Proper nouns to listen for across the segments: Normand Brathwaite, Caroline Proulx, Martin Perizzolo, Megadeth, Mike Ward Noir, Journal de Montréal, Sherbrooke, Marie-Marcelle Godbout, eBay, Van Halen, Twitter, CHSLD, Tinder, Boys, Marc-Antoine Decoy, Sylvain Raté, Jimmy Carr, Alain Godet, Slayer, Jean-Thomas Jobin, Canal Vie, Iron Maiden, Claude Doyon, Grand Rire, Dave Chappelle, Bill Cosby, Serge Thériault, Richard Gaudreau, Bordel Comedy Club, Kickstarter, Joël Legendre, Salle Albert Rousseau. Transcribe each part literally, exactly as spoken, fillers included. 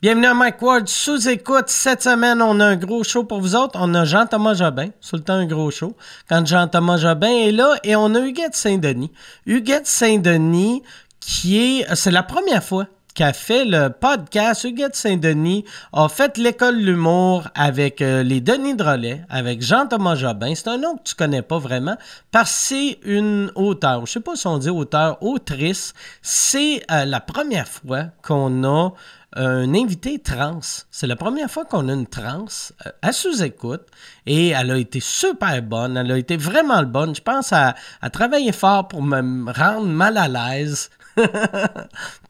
Bienvenue à Mike Ward sous-écoute. Cette semaine, on a un gros show pour vous autres. On a Jean-Thomas Jobin, tout le temps un gros show, quand Jean-Thomas Jobin est là. Et on a Huguette Saint-Denis. Huguette Saint-Denis, qui est... C'est la première fois qui a fait le podcast. Huguette Saint-Denis a fait l'école de l'humour avec euh, les Denis Drolet, avec Jean-Thomas Jobin. C'est un nom que tu connais pas vraiment, parce que c'est une auteure. Je sais pas si on dit auteure, autrice. C'est euh, la première fois qu'on a un invité trans. C'est la première fois qu'on a une trans euh, à sous-écoute. Et elle a été super bonne. Elle a été vraiment bonne. Je pense à, à travailler fort pour me rendre mal à l'aise.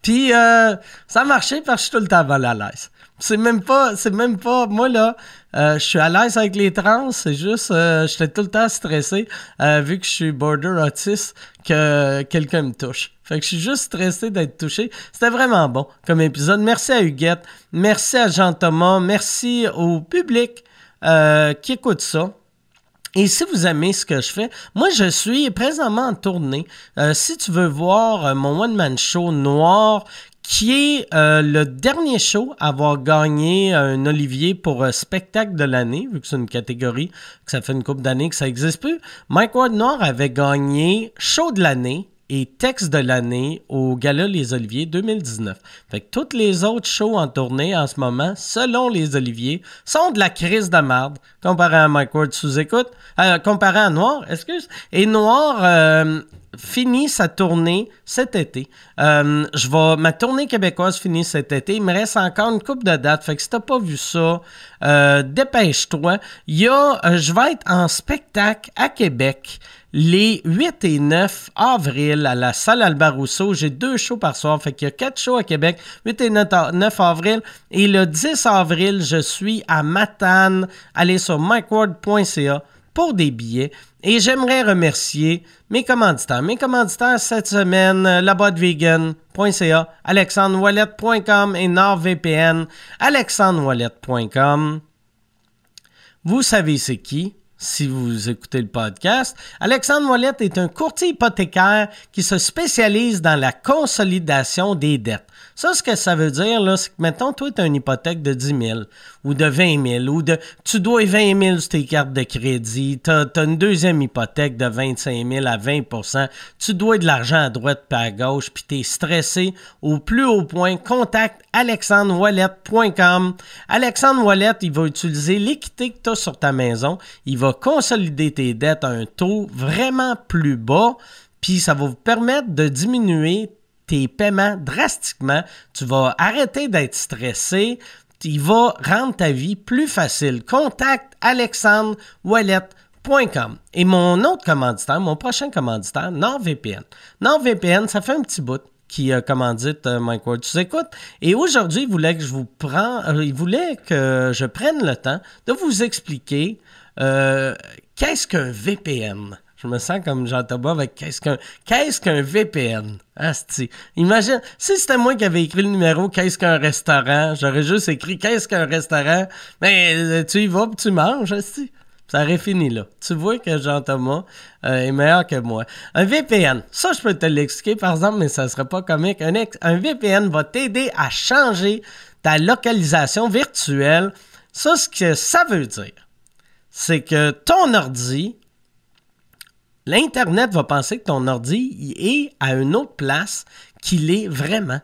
Puis euh, ça a marché parce que je suis tout le temps mal à l'aise. C'est même pas, c'est même pas, moi là, euh, je suis à l'aise avec les trans, c'est juste, euh, j'étais tout le temps stressé, euh, vu que je suis border autiste, que quelqu'un me touche. Fait que je suis juste stressé d'être touché. C'était vraiment bon comme épisode. Merci à Huguette, merci à Jean-Thomas, merci au public euh, qui écoute ça. Et si vous aimez ce que je fais, moi je suis présentement en tournée. Euh, si tu veux voir euh, mon one-man show noir, qui est euh, le dernier show à avoir gagné euh, un Olivier pour euh, spectacle de l'année, vu que c'est une catégorie, que ça fait une couple d'années que ça n'existe plus, Mike Ward Noir avait gagné show de l'année et texte de l'année au Gala Les Oliviers deux mille dix-neuf. Fait que toutes les autres shows en tournée en ce moment, selon les Oliviers, sont de la crise de marde, comparé à Mike Ward sous-écoute, euh, comparé à Noir, excuse, et Noir... Euh, finit sa tournée cet été. Euh, je vais, ma tournée québécoise finit cet été. Il me reste encore une couple de dates. Fait que si t'as pas vu ça, euh, dépêche-toi. Il y a, euh, je vais être en spectacle à Québec les huit et neuf avril à la salle Albert Rousseau. J'ai deux shows par soir. Fait qu'il y a quatre shows à Québec, huit et neuf avril. Et le dix avril, je suis à Matane. Allez sur Mike Ward point C A pour des billets. Et j'aimerais remercier mes commanditaires. Mes commanditaires cette semaine, la boîte vegan point C A, Alexandre Ouellet point com et NordVPN, Alexandre Ouellet point com. Vous savez c'est qui? Si vous écoutez le podcast, Alexandre Ouellet est un courtier hypothécaire qui se spécialise dans la consolidation des dettes. Ça, ce que ça veut dire, là, c'est que, mettons, toi, tu as une hypothèque de dix mille ou de vingt mille ou de tu dois vingt mille sur tes cartes de crédit, tu as une deuxième hypothèque de vingt-cinq mille à vingt pour cent, tu dois de l'argent à droite puis à gauche, puis tu es stressé au plus haut point. Contacte Alexandre Ouellet point com. Alexandre Ouellet, il va utiliser l'équité que tu as sur ta maison, il va consolider tes dettes à un taux vraiment plus bas, puis ça va vous permettre de diminuer tes paiements drastiquement. Tu vas arrêter d'être stressé. Il va rendre ta vie plus facile. Contacte Alexandre Ouellet point com. Et mon autre commanditaire, mon prochain commanditaire, NordVPN. NordVPN, ça fait un petit bout qui euh, commandite euh, Mike Ward sous-écoute. Et aujourd'hui, il voulait que je vous prends, euh, il voulait que je prenne le temps de vous expliquer Euh, qu'est-ce qu'un V P N? Je me sens comme Jean-Thomas avec qu'est-ce qu'un, qu'est-ce qu'un V P N? Asti. Imagine, si c'était moi qui avais écrit le numéro qu'est-ce qu'un restaurant, j'aurais juste écrit qu'est-ce qu'un restaurant, mais tu y vas pis tu manges, asti. Ça aurait fini là. Tu vois que Jean-Thomas euh, est meilleur que moi. Un V P N, ça je peux te l'expliquer par exemple, mais ça serait pas comique. Un, ex- un V P N va t'aider à changer ta localisation virtuelle. Ça, ce que ça veut dire, c'est que ton ordi, l'Internet va penser que ton ordi il est à une autre place qu'il est vraiment.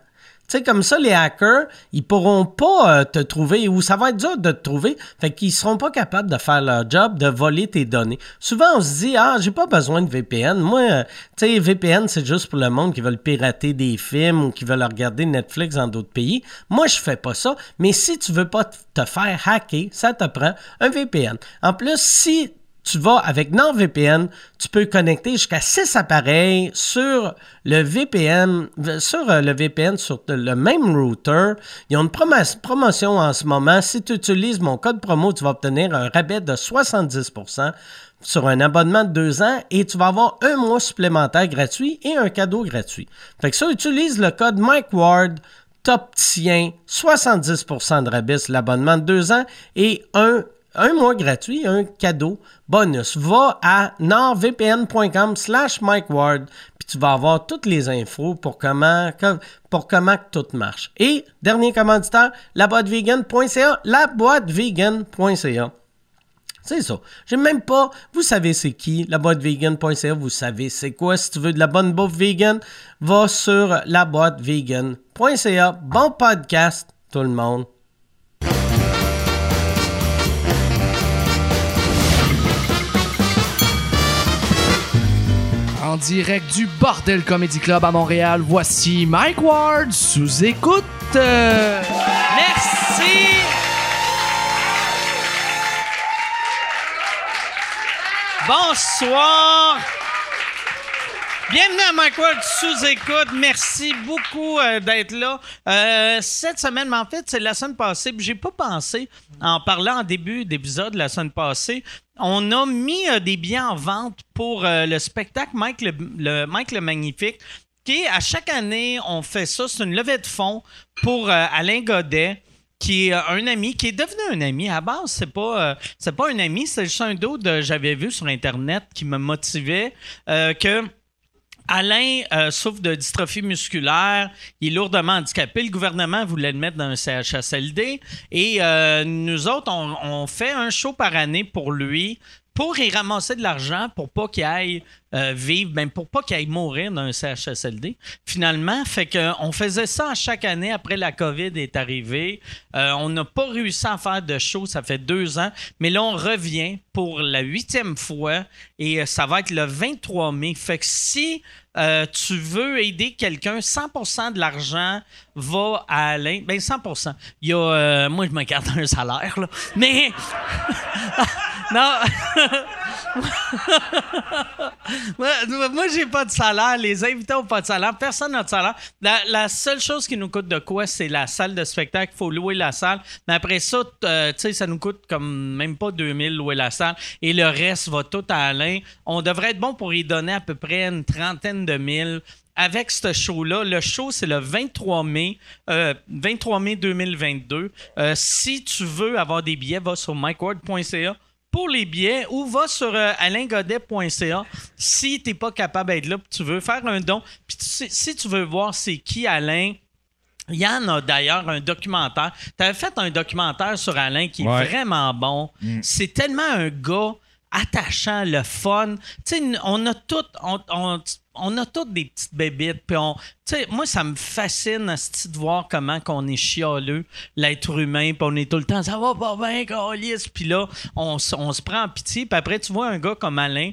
Tu sais, comme ça, les hackers, ils pourront pas euh, te trouver, ou ça va être dur de te trouver, fait qu'ils seront pas capables de faire leur job, de voler tes données. Souvent, on se dit « Ah, j'ai pas besoin de V P N. » Moi, euh, tu sais, V P N, c'est juste pour le monde qui veulent pirater des films ou qui veulent regarder Netflix dans d'autres pays. Moi, je fais pas ça, mais si tu veux pas te faire hacker, ça te prend un V P N. En plus, si tu vas avec NordVPN, tu peux connecter jusqu'à six appareils sur le V P N, sur le V P N, sur le même routeur. Ils ont une prom- promotion en ce moment. Si tu utilises mon code promo, tu vas obtenir un rabais de soixante-dix pour cent sur un abonnement de deux ans et tu vas avoir un mois supplémentaire gratuit et un cadeau gratuit. Fait que ça, utilise le code MikeWard. T'obtiens soixante-dix pour cent de rabais sur l'abonnement de deux ans et un Un mois gratuit, un cadeau bonus. Va à nordvpn point com slash MikeWard puis tu vas avoir toutes les infos pour comment, pour comment tout marche. Et dernier commanditaire, la boîte vegan point c a, la boîte vegan point c a. C'est ça. J'ai même pas... Vous savez c'est qui, la boîte vegan point c a, vous savez c'est quoi. Si tu veux de la bonne bouffe vegan, va sur la boîte vegan point c a. Bon podcast, tout le monde. En direct du Bordel Comedy Club à Montréal, voici Mike Ward sous écoute. Euh... Merci. Bonsoir. Bienvenue à Mike Ward sous écoute. Merci beaucoup euh, d'être là. Euh, cette semaine, mais en fait, c'est la semaine passée. J'ai pas pensé en parlant en début d'épisode la semaine passée. On a mis euh, des billets en vente pour euh, le spectacle Mike le, le, Mike le Magnifique, qui est à chaque année, on fait ça. C'est une levée de fonds pour euh, Alain Godet, qui est euh, un ami, qui est devenu un ami. À la base, c'est pas, euh, c'est pas un ami, c'est juste un dos que j'avais vu sur Internet qui me motivait euh, que... Alain euh, souffre de dystrophie musculaire, il est lourdement handicapé. Le gouvernement voulait le mettre dans un C H S L D. Et euh, nous autres, on, on fait un show par année pour lui, pour y ramasser de l'argent, pour pas qu'il aille euh, vivre, ben pour pas qu'il aille mourir dans un C H S L D. Finalement, fait qu'on faisait ça à chaque année. Après la COVID est arrivée, euh, on n'a pas réussi à faire de show, ça fait deux ans. Mais là, on revient pour la huitième fois et ça va être le vingt-trois mai. Fait que si euh, tu veux aider quelqu'un, cent pour cent de l'argent va à Alain. Ben cent pour cent. Il y a, euh, moi, je me garde un salaire, là. Mais... non... moi, j'ai pas de salaire. Les invités ont pas de salaire. Personne n'a de salaire. La, la seule chose qui nous coûte de quoi, c'est la salle de spectacle. Il faut louer la salle. Mais après ça, euh, tu sais, ça nous coûte comme même pas deux mille louer la salle. Et le reste va tout à Alain. On devrait être bon pour y donner à peu près une trentaine de mille. Avec ce show-là, le show, c'est le vingt-trois mai, euh, vingt-trois mai deux mille vingt-deux. Euh, si tu veux avoir des billets, va sur mike ward point c a. Pour les billets, ou va sur euh, alain godet point c a si t'es pas capable d'être là, puis tu veux faire un don. Puis tu, si tu veux voir c'est qui Alain, il y en a d'ailleurs un documentaire. T'avais fait un documentaire sur Alain qui est ouais. vraiment bon. Mmh. C'est tellement un gars attachant, le fun. Tu sais, on a tout... On, on, On a toutes des petites bébites. Puis on, moi, ça me fascine de voir comment qu'on est chialeux, l'être humain. Puis on est tout le temps, ça va pas bien, câlisse. Puis là, on, on se prend en pitié. Puis après, tu vois un gars comme Alain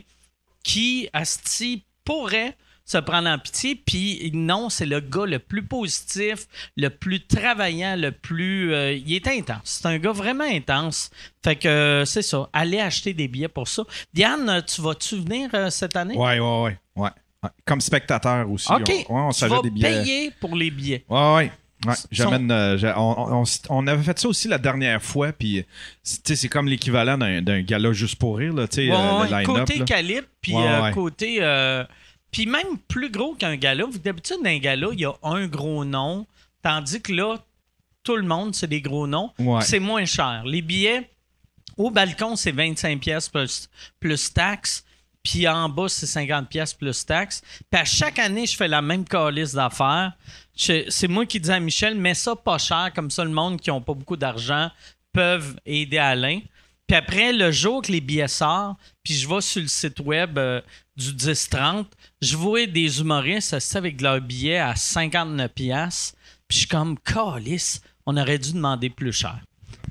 qui, asti, pourrait se prendre en pitié. Puis non, c'est le gars le plus positif, le plus travaillant, le plus... Euh, il est intense. C'est un gars vraiment intense. Fait que euh, c'est ça. Allez acheter des billets pour ça. Diane, tu vas-tu venir euh, cette année? Oui, oui, oui. Ouais. Comme spectateur aussi. OK. On, on, on tu vas des billets. Payer pour les billets. Oui, oui. Ouais, j'amène, euh, on, on, on avait fait ça aussi la dernière fois. Puis, c'est comme l'équivalent d'un, d'un gala juste pour rire. Là, ouais, euh, le line-up, côté là. Calibre, puis ouais, euh, ouais. côté... Euh, puis même plus gros qu'un gala. D'habitude, dans un gala, il y a un gros nom. Tandis que là, tout le monde, c'est des gros noms. Ouais. C'est moins cher. Les billets, au balcon, c'est vingt-cinq pièces plus, plus taxes. Puis en bas, c'est cinquante pièces plus taxes. Puis à chaque année, je fais la même calisse d'affaires. Je, c'est moi qui dis à Michel, mets ça pas cher, comme ça, le monde qui n'a pas beaucoup d'argent peuvent aider Alain. Puis après, le jour que les billets sortent, puis je vais sur le site web euh, du dix trente, je vois des humoristes assis avec leurs billets à cinquante-neuf pièces. Puis je suis comme, calisse, on aurait dû demander plus cher.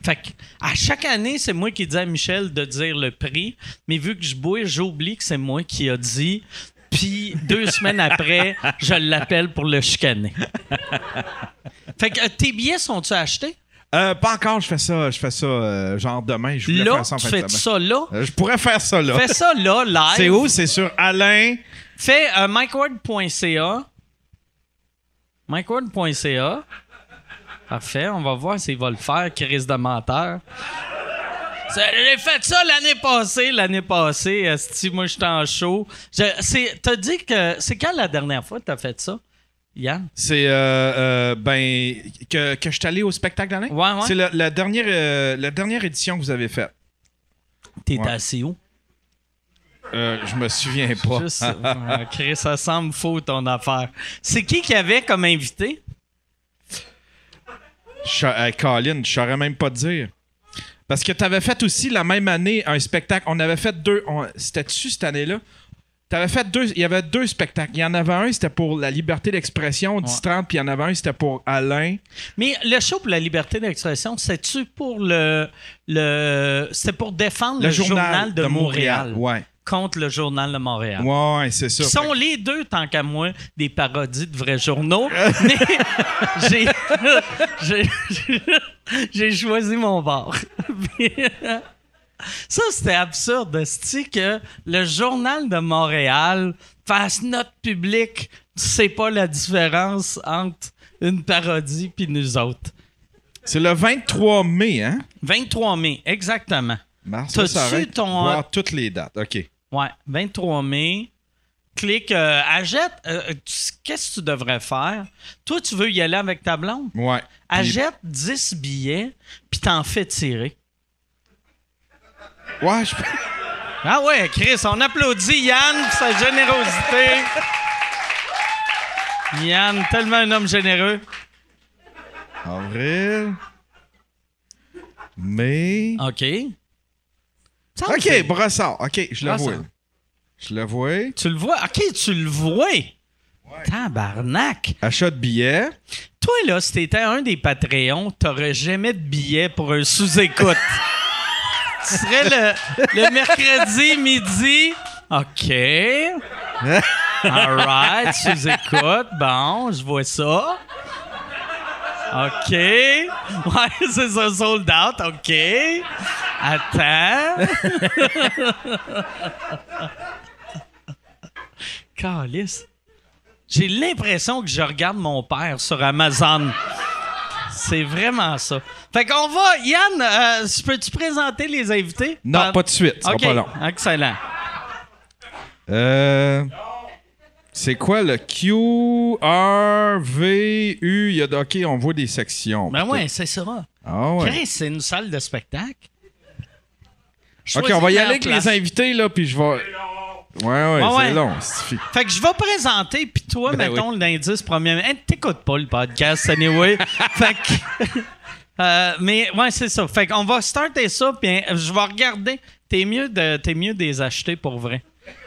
Fait que, à chaque année, c'est moi qui dis à Michel de dire le prix, mais vu que je bouille, j'oublie que c'est moi qui a dit. Puis deux semaines après, je l'appelle pour le chicaner. Fait que tes billets sont-tu achetés? Euh, pas encore, je fais ça, je fais ça euh, genre demain. Je voulais là, faire ça en tu fais ça là? Euh, je pourrais faire ça là. Fais ça là, live. C'est où? C'est sur Alain. Fais euh, mike ward point c a. mike ward point c a. Parfait, on va voir s'il va le faire, crise de menteur. J'ai fait ça l'année passée, l'année passée, esti, moi j'étais en show. Je, c'est, t'as dit que... C'est quand la dernière fois que t'as fait ça, Yann? C'est, euh, euh, ben, que, que je suis allé au spectacle d'Alain? Ouais, ouais. C'est la, la, dernière, euh, la dernière édition que vous avez faite. T'étais ouais. assis où? Euh, je me souviens pas. Juste, euh, Chris, ça semble faux ton affaire. C'est qui qui avait comme invité? Euh, Colin, je saurais même pas te dire. Parce que t'avais fait aussi la même année un spectacle. On avait fait deux. C'était-tu cette année-là? T'avais fait deux. Il y avait deux spectacles. Il y en avait un, c'était pour la liberté d'expression, dix trente, puis il y en avait un, c'était pour Alain. Mais le show pour la liberté d'expression, c'est-tu pour le. le c'était pour défendre le, le journal, journal de, de Montréal. Montréal. Ouais. Contre le Journal de Montréal. Ouais, c'est ça. Ils sont que... les deux, tant qu'à moi, des parodies de vrais journaux. Mais j'ai, j'ai, j'ai choisi mon bord. Ça, c'était absurde. C'est-tu que le Journal de Montréal fasse notre public, c'est pas la différence entre une parodie puis nous autres. C'est le vingt-trois mai, hein? vingt-trois mai, exactement. Mars, ça, ça arrête ton... voir toutes les dates. OK. Ouais, vingt-trois mai. Clique, euh, achète. Euh, Qu'est-ce que tu devrais faire? Toi, tu veux y aller avec ta blonde? Ouais. Achète pis... dix billets, puis t'en fais tirer. Ouais, je... Ah ouais, Chris, on applaudit Yann pour sa générosité. Yann, tellement un homme généreux. Avril. Mai. OK. OK, Brassard. OK, je le vois. Je le vois. Tu le vois? OK, tu le vois. Ouais. Tabarnak. Achat de billets. Toi, là, si t'étais un des Patreons, t'aurais jamais de billets pour un sous-écoute. Tu serais le, le mercredi midi. OK. All right, sous-écoute. Bon, je vois ça. OK. Ouais, c'est ça, sold out. OK. Attends. Calisse. J'ai l'impression que je regarde mon père sur Amazon. C'est vraiment ça. Fait qu'on va... Yann, euh, peux-tu présenter les invités? Non, Par... pas de suite. Ça okay. va pas long. Excellent. Euh... C'est quoi le Q, R, V, U? Il y a, OK, on voit des sections. Ben ouais, c'est ça. Ah ouais. Chris, c'est une salle de spectacle. Choisis OK, on va y aller avec place. Les invités, là, puis je vais... Ouais, ouais, ah ouais. c'est long. Fait que je vais présenter, puis toi, ben mettons, oui. l'indice premier... Hey, t'écoutes pas le podcast, anyway. Fait que... Euh, mais ouais, c'est ça. Fait qu'on va starter ça, puis je vais regarder. T'es mieux de, t'es mieux de les acheter, pour vrai.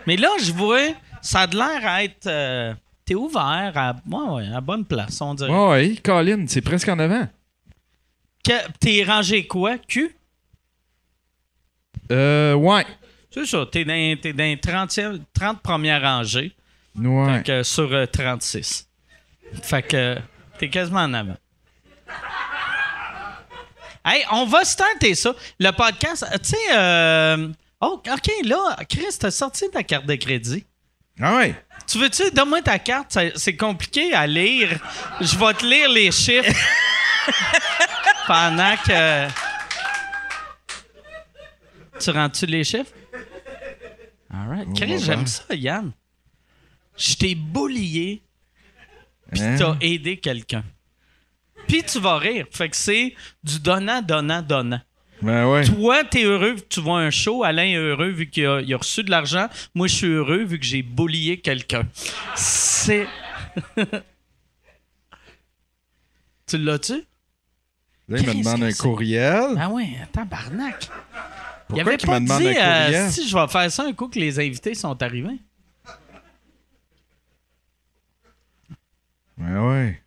Mais là, je vois... Ça a l'air à être... Euh, t'es ouvert à, ouais, ouais, à bonne place, on dirait. Oh oui, Colin, c'est presque en avant. Que, t'es rangé quoi, Q? Euh, ouais. C'est ça, t'es dans, t'es dans trente premières rangées. Ouais. Fait que sur euh, trente-six. Fait que t'es quasiment en avant. Hey, on va starter ça. Le podcast... Tu sais... Euh, oh, OK, là, Chris, t'as sorti ta carte de crédit. Ah ouais. Tu veux-tu? Donne-moi ta carte. C'est compliqué à lire. Je vais te lire les chiffres. Pendant que... Tu rends-tu les chiffres? All right. Oh, Chris, j'aime ça, Yann. Je t'ai boulié, puis hein? t'as aidé quelqu'un. Puis tu vas rire. Fait que c'est du donnant, donnant, donnant. Ben ouais. Toi, t'es heureux vu que tu vois un show. Alain est heureux vu qu'il a, il a reçu de l'argent. Moi, je suis heureux vu que j'ai bullié quelqu'un. C'est... Tu l'as-tu? Là, il me demande un courriel. Ah ouais, tabarnak. Il avait pas dit euh, si je vais faire ça un coup que les invités sont arrivés. Ouais, ouais.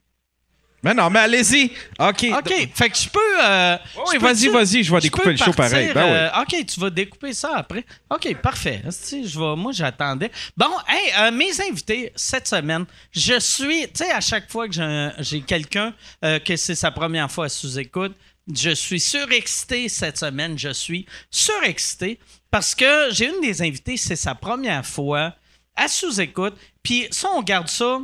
Mais non, mais allez-y. OK. OK. Fait que je peux... Euh, oui, vas-y, vas-y. Je vais découper le show pareil. Ben euh, oui. OK, tu vas découper ça après. OK, parfait. Je vais, moi, j'attendais. Bon, hey, euh, mes invités, cette semaine, je suis... Tu sais, à chaque fois que j'ai quelqu'un euh, que c'est sa première fois à sous-écoute, je suis surexcité cette semaine. Je suis surexcité parce que j'ai une des invitées, c'est sa première fois à sous-écoute. Puis ça, on garde ça...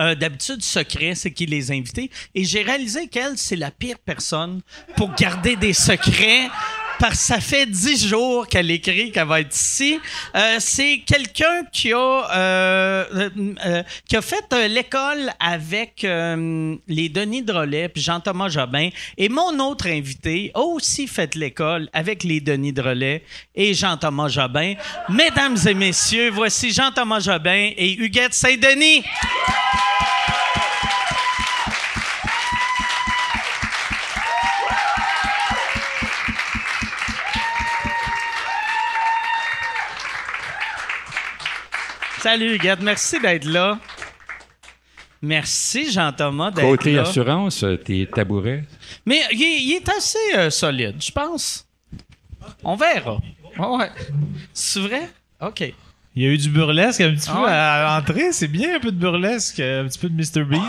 Euh, d'habitude, secret, c'est qui les invités. Et j'ai réalisé qu'elle, c'est la pire personne pour garder des secrets parce que ça fait dix jours qu'elle écrit qu'elle va être ici. Euh, c'est quelqu'un qui a euh, euh, qui a fait euh, l'école avec euh, les Denis Drolet puis Jean-Thomas Jobin. Et mon autre invité a aussi fait l'école avec les Denis Drolet et Jean-Thomas Jobin. Mesdames et messieurs, voici Jean-Thomas Jobin et Huguette Saint-Denis. Salut, Huguette. Merci d'être là. Merci, Jean-Thomas, d'être Côté là. Côté assurance, tes tabourets. Mais il, il est assez euh, solide, je pense. On verra. Oh, ouais. C'est vrai? OK. Il y a eu du burlesque un petit peu oh, ouais. à l'entrée. C'est bien un peu de burlesque, un petit peu de mister Bean.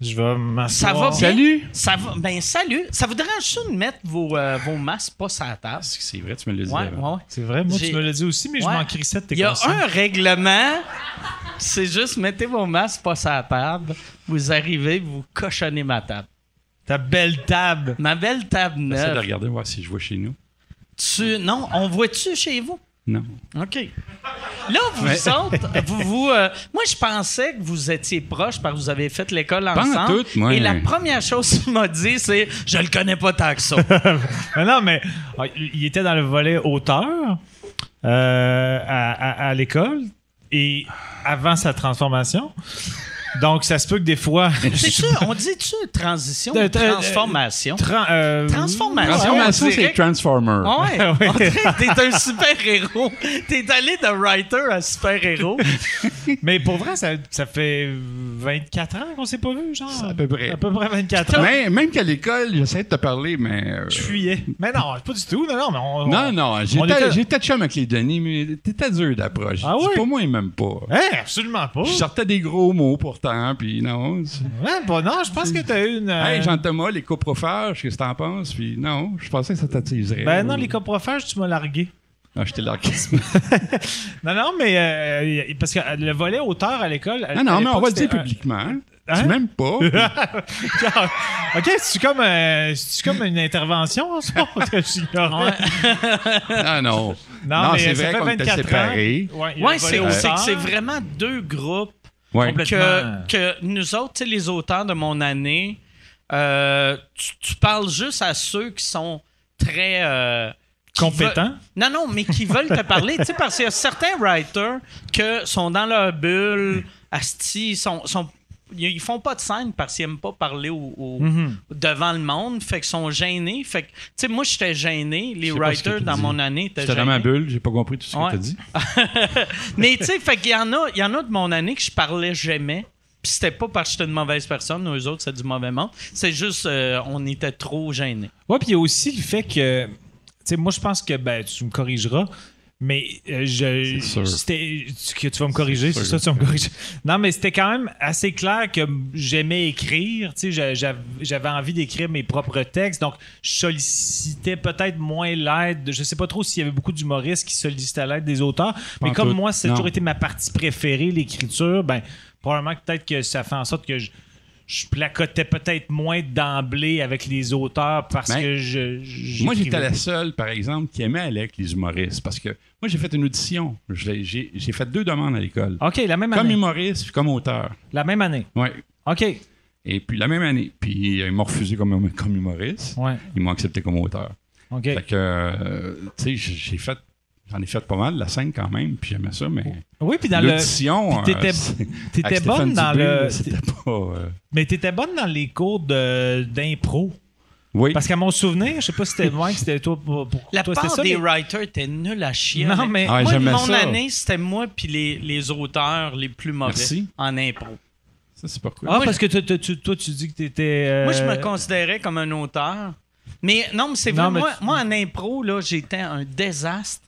Je vais m'asseoir. Ça va bien? Salut! Ça va... Ben, salut! Ça vous dérange-tu de mettre vos, euh, vos masques pas sur la table? C'est vrai, tu me l'as dit. Ouais, ouais. C'est vrai, moi, J'ai... tu me l'as dit aussi, mais ouais. je m'en crissais de tes conseils. Il y a un règlement, c'est juste mettez vos masques pas sur la table, vous arrivez, vous cochonnez ma table. Ta belle table! Ma belle table neuve. J'essaie de regarder, voir si je vois chez nous. Tu... Non, on voit-tu chez vous? Non. OK. Là, vous ouais. autres, vous, vous, euh, moi, je pensais que vous étiez proches parce que vous avez fait l'école ensemble. Tout, moi, et la première chose qu'il m'a dit, c'est « Je le connais pas tant que ça. » Non, mais il était dans le volet auteur euh, à, à, à l'école et avant sa transformation. Donc, ça se peut que des fois... C'est sûr, on dit-tu transition ou transformation? Tra- euh, transformation, transformation c'est Transformer. Ouais, oui. On dirait que t'es un super-héros. T'es allé de writer à super-héros. Mais pour vrai, ça, ça fait vingt-quatre ans qu'on s'est pas vu, genre. C'est à peu près. À peu près vingt-quatre ans. Mais, même qu'à l'école, j'essayais de te parler, mais... Euh... Je fuyais. Mais non, pas du tout. Non, non, mais on... Non, on, non, j'étais de chum avec les Denis, mais t'étais dur d'approche. Ah oui? Pour moi, ils m'aiment pas. Hein, absolument pas. Je sortais des gros mots pourtant. Puis non. Ouais, bon, non, je pense que t'as eu une. Euh... Hey, Jean-Thomas, les coprophages, qu'est-ce que t'en penses? Puis non, je pensais que ça t'attiserait. Ben non, les coprophages, tu m'as largué. Ah, je t'ai largué. Non, non, mais. Euh, parce que le volet auteur à l'école. À non, non, mais on va le dire publiquement. Un... Hein? Tu m'aimes pas. OK, c'est-tu comme, euh, c'est-tu comme une intervention en soi? Ah non. Non, non mais c'est vrai qu'on était séparés. Oui, ouais, c'est, c'est que c'est vraiment deux groupes. Ouais. Que, que nous autres, les auteurs de mon année, euh, tu, tu parles juste à ceux qui sont très... Euh, qui compétents? Veulent... Non, non, mais qui veulent te parler. Parce qu'il y a certains writers qui sont dans leur bulle, asti, ils sont... sont... Ils font pas de scène parce qu'ils aiment pas parler au, au, mm-hmm. devant le monde. Fait qu'ils sont gênés. Fait que, tu sais, moi, j'étais gêné. Les writers dans dit. mon année étaient gênés. J'étais dans ma bulle. J'ai pas compris tout ce ouais. que t'as dit. Mais, tu sais, fait qu'il y en a, il y en a de mon année que je parlais jamais. Puis c'était pas parce que j'étais une mauvaise personne. Eux autres, c'est du mauvais monde. C'est juste, euh, on était trop gênés. Ouais, puis il y a aussi le fait que, tu sais, moi, je pense que, ben, tu me corrigeras. Mais euh, je c'était que tu vas me corriger, c'est, c'est ça tu vas me corriger. Non mais c'était quand même assez clair que j'aimais écrire, tu sais j'avais, j'avais envie d'écrire mes propres textes. Donc je sollicitais peut-être moins l'aide, je sais pas trop s'il y avait beaucoup d'humoristes qui sollicitaient l'aide des auteurs, mais comme moi ça a toujours été ma partie préférée l'écriture, ben probablement que peut-être que ça fait en sorte que je Je placotais peut-être moins d'emblée avec les auteurs parce ben, que je... je moi, j'étais la seule, par exemple, qui aimait aller avec les humoristes parce que moi, j'ai fait une audition. J'ai, j'ai, j'ai fait deux demandes à l'école. OK, la même année. Comme humoriste puis comme auteur. La même année? Oui. OK. Et puis, la même année. Puis, ils m'ont refusé comme, comme humoriste. Ouais. Ils m'ont accepté comme auteur. OK. Fait que, euh, tu sais, j'ai fait... J'en ai fait pas mal, la scène quand même, puis j'aimais ça, mais... Oui, puis dans l'audition... Puis t'étais, euh, t'étais bonne dans Dubé, le... C'était pas... Euh... Mais t'étais bonne dans les cours de, d'impro. Oui. Parce qu'à mon souvenir, je sais pas si c'était moi, que c'était toi... Pour, la toi, part ça, des mais... writers était nulle à chier. Non, mais ah, moi, mon ça. année, c'était moi puis les, les auteurs les plus mauvais Merci. en impro. Ça, c'est pourquoi. Ah, moi, parce je... que toi, toi, toi, tu dis que t'étais... Euh... Moi, je me considérais comme un auteur. Mais non, mais c'est vrai, non, mais moi, tu... moi, en impro, là, j'étais un désastre.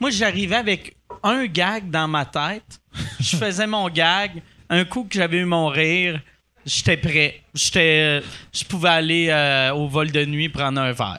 Moi, j'arrivais avec un gag dans ma tête. Je faisais mon gag. Un coup que j'avais eu mon rire, j'étais prêt. J'étais, je pouvais aller euh, au vol de nuit prendre un verre.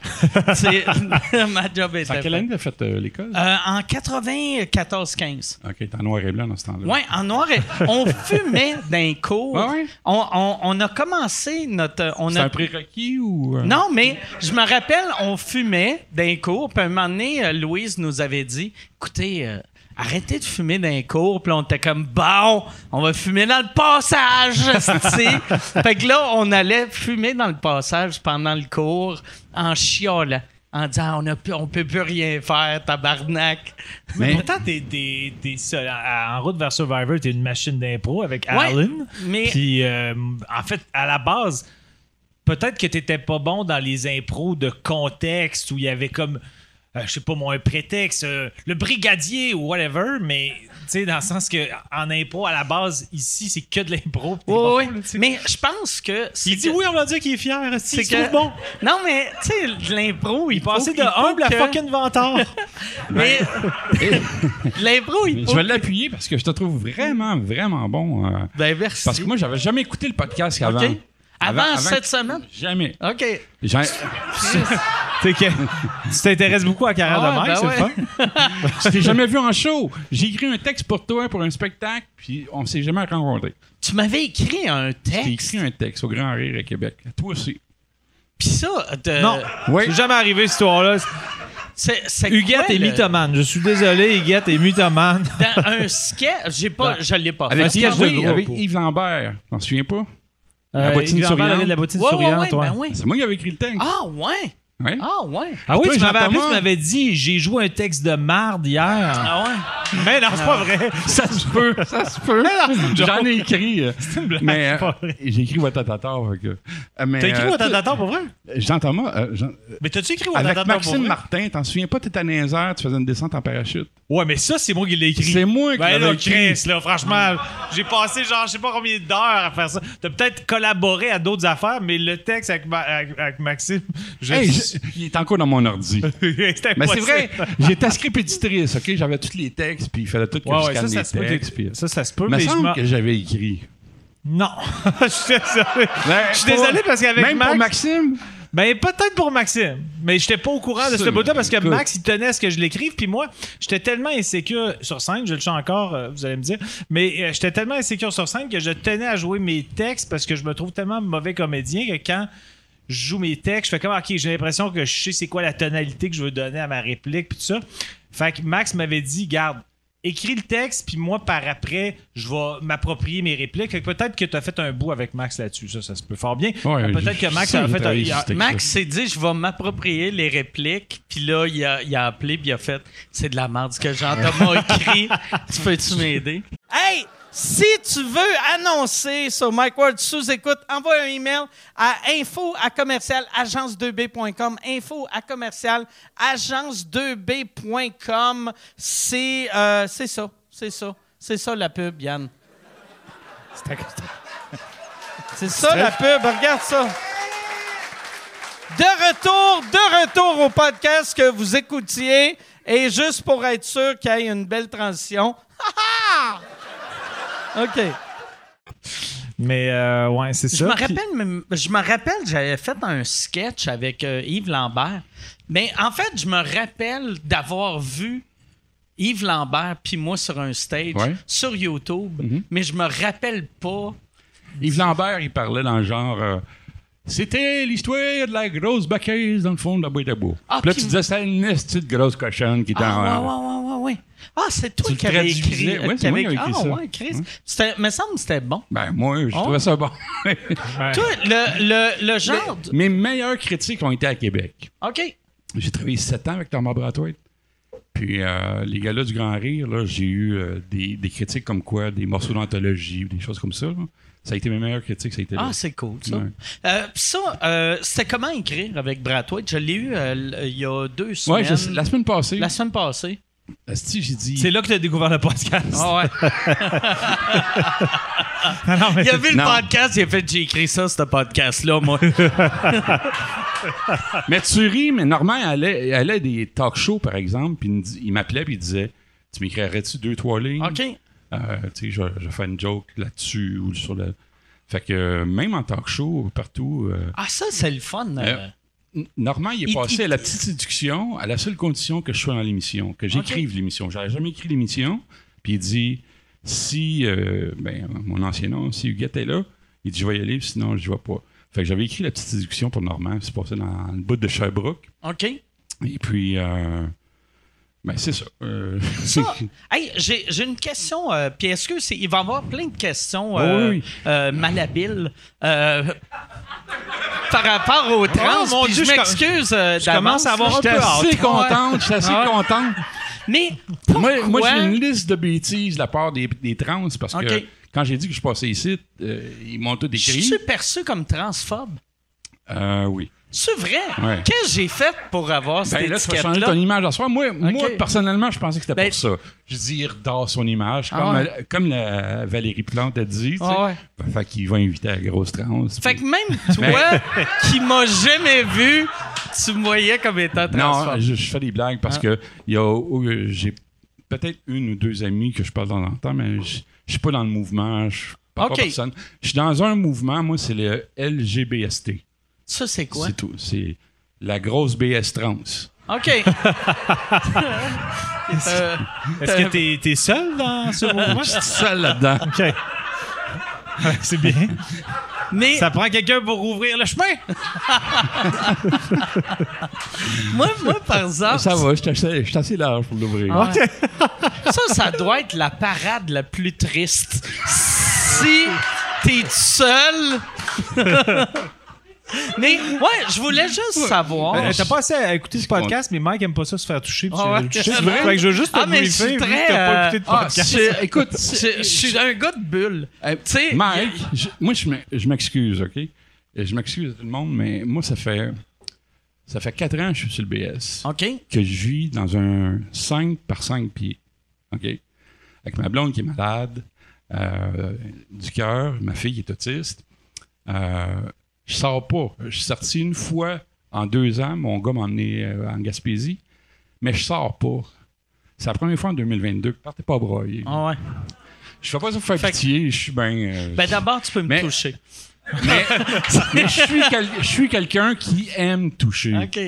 Ma job était faite. En quelle année tu as fait euh, l'école? Euh, en quatre-vingt-quatorze quinze. OK, t'es en noir et blanc dans ce temps-là. Oui, en noir et blanc. On fumait d'un cours. Ouais, ouais. On, on, on a commencé notre... On c'est a... un prérequis ou... Euh... Non, mais je me rappelle, on fumait d'un cours. Puis à un moment donné, Louise nous avait dit, écoutez... Euh, arrêtez de fumer dans les cours. Puis on était comme, bon, on va fumer dans le passage. Fait que là, on allait fumer dans le passage pendant le cours en chiolant, en disant, on, on peut plus rien faire, tabarnak. Mais pourtant, t'es, t'es, t'es seul. En route vers Survivor, t'es une machine d'impro avec Alan. Ouais, mais... Puis euh, en fait, à la base, peut-être que t'étais pas bon dans les impros de contexte où il y avait comme... Euh, je sais pas moi, un prétexte, euh, le brigadier ou whatever, mais tu sais, dans le sens que en impro, à la base, ici, c'est que de l'impro. Oh, oui, bon, mais je pense que... C'est il dit que... oui, on va dire qu'il est fier, c'est, c'est que... bon. Non, mais tu sais, de l'impro, il, il passait de humble que... à fucking vantard. Mais de l'impro, il faut... Je vais l'appuyer parce que je te trouve vraiment, vraiment bon. Euh... Ben, merci. Parce que moi, j'avais jamais écouté le podcast avant. Okay. Avant, avant, avant cette que... semaine? Jamais. OK. J'ai... C'est que tu t'intéresses beaucoup à Carrière ah, de Mike, ben c'est ouais. le fun. Je t'ai jamais vu en show. J'ai écrit un texte pour toi, pour un spectacle, puis on s'est jamais rencontrés. Tu m'avais écrit un texte? J'ai écrit un texte au Grand Rire à Québec. Toi aussi. Puis ça... De... Non, oui. C'est jamais arrivé, cette histoire-là. C'est, c'est Huguette est le... mythomane. Je suis désolé, Huguette est mythomane. Dans un sketch, j'ai pas, ben, je l'ai pas avec fait. Yves, oui, avec Yves Lambert. T'en souviens pas? La bottine euh, souriante. La bottine ouais, souriante, ouais, ouais, ben oui. C'est moi qui avais écrit le texte. Ah ouais? Ouais. Ah ouais? Ah oui, toi, tu m'avais appelé, tu m'avais dit, j'ai joué un texte de marde hier. Ah ouais? Mais non, c'est ah. pas vrai. Ça se peut, ça se peut. Non, j'en ai écrit. C'est une blague, mais, c'est pas vrai. J'ai écrit Tatatar. Que... Mais, t'as écrit Tatatar pour vrai? Jean-Thomas... Euh, Jean... Mais t'as-tu écrit Tatatar pour vrai? Avec Maxime Martin, t'en souviens pas, t'étais à Nazaire, tu faisais une descente en parachute. Ouais, mais ça, c'est moi qui l'ai écrit. C'est moi qui ben l'ai écrit. Ben là, Chris, là, franchement, j'ai passé genre, je sais pas combien d'heures à faire ça. T'as peut-être collaboré à d'autres affaires, mais le texte avec, Ma... avec Maxime... Je... Hey, je... Il est encore dans mon ordi. Mais c'est vrai, j'étais script-éditrice, OK? J'avais tous les textes, puis il fallait tout que ouais, je scanne les ça textes. Puis... Ça, ça se peut, mais, mais semble je me... que j'avais écrit. Non. Je suis désolé. Ben, je suis pour... désolé parce qu'avec Même Max... pour Maxime? Ben, peut-être pour Maxime. Mais j'étais pas au courant de ce bout-là parce que Max, il tenait à ce que je l'écrive. Puis moi, j'étais tellement insécure sur scène, je le chante encore, euh, vous allez me dire, mais euh, j'étais tellement insécure sur scène que je tenais à jouer mes textes parce que je me trouve tellement mauvais comédien que quand... je joue mes textes, je fais comme, OK, j'ai l'impression que je sais c'est quoi la tonalité que je veux donner à ma réplique, puis tout ça. Fait que Max m'avait dit, garde, écris le texte, puis moi, par après, je vais m'approprier mes répliques. Fait que peut-être que tu as fait un bout avec Max là-dessus, ça, ça se peut fort bien. Ouais, peut-être que Max a fait un... Max s'est dit, je vais m'approprier les répliques, puis là, il a, il a appelé, puis il a fait, c'est de la merde ce que Jean-Thomas écrit, tu peux-tu m'aider? Hey! Si tu veux annoncer sur Mike Ward sous-écoute, envoie un email à info arobase agence deux b point com, info arobase agence deux b point com. C'est, euh, c'est ça, c'est ça. C'est ça la pub, Yann. C'est ça la pub, regarde ça. De retour, de retour au podcast que vous écoutiez. Et juste pour être sûr qu'il y ait une belle transition... OK. Mais, euh, ouais, c'est ça. Je me rappelle, je me rappelle, j'avais fait un sketch avec euh, Yves Lambert. Mais en fait, je me rappelle d'avoir vu Yves Lambert puis moi sur un stage, ouais. sur YouTube, mm-hmm. mais je me rappelle pas. Yves Lambert, il parlait dans le genre... Euh, c'était l'histoire de la grosse baqueuse dans le fond de la boîte à bois. Ah, puis là, tu m- disais, c'est une petite grosse cochonne qui était en... Ah, ouais, ouais, ouais, ouais, ouais. Ah, c'est toi qui avais écrit. Oui, c'est moi qui avais écrit ça. Ah ouais, Chris. Hein? Il me semble que c'était bon. Ben moi, je oh. trouvais ça bon. ouais. Toi, le, le, le genre... Le, mes meilleures critiques ont été à Québec. OK. J'ai travaillé sept ans avec Normand Brathwaite. Puis euh, les gars-là du Grand Rire, là, j'ai eu euh, des, des critiques comme quoi, des morceaux d'anthologie, des choses comme ça. Là. Ça a été mes meilleures critiques, ça a été là. Ah, c'est cool, ça. Ouais. Euh, Puis ça, euh, c'était comment écrire avec Brathwaite? Je l'ai eu euh, il y a deux semaines. Oui, la semaine passée. La semaine passée. Asti, j'ai dit... C'est là que tu as découvert le podcast. Ah ouais. ah non, mais... Il a vu le non. podcast, il a fait j'ai écrit ça, ce podcast-là, moi. mais tu ris, mais Normand allait, allait à des talk shows, par exemple, puis il m'appelait, puis il disait tu m'écrirais-tu deux, trois lignes? OK. Euh, tu sais, je, je fais une joke là-dessus ou sur le. Fait que même en talk show, partout... Euh, ah, ça, c'est le fun! Euh, Normand, il est passé à la petite séduction à la seule condition que je sois dans l'émission, que j'écrive okay. l'émission. J'aurais jamais écrit l'émission. Puis il dit, si... Euh, ben, mon ancien nom, si Huguette est là, il dit, je vais y aller, sinon je ne vais pas. Fait que j'avais écrit la petite séduction pour Normand. C'est passé dans le bout de Sherbrooke. OK. Et puis... Euh, ben, c'est ça. Euh... ça hey, j'ai, j'ai une question, euh, puis est-ce que c'est... Il va y avoir plein de questions euh, oui. euh, malhabiles euh, par rapport aux trans. Oh, mon Dieu, je m'excuse euh, je d'avance. Je commence à avoir un peu hâte. Je suis assez contente, je suis assez contente. Mais pourquoi... Moi, moi, j'ai une liste de bêtises de la part des, des trans, parce okay. que quand j'ai dit que je passais ici, euh, ils m'ont tout décrit. Je suis perçu comme transphobe. Euh, oui. C'est vrai? Ouais. Qu'est-ce que j'ai fait pour avoir ben cette là, étiquette-là? Tu vas changer ton image à soir. Moi, okay. moi, personnellement, je pensais que c'était ben, pour ça. Je dis, redors son image, ah comme, ouais. elle, comme la Valérie Plante a dit. Ah ouais. ben, fait qu'il va inviter à la grosse trans. Fait puis... que même toi, qui m'as jamais vu, tu me voyais comme étant trans. Non, je, je fais des blagues parce hein? que y a, j'ai peut-être une ou deux amis que je parle dans longtemps, mais je ne suis pas dans le mouvement. Je parle okay. pas personne. Je suis dans un mouvement, moi, c'est le L G B S T. Ça, c'est quoi? C'est tout. C'est la grosse B S trans. OK. euh, Est-ce que t'es, t'es seul dans ce mouvement? Je suis seul là-dedans. OK. Ouais, c'est bien. Mais... Ça prend quelqu'un pour ouvrir le chemin. moi, moi, par exemple... Ça va, je suis assez large pour l'ouvrir. Ouais. Okay. ça, ça doit être la parade la plus triste. Si t'es seul... Mais, ouais, je voulais juste savoir. Euh, t'as pas assez à écouter ce podcast, mais Mike aime pas ça se faire toucher. Oh ouais, toucher c'est vrai. Fait que je veux juste te ah, briefer, très, t'as pas écouté de ah, podcast. Écoute, je suis un gars de bulle. Euh, Mike, je, moi, je m'excuse, OK? Je m'excuse à tout le monde, mais moi, ça fait ça fait quatre ans que je suis sur le B S. OK. Que je vis dans un cinq par cinq pieds. OK? Avec ma blonde qui est malade, euh, du cœur, ma fille qui est autiste. Euh... Je sors pas. Je suis sorti une fois en deux ans. Mon gars m'a emmené euh, en Gaspésie. Mais je sors pas. C'est la première fois en deux mille vingt-deux que je partais pas broyer. Ah ouais. Je fais pas ça pour faire fait pitié. Que... Je suis bien... Euh, ben d'abord, tu peux me mais... toucher. Mais, mais je suis, quel... je suis quelqu'un qui aime toucher. OK.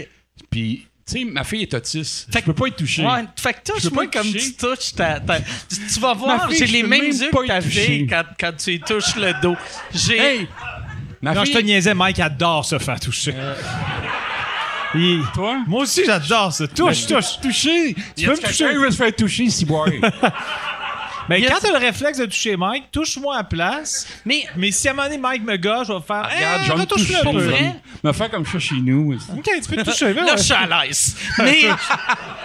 Puis... Tu sais, ma fille est autiste. Fait je peux pas être touché. Ouais, fait que touche-moi comme tu touches. Ta, ta, tu vas voir, fille, j'ai les mêmes yeux que ta fille quand, quand tu y touches le dos. J'ai... Hey! Ma non, fille... je te niaisais, Mike adore se faire toucher. Euh... Et... Toi? Moi aussi, j'adore ça. Touche, mais... touche, toucher. Tu peux me toucher. Il veut se faire toucher, si boire. Mais yes. Quand t'as le réflexe de toucher Mike, touche-moi à place. Mais, mais si à un moment donné, Mike me gâche, je vais faire. Regarde, je vais me toucher un peu. Me faire comme ça chez nous. OK, tu peux te toucher. Là, je suis à l'aise. Mais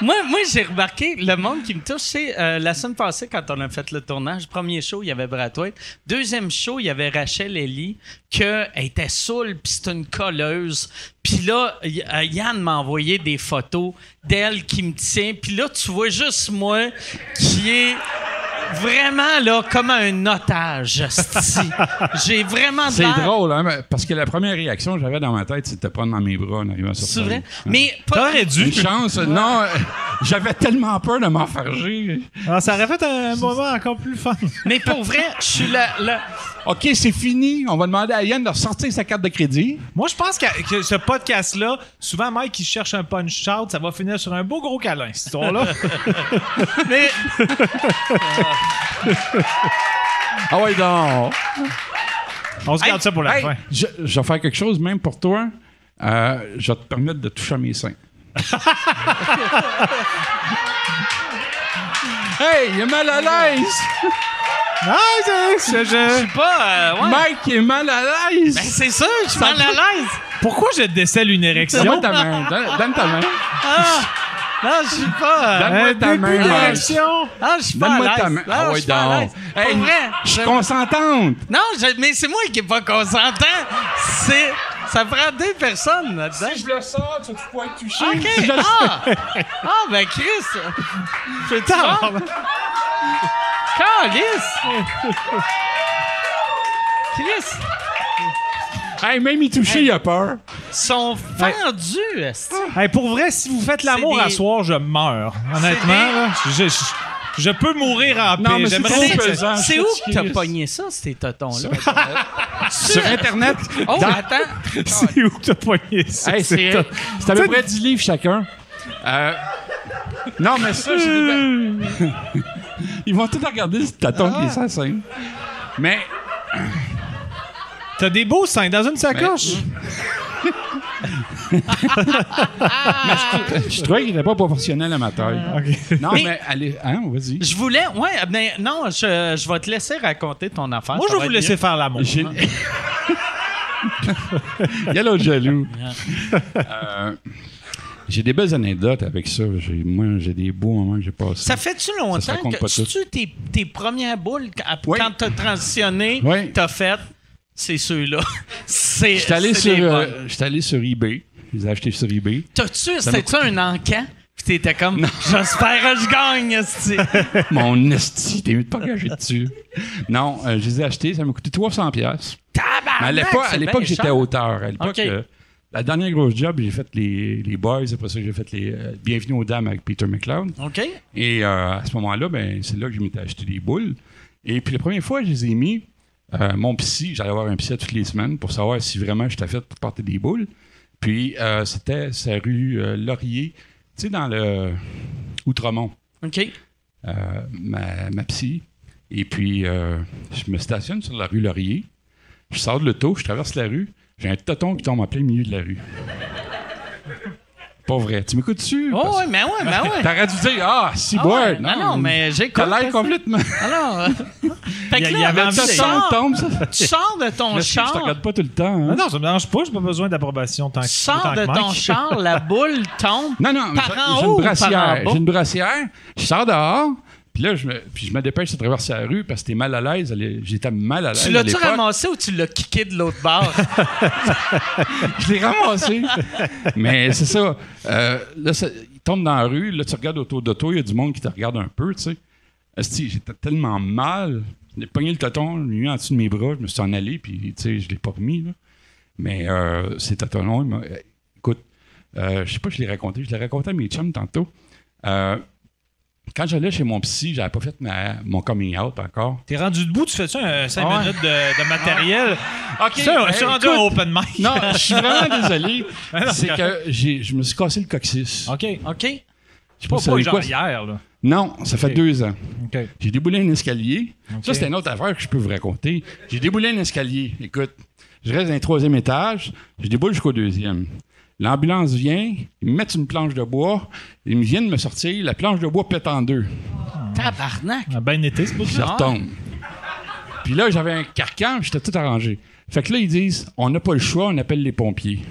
moi, moi, j'ai remarqué, le monde qui me touche, c'est euh, la semaine passée, quand on a fait le tournage, premier show, il y avait Brathwaite. Deuxième show, il y avait Rachel Ellie, qu'elle était saoule, puis c'était une colleuse. Puis là, Yann m'a envoyé des photos d'elle qui me tient. Puis là, tu vois juste moi qui est. Vraiment, là, comme un otage, c'ti. J'ai vraiment de l'air... C'est drôle, hein, parce que la première réaction que j'avais dans ma tête, c'était de te prendre dans mes bras en arrivant sur ça. C'est vrai? Hein. Mais... Pas... T'aurais dû. Une chance. Ouais. Non, euh, j'avais tellement peur de m'enfarger. Alors, ça aurait fait un moment encore plus fun. Mais pour vrai, je suis là... là... OK, c'est fini. On va demander à Yann de ressortir sa carte de crédit. Moi, je pense que ce podcast-là, souvent, Mike, il cherche un punch-out, ça va finir sur un beau gros câlin, cette histoire-là. Mais... ah ouais, non! On se garde hey, ça pour la hey, fin. Je, je vais faire quelque chose, même pour toi. Euh, je vais te permettre de toucher à mes seins. Hey, il est mal à l'aise! Non, je, je, je suis pas... Euh, ouais. Mike est mal à l'aise! Ben, c'est ça, je suis mal à l'aise! Pourquoi je décèle une érection? Donne ta main, donne, donne ta main. Ah, non, je suis pas... Donne-moi euh, ta main, Mike. Ah, je suis pas Donne-moi à ta main. Non, ah, ouais, je donc. Hey, vrai, je suis consentante. Non, je, mais c'est moi qui est pas consentant. C'est... Ça prend deux personnes là-dedans. Si je le sors, tu vas pouvoir être touché. OK, si ah! Ah, ben Chris! Je t'en vais. Calice! Chris! Hey, même y toucher, hey. Il a peur. Ils sont fendus, hey, pour vrai, si vous faites l'amour des... à soir, je meurs. Honnêtement, des... je, je, je peux mourir en paix. Non, mais c'est trop pesant. C'est où que t'as pogné ça, ces totons-là? Sur Internet. Oh, dans... attends. C'est où que t'as poigné ça? Hey, c'est à peu près dix livres chacun. Euh... Non, mais ça, je... Ils vont tout regarder si t'attends ah. qu'il s'assène. Mais... T'as des beaux seins dans une sacoche. Mais... mais je, je trouvais qu'il n'était pas proportionnel à ma taille. Okay. Non, mais, mais allez, hein, vas-y. Je voulais, ouais, ben, non, je, je vais te laisser raconter ton affaire. Moi, je vais vous laisser mieux. faire l'amour. Il y a l'autre jaloux. euh, j'ai des belles anecdotes avec ça. J'ai, moi, j'ai des beaux moments que j'ai passés. Ça fait-tu longtemps ça que tu tes, tes premières boules à, oui. quand t'as transitionné, oui. t'as fait. C'est ceux-là. C'est, j'étais allé, c'est sur, euh, j'étais allé sur eBay. Je les ai achetés sur eBay. T'as-tu, c'était-tu un encan? Puis t'étais comme, non. j'espère que je gagne, esti. Mon esti, t'es mieux de pas gager dessus. Non, euh, je les ai achetés, ça m'a coûté trois cents piastres. Tabarnak! Mais à l'époque, à l'époque j'étais auteur. À l'époque, okay. euh, la dernière grosse job, j'ai fait les, les Boys. Après ça, j'ai fait les euh, Bienvenue aux Dames avec Peter McLeod. OK. Et euh, à ce moment-là, ben, c'est là que je m'étais acheté des boules. Et puis la première fois, je les ai mis. Euh, mon psy, j'allais voir un psy toutes les semaines pour savoir si vraiment j'étais fait pour porter des boules. Puis euh, c'était sa rue euh, Laurier, tu sais, dans le Outremont. OK. Euh, ma, ma psy. Et puis, euh, je me stationne sur la rue Laurier. Je sors de l'auto, je traverse la rue. J'ai un toton qui tombe en plein milieu de la rue. Pas vrai. Tu m'écoutes-tu? Oh, parce... oui, mais ouais, mais ouais. T'aurais dû dire, ah, si ah, ouais. Non, non, mais j'écoute. T'as l'air complètement. Alors. Euh... fait que là, il y avait un tombe, ça. Tu sors de ton char. Je te regarde pas tout le temps. Hein. Non, non, ça me dérange pas. J'ai pas besoin d'approbation tant que. Tu sors de ton char, la boule tombe. Non, non, par j'ai, en haut, j'ai une brassière. J'ai une brassière. Je sors dehors. Puis là, je me, puis je me dépêche de traverser la rue parce que t'es mal à l'aise. J'étais mal à l'aise. Tu l'as-tu ramassé ou tu l'as kické de l'autre bord? Je l'ai ramassé. Mais c'est ça. Euh, là, ça, il tombe dans la rue. Là, tu regardes autour de toi. Il y a du monde qui te regarde un peu, tu sais. Asti, j'étais tellement mal. J'ai pogné le coton, je l'ai mis en dessous de mes bras. Je me suis en allé, puis tu sais, je l'ai pas remis, là. Mais euh, c'est tatonnant. Écoute, euh, je sais pas si je l'ai raconté. Je l'ai raconté à mes chums tantôt. Euh... Quand j'allais chez mon psy, j'avais pas fait ma, mon coming out encore. T'es rendu debout, tu fais ça un cinq ouais. minutes de, de matériel. Ah. OK. Ça, je suis rendu un open mic. Non, je suis vraiment désolé. C'est que j'ai, je me suis cassé le coccyx. OK, OK. Je sais pas, pas genre hier, là. Non, ça fait okay. deux ans. Okay. J'ai déboulé un escalier. Okay. Ça, c'est une autre affaire que je peux vous raconter. J'ai déboulé un escalier. Écoute, je reste dans le troisième étage. Je déboule jusqu'au deuxième. L'ambulance vient, ils me mettent une planche de bois, ils viennent me sortir, la planche de bois pète en deux. Oh. Tabarnak! Ah ben été, c'est pour ça. Je retombe. Puis là, j'avais un carcan, j'étais tout arrangé. Fait que là, ils disent, on n'a pas le choix, on appelle les pompiers.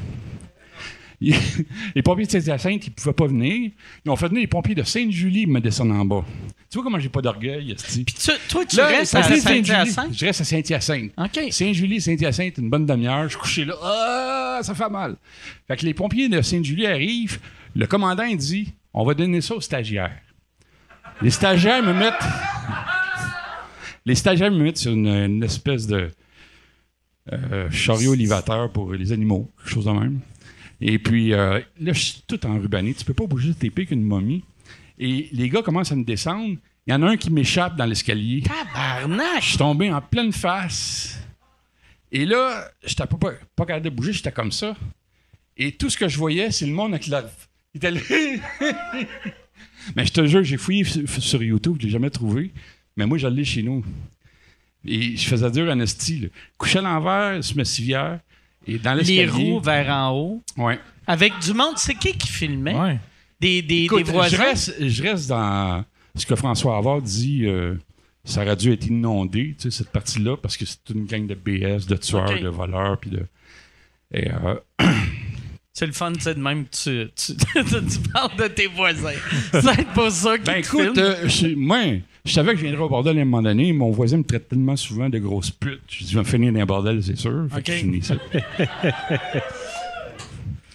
Les pompiers de Saint-Hyacinthe, ils ne pouvaient pas venir. Ils ont fait venir les pompiers de Sainte-Julie me descendre en bas. Tu vois comment j'ai pas d'orgueil, esti. Puis tu, toi, tu là, restes à Saint-Hyacinthe? Je reste à Saint-Hyacinthe. OK. Sainte-Julie, Saint-Hyacinthe, une bonne demi-heure. Je suis couché là. Ah, ça fait mal. Fait que les pompiers de Sainte-Julie arrivent. Le commandant, il dit, on va donner ça aux stagiaires. Les stagiaires me mettent... Les stagiaires me mettent sur une, une espèce de euh, chariot livateur pour les animaux. Quelque chose de même. Et puis, euh, là, je suis tout enrubanné. Tu peux pas bouger tes pieds qu'une momie. Et les gars commencent à me descendre. Il y en a un qui m'échappe dans l'escalier. Tabarnak! Je suis tombé en pleine face. Et là, j'étais pas, pas, pas capable de bouger. J'étais comme ça. Et tout ce que je voyais, c'est le monde avec la... Il était là... Mais je te jure, j'ai fouillé sur YouTube. Je l'ai jamais trouvé. Mais moi, j'allais chez nous. Et je faisais dur en esti. Couché à l'envers sur ma civière. Et dans les roues vers en haut. Ouais. Avec du monde, c'est qui qui filmait? Ouais. Des, des, Écoute, des voisins? Je reste, je reste dans ce que François Avard dit. Euh, ça aurait dû être inondé, tu sais, cette partie-là, parce que c'est une gang de B S, de tueurs, okay. de voleurs. Puis de... Et, euh... c'est le fun, tu sais, de même que tu, tu, tu parles de tes voisins. C'est pour ça qu'ils ben, écoute, euh, je, moi, je savais que je viendrais au bordel à un moment donné. Mon voisin me traite tellement souvent de grosse pute. Je dis, je vais me finir dans un bordel, c'est sûr. Fait okay. que je finis ça.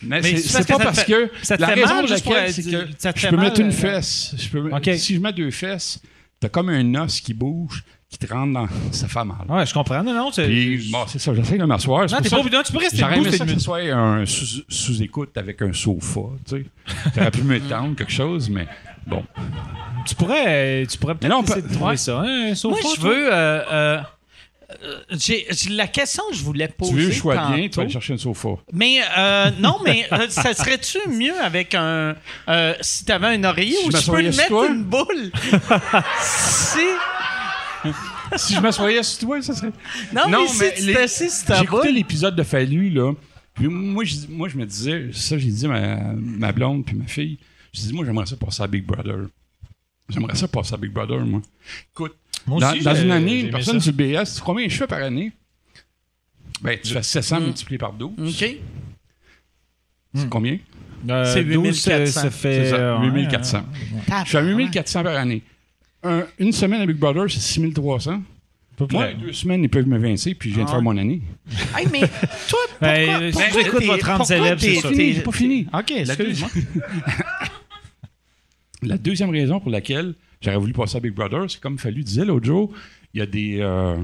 Mais, Mais c'est, c'est pas parce que... Ça te fait mal, juste pour... Je peux mettre une fesse. Si je mets deux fesses, t'as comme un os qui bouge... qui te rentre dans... Ça fait mal. Ouais, je comprends. Non, non, c'est... Puis, bon, c'est ça, j'essaie de m'asseoir. Non, t'es pas obligé, tu peux rester debout. J'aurais aimé ça que ce soit un sous, sous-écoute avec un sofa, tu sais. T'aurais pu m'étendre quelque chose, mais bon. Tu pourrais, tu pourrais peut-être non, essayer peut... de trouver ouais. ça, hein, un sofa. Moi, je veux... Euh, euh, Euh, j'ai, la question que je voulais poser. Tu veux, je vois bien, tu vas aller chercher un sofa. Mais euh, non, mais euh, ça serait-tu mieux avec un. Euh, si t'avais un oreiller si ou je tu peux le mettre toi? Une boule? Si. Si je m'assoyais sur toi, ça serait. Non, non mais, mais si tu t'es assis sur ta boule. J'écoutais l'épisode de Fallu, là. Puis moi, je, moi, je me disais, ça, j'ai dit à ma, ma blonde puis ma fille, je dis, moi, j'aimerais ça passer à Big Brother. J'aimerais ça passer à Big Brother, moi. Écoute, moi dans, aussi, dans une année, une personne du B S, tu sais combien je fais par année? Ben, tu fais sept cents mmh. multiplié par douze. OK. C'est mmh. combien? Euh, c'est huit mille quatre cents. Ça fait huit mille quatre cents. Ouais, ouais. Je fais huit mille quatre cents par année. Un, une semaine à Big Brother, c'est six mille trois cents. Moi, deux semaines, ils peuvent me vincer, puis je viens ah. de faire mon année. Hey, mais toi, pourquoi, ben, pourquoi, pourquoi j'écoute votre trente élèves, c'est ça. J'ai pas fini. OK, excuse-moi. La deuxième raison pour laquelle j'aurais voulu passer à Big Brother, c'est comme Fallu disait l'autre jour, il y a des... Euh,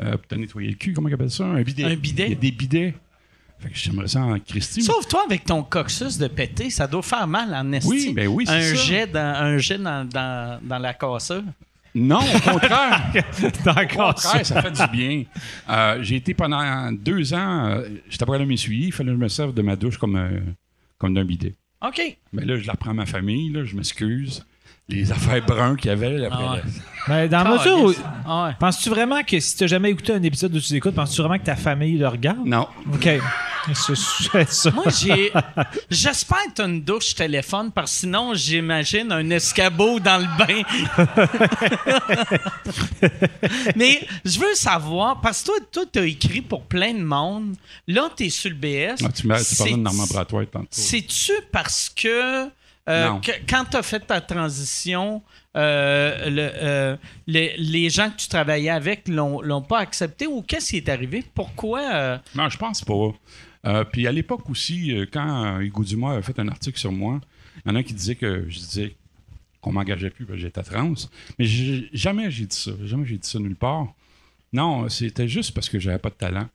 euh, pour te nettoyer le cul, comment on appelle ça? Un bidet. Un bidet. Il y a des bidets. Fait que j'aimerais ça en Christy. Sauf toi, avec ton coccyx de pété, ça doit faire mal en esti. Oui, ben oui, c'est un ça. Jet dans, un jet dans, dans, dans la cassure. Non, au contraire. Dans la cassure. Ça fait du bien. Euh, j'ai été pendant deux ans, euh, j'étais pas allé m'essuyer, il fallait que je me serve de ma douche comme, euh, comme d'un bidet. OK. Mais là, je la prends à ma famille, là, je m'excuse. Les affaires bruns qu'il y avait, là, après. Ah ouais. la... ben, dans la mesure où. Ah ouais. Penses-tu vraiment que si tu n'as jamais écouté un épisode où tu l'écoutes, penses-tu vraiment que ta famille le regarde? Non. OK. C'est ça. Moi, j'ai. J'espère que tu as une douche téléphone, parce que sinon, j'imagine un escabeau dans le bain. Mais je veux savoir, parce que toi, toi tu as écrit pour plein de monde. Là, tu es sur le B S. Ah, tu m'as, tu parlais de Normand Brathwaite tantôt. C'est-tu parce que. Euh, que, quand tu as fait ta transition, euh, le, euh, les, les gens que tu travaillais avec l'ont, l'ont pas accepté ou qu'est-ce qui est arrivé? Pourquoi? Euh... Non, je pense pas. Euh, puis à l'époque aussi, quand Hugo Dumas a fait un article sur moi, il y en a qui disaient que je disais qu'on ne m'engageait plus parce que j'étais trans. Mais j'ai, jamais j'ai dit ça. Jamais j'ai dit ça nulle part. Non, c'était juste parce que j'avais pas de talent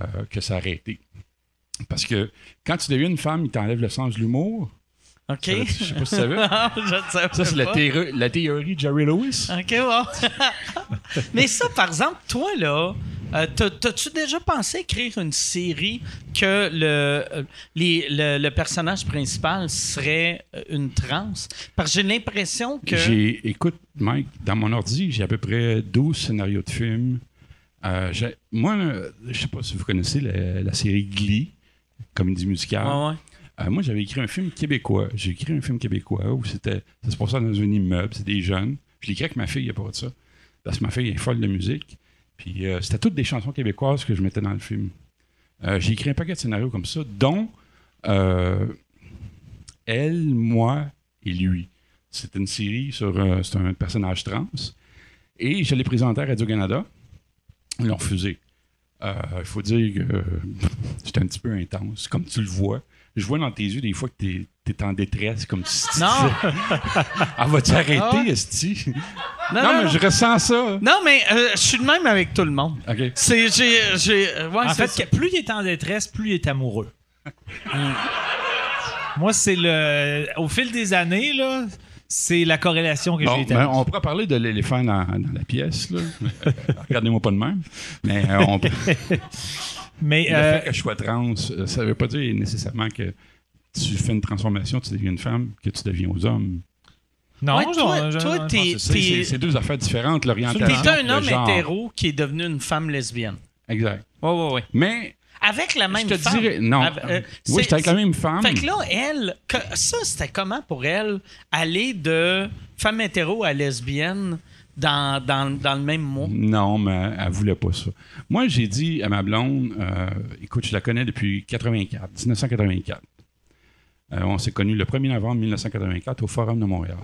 euh, que ça a arrêté. Parce que quand tu deviens une femme, il t'enlève le sens de l'humour. OK. Ça, je sais pas si tu savais. Ça, c'est la, théorie, la théorie de Jerry Lewis. OK, bon. Mais ça, par exemple, toi, là, euh, t'as-tu déjà pensé écrire une série que le, les, le, le personnage principal serait une transe? Parce que j'ai l'impression que... J'ai, écoute, Mike, dans mon ordi, j'ai à peu près douze scénarios de films. Euh, j'ai, moi, je sais pas si vous connaissez la, la série Glee, comédie musicale. Ah ouais. Euh, moi, j'avais écrit un film québécois. J'ai écrit un film québécois où c'était, ça se passait dans un immeuble, c'est des jeunes. Je l'ai écrit avec ma fille, il n'y a pas de ça. Parce que ma fille est folle de musique. Puis euh, c'était toutes des chansons québécoises que je mettais dans le film. Euh, j'ai écrit un paquet de scénarios comme ça, dont euh, Elle, moi et lui. C'était une série sur euh, c'est un personnage trans. Et je l'ai présenté à Radio-Canada. Ils l'ont refusé. Il euh, faut dire que euh, c'était un petit peu intense, comme tu le vois. Je vois dans tes yeux des fois que t'es, t'es en détresse, comme si tu non! Elle va-tu arrêter, esti? Non, non, non, mais non. Je ressens ça. Non, mais euh, je suis de même avec tout le monde. Okay. C'est, j'ai, j'ai, ouais, en c'est fait, que plus il est en détresse, plus il est amoureux. mm. Moi, c'est le... Au fil des années, là, c'est la corrélation que bon, j'ai établie. Ben, on pourrait parler de l'éléphant dans, dans la pièce, là. Regardez-moi pas de même. Mais euh, on peut... Mais le euh, fait que je sois trans, ça ne veut pas dire nécessairement que tu fais une transformation, tu deviens une femme, que tu deviens aux hommes. Non, ouais, toi, genre, toi genre, t'es, c'est, t'es, c'est, c'est deux affaires différentes, l'orientation. T'es un homme hétéro qui est devenu une femme lesbienne. Exact. Oui, oui, oui. Mais avec la même je te femme. Dirais, non. Avec, euh, oui, j'étais avec la même femme. Fait que là, elle, que, ça, c'était comment pour elle aller de femme hétéro à lesbienne? Dans, dans, dans le même mot? Non, mais elle ne voulait pas ça. Moi, j'ai dit à ma blonde, euh, écoute, je la connais depuis quatre-vingt-quatre, mille neuf cent quatre-vingt-quatre. Euh, on s'est connus le premier novembre mille neuf cent quatre-vingt-quatre au Forum de Montréal.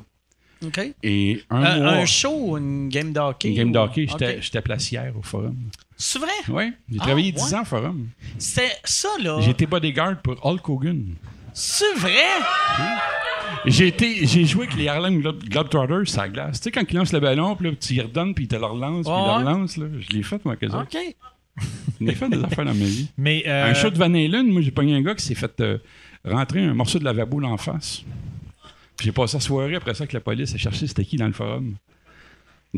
OK. Et un, euh, mois, un show ou une game de hockey? Une game de hockey. J'étais, okay. j'étais placière au Forum. C'est vrai? Oui. J'ai ah, travaillé ouais. dix ans au Forum. C'est ça, là? J'ai été bodyguard pour Hulk Hogan. C'est vrai? Oui. J'ai, été, j'ai joué avec les Harlem Globetrotters sur la glace. Tu sais, quand ils lancent le ballon, puis là, tu y redonnes, puis ils te le relancent, oh, puis ils ouais. le relancent. Là, je l'ai fait, moi, que ça. OK. Je l'ai fait des affaires dans ma vie. Mais euh... Un show de Van Halen, moi, j'ai pogné un gars qui s'est fait euh, rentrer un morceau de lavabo dans la face. Puis j'ai passé la soirée après ça que la police a cherché c'était qui dans le forum.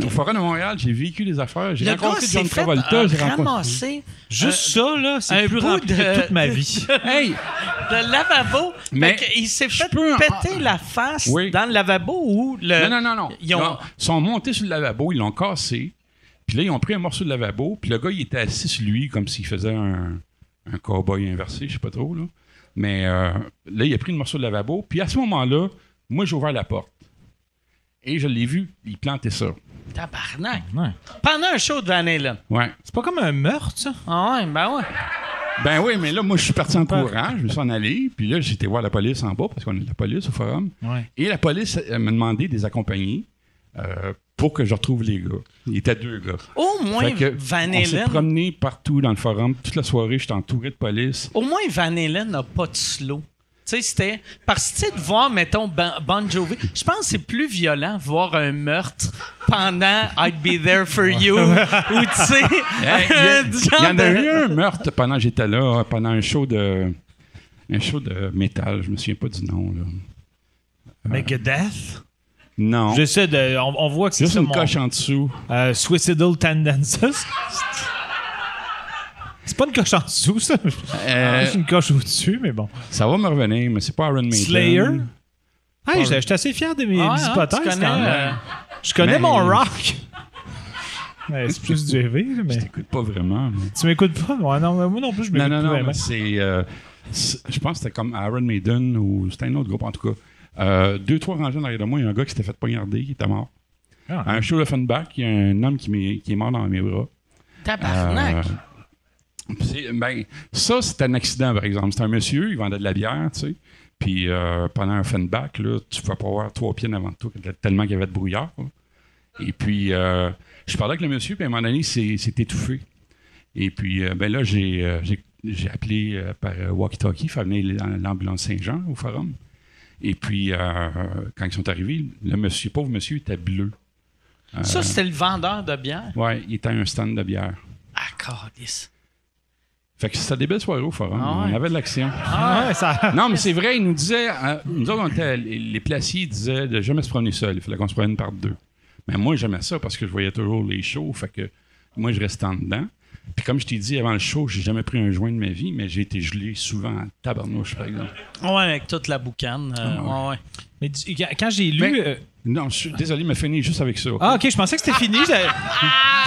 Au Forum de Montréal, j'ai vécu des affaires. J'ai le rencontré John Travolta. J'ai ramassé. Juste euh, ça, là, c'est plus rempli de... de toute ma vie. Hey! Le lavabo. Mais il s'est fait peux... péter la face oui. dans le lavabo ou le. Non, non, non, non. Ils ont... non. Ils sont montés sur le lavabo, ils l'ont cassé. Puis là, ils ont pris un morceau de lavabo. Puis le gars, il était assis sur lui comme s'il faisait un, un cow-boy inversé, je sais pas trop, là. Mais euh, là, il a pris le morceau de lavabo. Puis à ce moment-là, moi, j'ai ouvert la porte. Et je l'ai vu, il plantait ça. Tabarnak! Ouais. Pendant un show de Van Halen. Ouais. C'est pas comme un meurtre, ça? Ah ouais, ben ouais. Ben oui, mais là, moi, je suis parti en courant, je me suis en allé, puis là, j'étais voir la police en bas, parce qu'on a de la police au forum. Ouais. Et la police euh, m'a demandé de les accompagner euh, pour que je retrouve les gars. Il était deux gars. Au moins, que Van Halen... On s'est promené partout dans le forum. Toute la soirée, j'étais entouré de police. Au moins, Van Halen n'a pas de slow. Tu sais, c'était... Parce que, tu sais, de voir, mettons, Bon Jovi, je pense que c'est plus violent voir un meurtre pendant « I'd be there for you » ou, tu sais... Il y en a eu un meurtre pendant que j'étais là, pendant un show de... Un show de métal, je me souviens pas du nom, là. Euh, Megadeth? Non. J'essaie de... On, on voit que c'est... Juste une mon, coche en dessous. Euh, « Suicidal Tendencies ». C'est pas une coche en dessous, ça. Euh, c'est une coche au-dessus, mais bon. Ça va me revenir, mais c'est pas Iron Maiden. Slayer? Hey, je suis assez fier de mes ah, hypothèses. Ah, connais, quand même. Euh... Je connais mais... mon rock. mais c'est plus du heavy. Mais... Je t'écoute pas vraiment. Mais... Tu m'écoutes pas? Ouais, non, moi non plus, je m'écoute pas. Non, non, non, mais c'est... Euh, c'est je pense que c'était comme Iron Maiden ou c'était un autre groupe, en tout cas. Euh, deux, trois rangées derrière de moi, il y a un gars qui s'était fait poignarder, qui était mort. Ah. À un show de Funback, il y a un homme qui, m'est, qui est mort dans mes bras. Tabarnak! Euh, C'est, ben, ça, c'était un accident, par exemple. C'était un monsieur, il vendait de la bière, tu sais. Puis euh, pendant un funback, là, tu ne pouvais pas avoir trois pieds devant toi, tellement qu'il y avait de brouillard. Là. Et puis, euh, je parlais avec le monsieur, puis à un moment donné, il s'est, s'est étouffé. Et puis, euh, ben là, j'ai, euh, j'ai, j'ai appelé euh, par euh, walkie-talkie, il fallait venir dans l'ambulance Saint-Jean au forum. Et puis, euh, quand ils sont arrivés, le monsieur, pauvre monsieur était bleu. Euh, ça, c'était le vendeur de bière? Oui, il était à un stand de bière. Ah, calice! Fait que c'était des belles soirées au forum. Ah ouais. On avait de l'action. Ah ouais, ça... Non, mais c'est vrai, ils nous disaient... Euh, nous autres, on était, les placiers disaient de jamais se promener seul. Il fallait qu'on se promène par deux. Mais moi, j'aimais ça parce que je voyais toujours les shows. Fait que moi, je restais en dedans. Puis comme je t'ai dit, avant le show, j'ai jamais pris un joint de ma vie, mais j'ai été gelé souvent à tabarnouche, par exemple. Ouais, avec toute la boucane. Euh, ah ouais. Ouais. Mais du, quand j'ai lu... Mais, euh... Non, je suis désolé, mais finis juste avec ça. Okay? Ah, OK, je pensais que c'était fini. J'avais,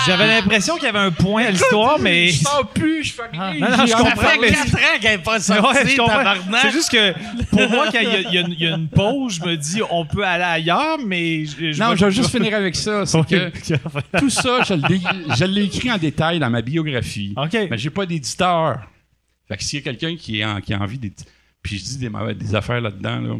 j'avais l'impression qu'il y avait un point à l'histoire, mais... Je sors plus, je suis familier. Ah, non, non, je comprends. Ça fait quatre ans qu'elle n'est pas sortie, tabarnak. C'est juste que, pour moi, quand il y, y, y a une pause, je me dis, on peut aller ailleurs, mais... Je, je non, je vais juste finir avec ça. C'est que tout ça, je, dé... je l'ai écrit en détail dans ma biographie. Okay. Mais j'ai pas d'éditeur. Fait que s'il y a quelqu'un qui, en, qui a envie d'éditer... Puis je dis des, des affaires là-dedans, là.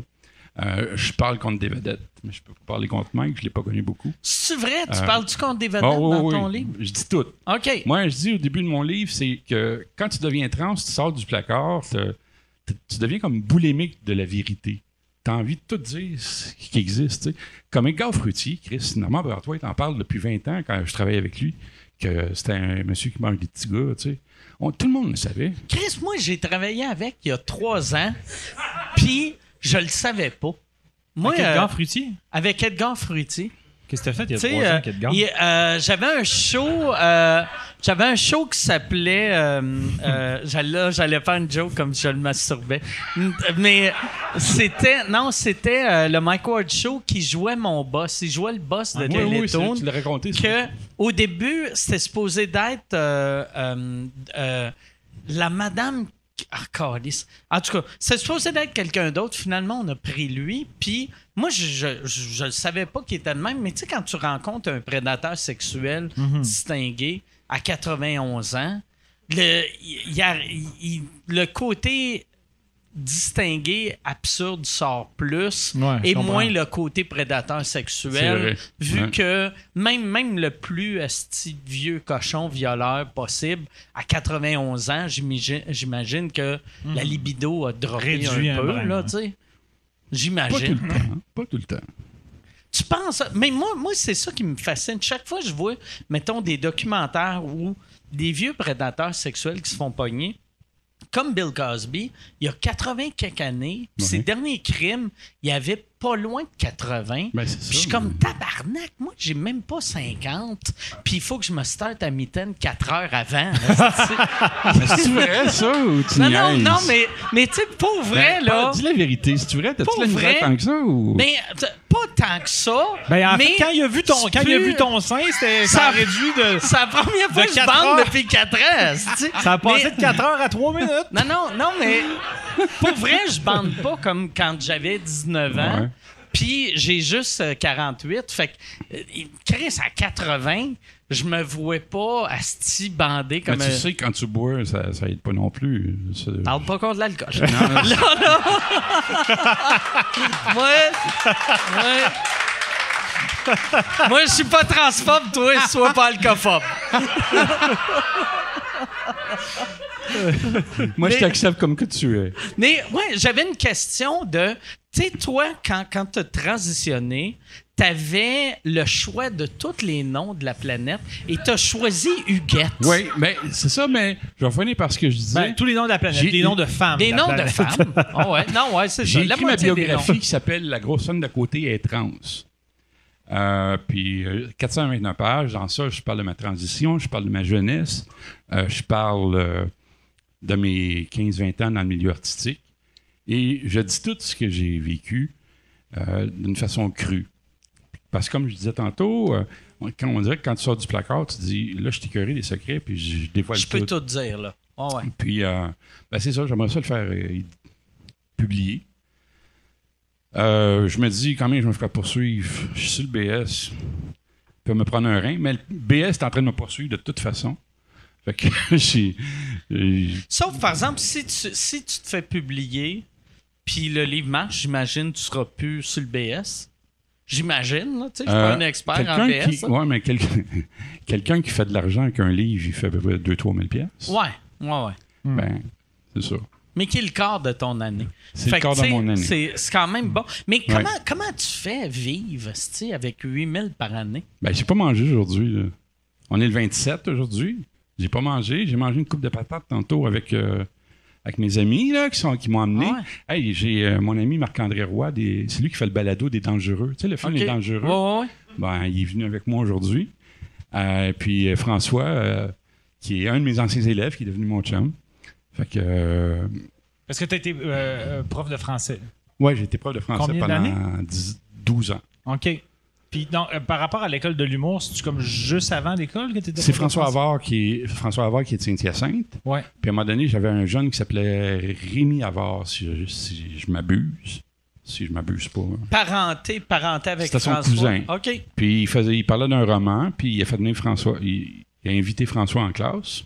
Euh, je parle contre des vedettes, mais je peux pas parler contre Mike, je l'ai pas connu beaucoup. C'est vrai, tu euh, parles-tu contre des vedettes oh, oui, dans ton oui. livre? Je dis tout. OK. Moi, je dis au début de mon livre, c'est que quand tu deviens trans, tu sors du placard, tu deviens comme boulémique de la vérité. Tu as envie de tout dire ce qui existe. T'sais. Comme Edgar Fruitier, Chris, Normand Brathwaite, t'en parle depuis vingt ans quand je travaillais avec lui, que c'était un monsieur qui mange des petits gars, tu sais. Tout le monde le savait. Chris, moi, j'ai travaillé avec il y a trois ans, puis... Je le savais pas. Moi, avec Edgar euh, Fruitier? Avec Edgar Fruitier. Qu'est-ce que t'as fait il y a trois euh, ans avec Edgar? Il, euh, j'avais un show... Euh, j'avais un show qui s'appelait... Euh, euh, j'allais, j'allais faire une joke comme je le masturbais. Mais c'était... Non, c'était euh, le Mike Ward Show qui jouait mon boss. Il jouait le boss de ah, Télétoon. Oui, oui, c'est vrai, tu l'as raconté. Ça. Que, au début, c'était supposé d'être euh, euh, euh, la madame... Ah, calice. En tout cas, c'est supposé d'être quelqu'un d'autre. Finalement, on a pris lui. Puis moi, je ne je, je, je savais pas qu'il était le même. Mais tu sais, quand tu rencontres un prédateur sexuel mm-hmm. distingué à quatre-vingt-onze ans, le, y a, y, le côté distingué, absurde sort plus ouais, et moins le côté prédateur sexuel. Vu ouais. que même, même le plus esti vieux cochon violeur possible, à quatre-vingt-onze ans, j'imagine, j'imagine que mmh. la libido a droppé Réduit un, un peu. Là, j'imagine. Pas tout le temps. Hein? Pas tout le temps. Tu penses... Mais moi, moi, c'est ça qui me fascine. Chaque fois que je vois, mettons, des documentaires où des vieux prédateurs sexuels qui se font pogner, comme Bill Cosby, il y a quatre-vingts quelques années, oui. ses derniers crimes, il avait pas loin de quatre-vingts. Ben, c'est ça, puis je suis mais... comme tabarnak, moi, j'ai même pas cinquante. Puis il faut que je me starte à mitaine quatre heures avant. C'est-tu vrai, ça, ou tu non, non, non, mais, mais tu sais, pour vrai, ben, là... Dis la vérité, c'est-tu vrai? T'as-tu la vraie tant que ça, ou... Ben, pas tant que ça, ben, en mais... Fait, quand il a vu ton, quand il a vu ton sein, c'était ça, ça a réduit de... C'est la première fois que je bande depuis quatre ans, tu sais. Ça a passé mais... de quatre heures à trois minutes. Non, non, non, mais... Pour vrai, je bande pas comme quand j'avais dix-neuf ans. Puis j'ai juste quarante-huit. Fait que, Chris, à quatre-vingts, je me vois pas asti bandé comme... Mais tu euh... sais, quand tu bois, ça, ça aide pas non plus. C'est... Parle pas contre l'alcool. Non, non. Non, non. Ouais. Ouais. Moi, je suis pas transphobe, toi, sois pas alcophobe. Moi, mais, je t'accepte comme que tu es. Mais, ouais, j'avais une question de... Tu sais, toi, quand, quand tu as transitionné, t'avais le choix de tous les noms de la planète et t'as choisi Huguette. Oui, mais c'est ça, mais je vais finir par ce que je disais. Ben, tous les noms de la planète, les noms de femmes. Des noms de femmes. Des noms de femmes. Oh, ouais. Non, ouais, c'est ça. J'ai écrit ma biographie qui s'appelle « La grosse femme d'à côté est trans ». Euh, puis euh, quatre cent vingt-neuf pages, dans ça, je parle de ma transition, je parle de ma jeunesse, euh, je parle euh, de mes quinze vingt ans dans le milieu artistique. Et je dis tout ce que j'ai vécu euh, d'une façon crue. Parce que comme je disais tantôt, euh, quand on dirait que quand tu sors du placard, tu dis, là, je t'ai écœuré des secrets, puis je, je dévoile tout. Je peux tout dire, là. Oh, ouais. Puis, euh, ben, c'est ça, j'aimerais ça le faire euh, publier. Euh, je me dis, quand même, je me ferai poursuivre. Je suis sur le B S. Il peut me prendre un rein, mais le B S est en train de me poursuivre de toute façon. Fait que j'ai, j'ai... Sauf, par exemple, si tu, si tu te fais publier, puis le livre marche, j'imagine que tu seras plus sur le B S. J'imagine, là, tu sais, je suis euh, pas un expert en B S. Qui, ouais, mais quel, quelqu'un qui fait de l'argent avec un livre, il fait à peu près deux à trois mille dollars. Ouais, ouais, ouais. Ben, c'est ça. Mais qui est le quart de ton année. C'est fait le quart de mon année. C'est, c'est quand même bon. Mais comment, ouais. comment tu fais vivre avec huit mille par année? Ben, j'ai pas mangé aujourd'hui. Là. On est le vingt-sept aujourd'hui. J'ai pas mangé. J'ai mangé une coupe de patates tantôt avec, euh, avec mes amis là, qui, sont, qui m'ont amené. Ouais. Hey, j'ai euh, mon ami Marc-André Roy, des, c'est lui qui fait le balado des Dangereux. Tu sais, le film okay. Les Dangereux. Ouais, ouais. Ben, il est venu avec moi aujourd'hui. Euh, puis euh, François, euh, qui est un de mes anciens élèves, qui est devenu mon chum. Fait que... Euh, Est-ce que tu as été euh, prof de français? Oui, j'ai été prof de français Combien pendant dix, douze ans. OK. Puis donc, euh, par rapport à l'école de l'humour, c'est-tu comme juste avant l'école que tu étais? C'est François Avard, qui est, François Avard qui est de Saint-Hyacinthe. Ouais. Puis à un moment donné, j'avais un jeune qui s'appelait Rémi Avard, si je, si je m'abuse. Si je m'abuse pas. Parenté, parenté avec C'était François. C'était son cousin. OK. Puis il, faisait, il parlait d'un roman, puis il a fait venir François. Il, il a invité François en classe.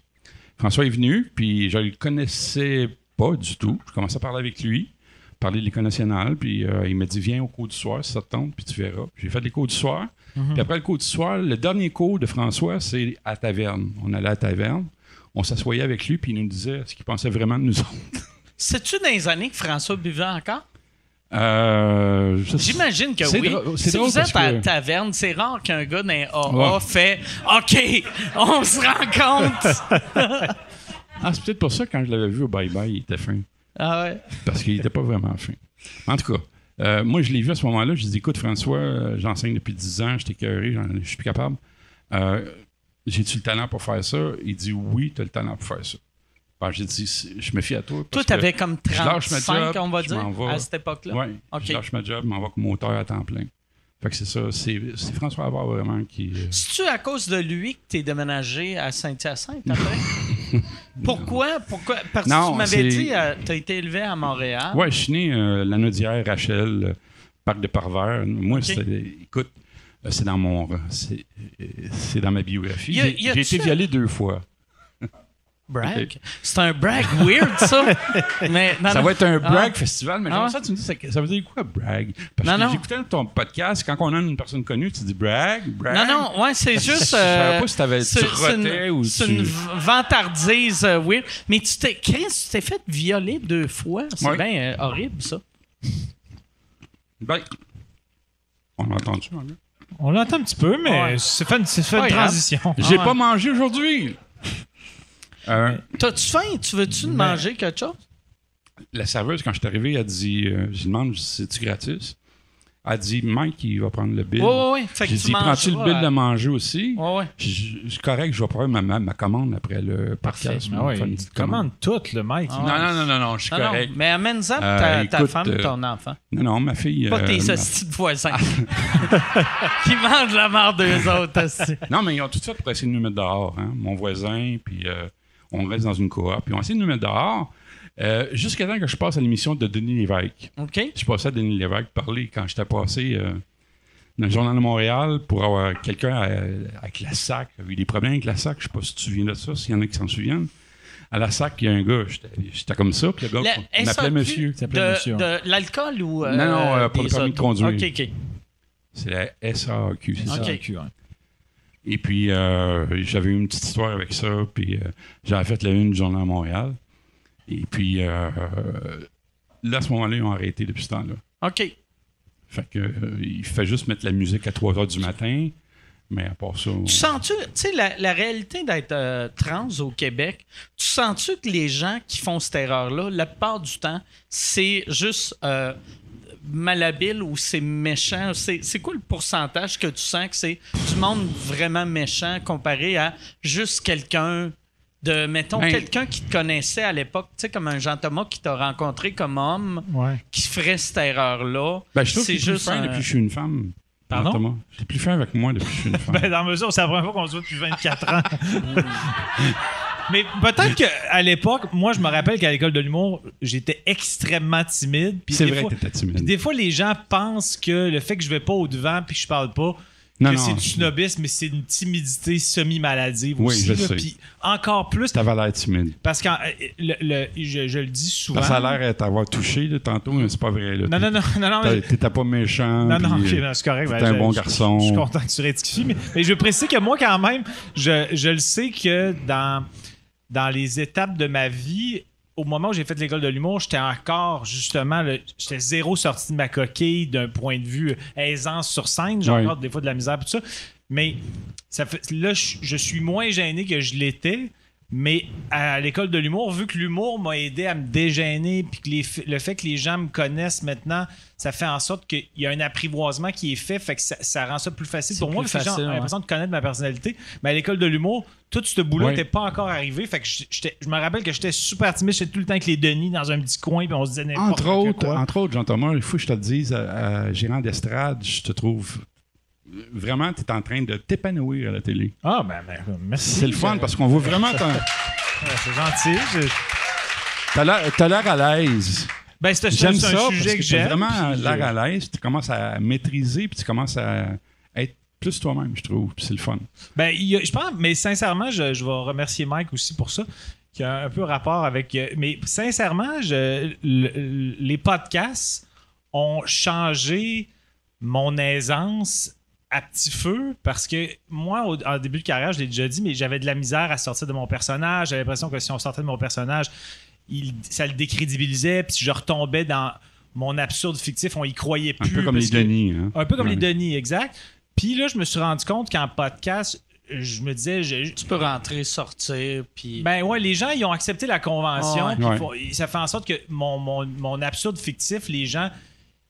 François est venu, puis je le connaissais pas du tout. Je commençais à parler avec lui, parler de l'école nationale, puis euh, il m'a dit « Viens au cours du soir, si ça te tente, puis tu verras. » J'ai fait les cours du soir, mm-hmm. puis après le cours du soir, le dernier cours de François, c'est à taverne. On allait à la taverne, on s'assoyait avec lui, puis il nous disait ce qu'il pensait vraiment de nous autres. C'est-tu dans les années que François buvait encore? Euh, je... J'imagine que c'est oui. Dr- c'est si vous êtes à la que... taverne, c'est rare qu'un gars d'un A A ouais. fait « OK, on se rencontre! » Ah, c'est peut-être pour ça que quand je l'avais vu au Bye Bye, il était fin. Ah ouais? Parce qu'il était pas vraiment fin. En tout cas, euh, moi, je l'ai vu à ce moment-là. Je lui ai dit « Écoute, François, j'enseigne depuis dix ans, je t'ai écœuré, je suis plus capable. Euh, j'ai-tu le talent pour faire ça? » Il dit « Oui, tu as le talent pour faire ça. » Ben, j'ai dit, je me fie à toi. Toi, t'avais comme trente-cinq, on va dire, à cette époque-là. Oui, okay. Je lâche ma job, je m'en vais comme auteur à temps plein. Fait que c'est ça, c'est, c'est François Avard vraiment qui... Euh... C'est-tu à cause de lui que t'es déménagé à Saint-Hyacinthe après? Pourquoi? Pourquoi? Parce que tu m'avais c'est... dit, euh, t'as été élevé à Montréal. Oui, je suis né euh, l'anneau d'hier, Rachel, euh, Parc de Parvers. Moi, okay. c'est, écoute, euh, c'est dans mon... Euh, c'est, euh, c'est dans ma biographie. Y a, y a j'ai été violé deux fois. Brag? Okay. C'est un brag weird, ça. mais, non, ça non. va être un brag ah. festival, mais ah. ça, tu me dis, ça, ça veut dire quoi, brag? Parce non, que non. j'écoutais ton podcast, quand on a une personne connue, tu dis brag, brag. Non, non, ouais, c'est juste... Je euh, savais pas si t'avais, c'est, tu rotais ou tu... C'est une vantardise euh, weird. Mais tu t'es, Chris, tu t'es fait violer deux fois. C'est oui. bien euh, horrible, ça. Ben, on l'entend-tu, mon gars? On l'entend un petit peu, mais ouais. c'est fait, c'est fait ouais, une transition. Hein. J'ai ah, pas ouais. mangé aujourd'hui. Euh, T'as-tu faim? Tu veux-tu ben, manger quelque chose? La serveuse, quand je suis arrivé, elle dit euh, je demande si c'est-tu gratis. a dit « Mike, il va prendre le bill. Oui, oui, oui. » J'ai dit « Prends-tu le bill à... de manger aussi? Oui, oui. » C'est correct, je vais prendre ma, ma, ma commande après le podcast. Ah, oui. Commande. commande tout, le Mike. Ah, non, non, non, non, non, je suis non, correct. Non, mais amène-en euh, ta, écoute, ta femme et euh, ton enfant. Non, non, ma fille... Pas euh, tes hosties ma... de voisins qui mangent la marde des autres. Aussi. Non, mais ils ont tout fait pour essayer de nous mettre dehors. Hein. Mon voisin, puis euh, on reste dans une cour, puis on essaie de nous mettre dehors. Euh, jusqu'à temps que je passe à l'émission de Denis Lévesque. Okay. Je passais à Denis Lévesque parler quand j'étais passé euh, dans le Journal de Montréal pour avoir quelqu'un avec la S A A Q. Il y a eu des problèmes avec la S A A Q. Je ne sais pas si tu te souviens de ça, s'il y en a qui s'en souviennent. À la S A A Q, il y a un gars, j'étais, j'étais comme ça, puis le gars m'appelait Monsieur. De, monsieur. De l'alcool ou. Euh, non, non, euh, pour le permis de conduire. OK, OK. C'est la S A A Q. C'est S A A Q, oui. Et puis, euh, j'avais eu une petite histoire avec ça, puis euh, j'avais fait la une du Journal de Montréal. Et puis, euh, là, à ce moment-là, ils ont arrêté depuis ce temps-là. OK. Fait que, euh, il fait juste mettre la musique à trois heures du matin, mais à part ça... On... Tu sens-tu, tu sais, la, la réalité d'être euh, trans au Québec, tu sens-tu que les gens qui font cette erreur-là, la plupart du temps, c'est juste euh, malhabile ou c'est méchant? C'est, c'est quoi le pourcentage que tu sens que c'est du monde vraiment méchant comparé à juste quelqu'un... de, mettons, ben, quelqu'un qui te connaissait à l'époque, tu sais, comme un Jean-Thomas qui t'a rencontré comme homme, ouais. qui ferait cette erreur-là. Ben, je trouve c'est que je suis plus fin un... depuis que je suis une femme. Pardon? Jean-Thomas. Je suis plus fin avec moi depuis que je suis une femme. Ben, dans la mesure où c'est la première fois qu'on se voit depuis vingt-quatre ans. Mais peut-être qu'à l'époque, moi, je me rappelle qu'à l'école de l'humour, j'étais extrêmement timide. Pis c'est des vrai fois, que t'étais timide. Des fois, les gens pensent que le fait que je vais pas au-devant puis que je parle pas, Non, que non, c'est du snobisme, mais c'est une timidité semi-maladive oui, aussi. Oui, je là, sais. Puis encore plus... T'avais l'air timide. Parce que le, le, je, je le dis souvent... Ça a l'air de t'avoir touché là, tantôt, mais c'est pas vrai. Là. Non, non, non, non, non. Mais... T'étais pas méchant. Non, non, okay, non c'est correct. T'étais ben, un je, bon je, garçon. Je suis content que tu rectifies, mais, mais je précise que moi, quand même, je, je le sais que dans, dans les étapes de ma vie... Au moment où j'ai fait l'école de l'humour, j'étais encore, justement, le, j'étais zéro sorti de ma coquille d'un point de vue aisance sur scène. J'ai oui. encore des fois de la misère et tout ça. Mais ça fait, là, je, je suis moins gêné que je l'étais. Mais à l'école de l'humour, vu que l'humour m'a aidé à me dégêner puis que les, le fait que les gens me connaissent maintenant, ça fait en sorte qu'il y a un apprivoisement qui est fait, fait que ça, ça rend ça plus facile c'est pour plus moi. Parce que les gens ont l'impression de connaître ma personnalité. Mais à l'école de l'humour, tout ce boulot n'était oui. pas encore arrivé. Fait que j'étais, je me rappelle que j'étais super timide. J'étais tout le temps avec les Denis dans un petit coin puis on se disait n'importe entre quoi. Autres, quoi. Entre autres, Jean-Thomas, il faut que je te le dise, euh, gérant d'estrade, je te trouve... Vraiment, tu es en train de t'épanouir à la télé. Ah, ben, ben merci. C'est le fun parce qu'on voit vraiment... Ton... C'est gentil. Je... T'as, l'air, t'as l'air à l'aise. Ben, c'est, j'aime c'est ça un sujet parce que, que j'aime, t'as vraiment puis... l'air à l'aise. Tu commences à maîtriser puis tu commences à être plus toi-même, je trouve. Puis c'est le fun. Ben, y a, je pense... Mais sincèrement, je, je vais remercier Mike aussi pour ça. Qui a un peu rapport avec... Mais sincèrement, je, le, les podcasts ont changé mon aisance... à petit feu, parce que moi, au, au début de carrière, je l'ai déjà dit, mais j'avais de la misère à sortir de mon personnage. J'avais l'impression que si on sortait de mon personnage, il, ça le décrédibilisait, puis si je retombais dans mon absurde fictif, on y croyait plus. Un peu comme les Denis. Hein? Un peu comme ouais. les Denis, exact. Puis là, je me suis rendu compte qu'en podcast, je me disais... Je, tu peux rentrer, sortir, puis... Ben ouais, les gens, ils ont accepté la convention, oh, ouais. puis ouais. ça fait en sorte que mon, mon, mon absurde fictif, les gens,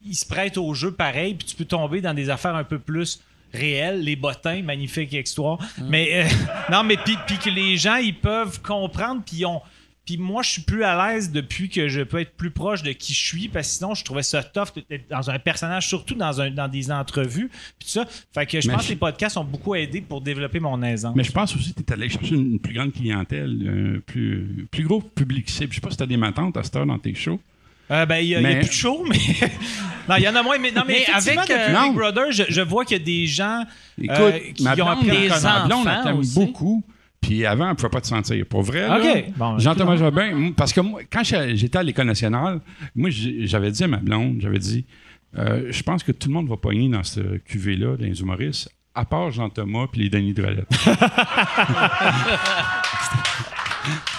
ils se prêtent au jeu pareil, puis tu peux tomber dans des affaires un peu plus... réel, les bottins, magnifique histoire. Mmh. Mais euh, non, mais puis que les gens, ils peuvent comprendre, puis ils ont... Puis moi, je suis plus à l'aise depuis que je peux être plus proche de qui je suis, parce que sinon, je trouvais ça tough d'être dans un personnage, surtout dans, un, dans des entrevues, puis tout ça. Fait que je mais pense je... que les podcasts ont beaucoup aidé pour développer mon aisance. Mais je pense aussi que tu es allé chercher une plus grande clientèle, un plus, plus gros public cible. Je sais pas si tu as des matantes à cette heure dans tes shows. Euh, ben, il n'y a, mais... a plus de show, mais. Non, il y en a moins. Mais, non, mais, mais avec euh, Big Brother, je, je vois qu'il y a des gens Écoute, euh, qui ma blonde, ont appris des enfants. Blonde, on t'aime beaucoup. Puis avant, on ne pouvait pas te sentir. Pour vrai, okay. bon, Jean-Thomas Jobin, parce que moi, quand j'étais à l'École nationale, moi, j'avais dit à ma blonde, j'avais dit, euh, je pense que tout le monde va pogner dans ce cuvée-là, dans les humoristes, à part Jean-Thomas et les Denis Drolet.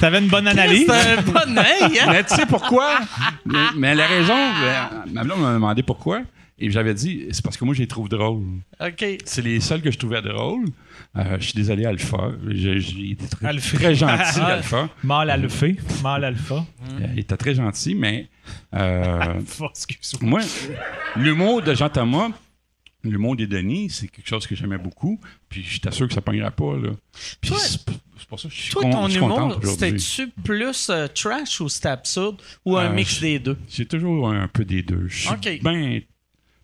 T'avais une bonne analyse. C'était une bonne analyse. Mais tu sais pourquoi? mais, mais la raison, ma blonde m'a demandé pourquoi. Et j'avais dit, c'est parce que moi, je les trouve drôles. OK. C'est les seuls que je trouvais drôles. Euh, je suis désolé, Alpha. J'ai été très, très gentil, Alpha. Mal alpha. Mal alpha. Il était très gentil, mais... Euh, alpha, excuse-moi. Moi, l'humour de Jean-Thomas, l'humour des Denis, c'est quelque chose que j'aimais beaucoup. Puis je t'assure que ça ne pognera pas, là. Puis ouais. C'est pour ça que je suis content. Toi, ton humour, c'était-tu plus euh, trash ou c'était absurde? Ou un euh, mix des deux? J'ai toujours un peu des deux. Je suis okay. bien...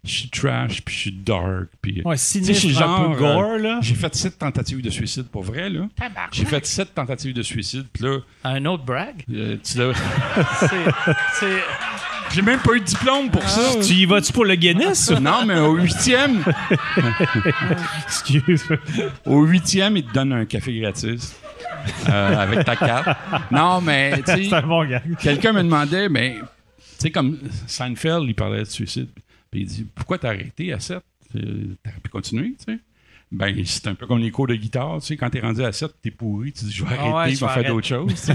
Je suis trash, puis je suis dark. Puis, ouais, sinistre, genre, un peu gore, là. J'ai fait sept tentatives de suicide, pour vrai, là. J'ai fait sept tentatives de suicide, puis là... Un autre brag? Euh, tu l'as... c'est... c'est... J'ai même pas eu de diplôme pour ah, ça. Tu y vas-tu pour le Guinness? Non, mais au huitième... Excuse. Au huitième, ils te donnent un café gratis. Euh, avec ta carte. Non, mais, tu sais... C'est un bon gars. Quelqu'un me demandait, mais... Tu sais, comme Seinfeld, il parlait de suicide... Puis il dit, pourquoi t'as arrêté à sept? T'aurais pu continuer, tu sais? Ben, c'est un peu comme les cours de guitare, tu sais, quand t'es rendu à sept, t'es pourri, tu dis, je vais arrêter, oh ouais, je vais faire d'autres choses.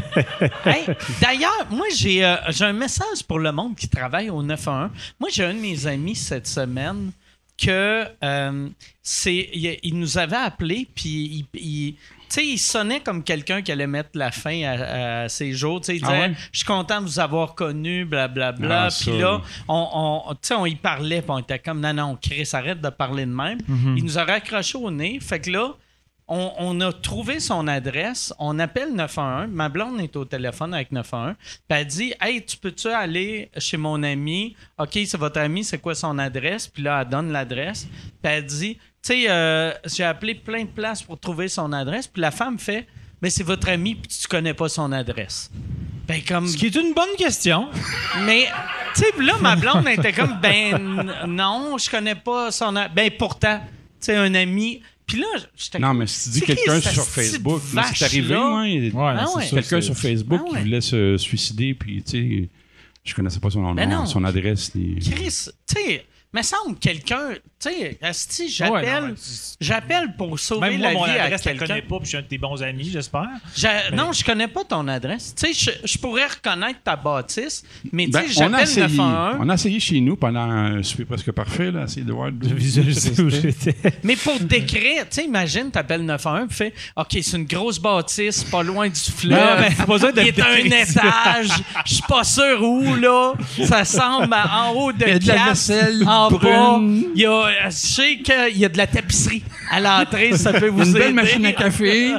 Hey, d'ailleurs, moi, j'ai, euh, j'ai un message pour le monde qui travaille au neuf un un. Moi, j'ai un de mes amis cette semaine que euh, c'est, il, il nous avait appelé, puis il... il tu sais, il sonnait comme quelqu'un qui allait mettre la fin à, à ses jours. Tu sais, il disait, ah ouais? Je suis content de vous avoir connu, blablabla. Puis là, on, on, tu sais, on y parlait, puis on était comme, non, non, Chris, arrête de parler de même. Mm-hmm. Il nous a raccroché au nez. Fait que là, on, on a trouvé son adresse. On appelle neuf un un. Ma blonde est au téléphone avec neuf un un. Puis elle dit, hey, tu peux-tu aller chez mon ami? OK, c'est votre ami, c'est quoi son adresse? Puis là, elle donne l'adresse. Puis elle dit, tu sais, euh, j'ai appelé plein de places pour trouver son adresse. Puis la femme fait, mais c'est votre ami, puis tu connais pas son adresse. Ben, comme... Ce qui est une bonne question. Mais, tu sais, là, ma blonde était comme, ben non, je connais pas son adresse. Ben pourtant, tu sais, un ami. Puis là, j'étais non, mais si tu dis quelqu'un sur Facebook, c'est arrivé, ouais, ah ouais. C'est quelqu'un sur Facebook ah ouais. qui voulait se suicider, puis, tu sais, je connaissais pas son nom, ben non, son adresse. Ni... Chris, tu sais. Mais semble quelqu'un, tu sais, asti, j'appelle, ouais, ouais. j'appelle pour sauver même moi, la mon vie adresse, à quelqu'un. Je connais pas, puis je suis un de tes bons amis, j'espère. Je, mais... Non, je connais pas ton adresse. Tu sais, je, je pourrais reconnaître ta bâtisse, mais ben, tu sais, j'appelle neuf un un. On a essayé chez nous pendant un souper presque parfait là, essayer de voir de visualiser où j'étais. Mais pour décrire, tu sais, imagine, t'appelles neuf un un, puis fais, ok, c'est une grosse bâtisse, pas loin du fleuve. Il est à un étage. Je suis pas sûr où là. Ça semble à, en haut de, de la vaisselle. En bas, il y a, je sais qu'il y a de la tapisserie à l'entrée, ça peut vous aider. Une belle aider. Machine à café.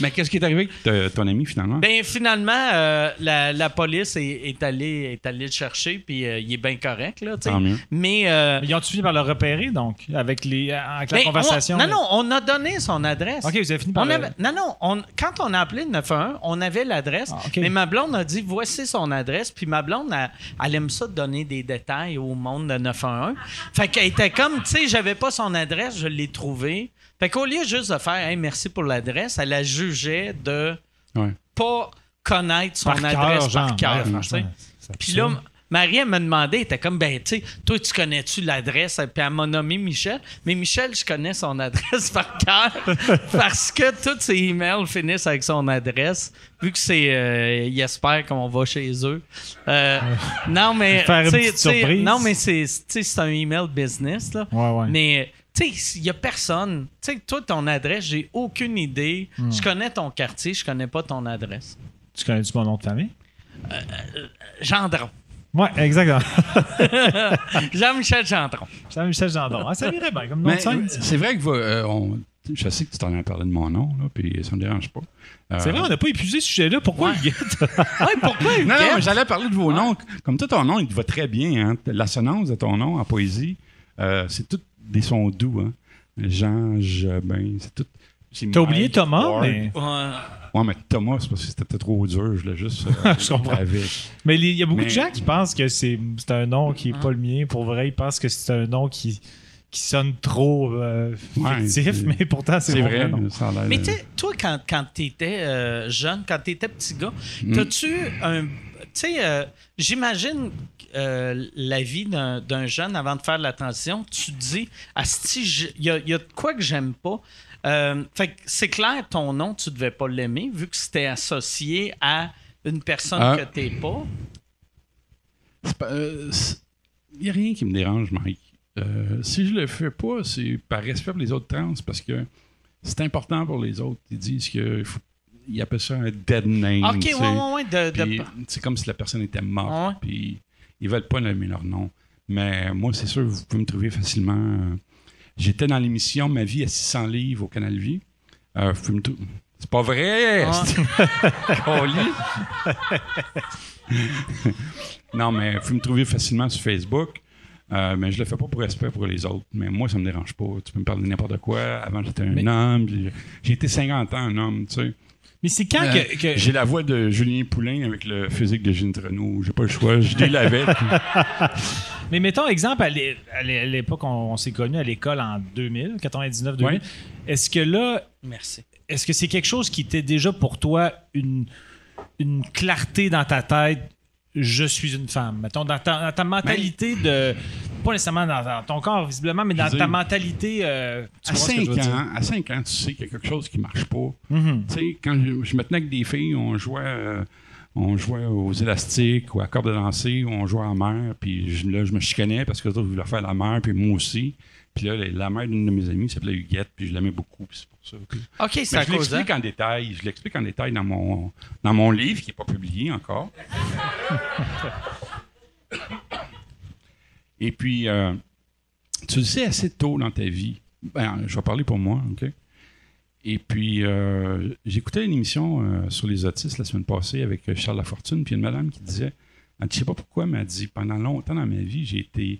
Mais qu'est-ce qui est arrivé avec ton ami, finalement? Bien, finalement, euh, la, la police est, est, allée, est allée le chercher, puis euh, il est bien correct, là, tu sais. Mais, euh, mais ils ont-tu fini par le repérer, donc, avec, les, avec la conversation? On, non, mais... non, on a donné son adresse. OK, vous avez fini par on le... avait, non, non, on, quand on a appelé le neuf un un, on avait l'adresse, ah, okay. Mais ma blonde a dit, voici son adresse, puis ma blonde, elle, elle aime ça donner des détails au monde de neuf un un. Fait qu'elle était comme, tu sais, j'avais pas son adresse, je l'ai trouvée. Fait qu'au lieu juste de faire, hey, merci pour l'adresse, elle la jugeait de ouais. pas connaître son par adresse cœur, par cœur. Puis là, Marie, elle me demandait, elle était comme, ben, tu sais, toi, tu connais-tu l'adresse? Puis elle m'a nommé Michel. Mais Michel, je connais son adresse par cœur parce que tous ses emails finissent avec son adresse. Vu que c'est. Euh, ils espèrent qu'on va chez eux. Euh, non, mais. Faire une petite surprise. Non, mais c'est, c'est un email business, là. Ouais, ouais. Mais. Tu sais, il n'y a personne. Tu sais, toi, ton adresse, j'ai aucune idée. Hmm. Je connais ton quartier, je connais pas ton adresse. Tu connais-tu mon nom de famille? Euh, euh, Gendron. Oui, exactement. Jean-Michel Gendron. Jean-Michel Gendron. Ah, ça irait bien, comme nom de scène. C'est vrai que vous, euh, on, je sais que tu t'en as parlé de mon nom, là, puis ça ne me dérange pas. Euh, c'est vrai, on n'a pas épuisé ce sujet-là. Pourquoi Huguette? Ouais, pourquoi Huguette? Non, non, mais j'allais parler de vos ouais. noms. Comme toi, ton nom, il te va très bien. Hein? L'assonance de ton nom en poésie, euh, c'est tous des sons doux. Hein? Jean, Jobin, c'est tout. T'as oublié Thomas, Ward. Mais... Ouais. Ouais, mais Thomas, c'est parce que c'était trop dur. Je l'ai juste... Euh, je comprends. Mais il y a beaucoup mais... de gens qui pensent que c'est, c'est un nom qui n'est pas le mien. Pour vrai, ils pensent que c'est un nom qui, qui sonne trop euh, fictif, ouais, mais pourtant, c'est, c'est mon vrai. Nom. Ça mais tu sais, toi, quand, quand t'étais euh, jeune, quand t'étais petit gars, mm. t'as-tu un... Tu sais, euh, j'imagine euh, la vie d'un, d'un jeune avant de faire de la transition. Tu te dis, asti, il y, y a de quoi que j'aime pas. Euh, fait que c'est clair, ton nom, tu devais pas l'aimer, vu que c'était associé à une personne euh, que t'es pas. Il n'y a rien qui me dérange, Mike. Euh, si je le fais pas, c'est par respect pour les autres trans, parce que c'est important pour les autres. Ils disent que faut, ils appellent ça un dead name. OK, oui, oui, oui. C'est comme si la personne était morte. Puis ils veulent pas nommer leur nom. Mais moi, c'est sûr, vous pouvez me trouver facilement. J'étais dans l'émission Ma vie à six cents livres au Canal Vie. Euh, vous pouvez me trouver. C'est pas vrai! Ah. Non, mais vous pouvez me trouver facilement sur Facebook. Euh, mais je le fais pas pour respect pour les autres. Mais moi, ça me dérange pas. Tu peux me parler de n'importe quoi. Avant, j'étais un mais... homme. J'ai été cinquante ans un homme, tu sais. Mais c'est quand euh, que, que... J'ai la voix de Julien Poulain avec le physique de Gilles Trenault. J'ai pas le choix. Je délavais. Mais mettons, exemple, à l'époque, on, on s'est connus à l'école en deux mille, quatre-vingt-dix-neuf deux mille. Ouais. Est-ce que là... Merci. Est-ce que c'est quelque chose qui était déjà pour toi une, une clarté dans ta tête? Je suis une femme. Mettons, dans ta, dans ta mentalité ben, de... Pas nécessairement dans, dans ton corps, visiblement, mais dans ta dire, mentalité... Euh, tu à, cinq ans, à cinq ans, tu sais qu'il y a quelque chose qui marche pas. Mm-hmm. Tu sais, quand je, je me tenais avec des filles, on jouait, euh, on jouait aux élastiques ou à corde de danser, on jouait à la mer, puis je, là, je me chicanais parce que je voulais faire la mer, puis moi aussi. Puis là, la mère d'une de mes amies s'appelait Huguette, puis je l'aimais beaucoup, puis c'est pour ça. Puis... OK, c'est à cause de... Je l'explique en détail, je l'explique en détail dans mon, dans mon livre, qui n'est pas publié encore. Et puis, euh, tu le sais assez tôt dans ta vie. Ben, je vais parler pour moi, OK? Et puis, euh, j'écoutais une émission euh, sur les autistes la semaine passée avec Charles Lafortune, puis une madame qui disait, elle dit, je ne sais pas pourquoi, mais elle dit, pendant longtemps dans ma vie, j'ai été...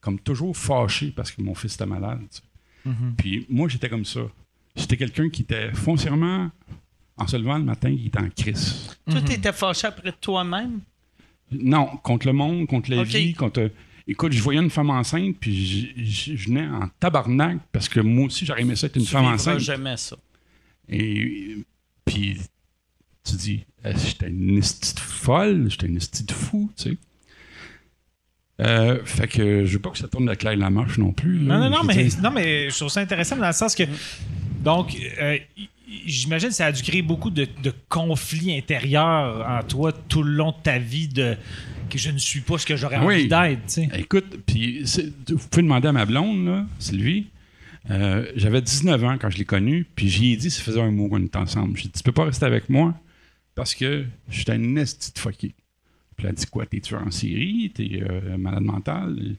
comme toujours fâché parce que mon fils était malade. Mm-hmm. Puis moi, j'étais comme ça. J'étais quelqu'un qui était foncièrement, en se levant le matin, il était en crise. Mm-hmm. Toi, tu étais fâché après toi-même? Non, contre le monde, contre la okay. vie, contre... Écoute, je voyais une femme enceinte, puis je, je, je venais en tabarnak parce que moi aussi, j'aurais aimé ça être une tu femme enceinte. Jamais ça. Et puis, tu dis, j'étais une petite folle, j'étais une petite fou, tu sais. Euh, fait que je veux pas que ça tourne de la claire la marche non plus. Là, non, non, non mais, dire... non, mais je trouve ça intéressant dans le sens que. Donc, euh, j'imagine que ça a dû créer beaucoup de, de conflits intérieurs en toi tout le long de ta vie, de que je ne suis pas ce que j'aurais oui. envie d'être. Tu sais. Écoute, puis vous pouvez demander à ma blonde, là, Sylvie. Euh, j'avais dix-neuf ans quand je l'ai connue, puis j'y ai dit, ça faisait un mot qu'on était ensemble. J'ai dit, tu peux pas rester avec moi parce que je suis un esti de fucké. Puis elle a dit, quoi, t'es-tu en Syrie? T'es euh, malade mental?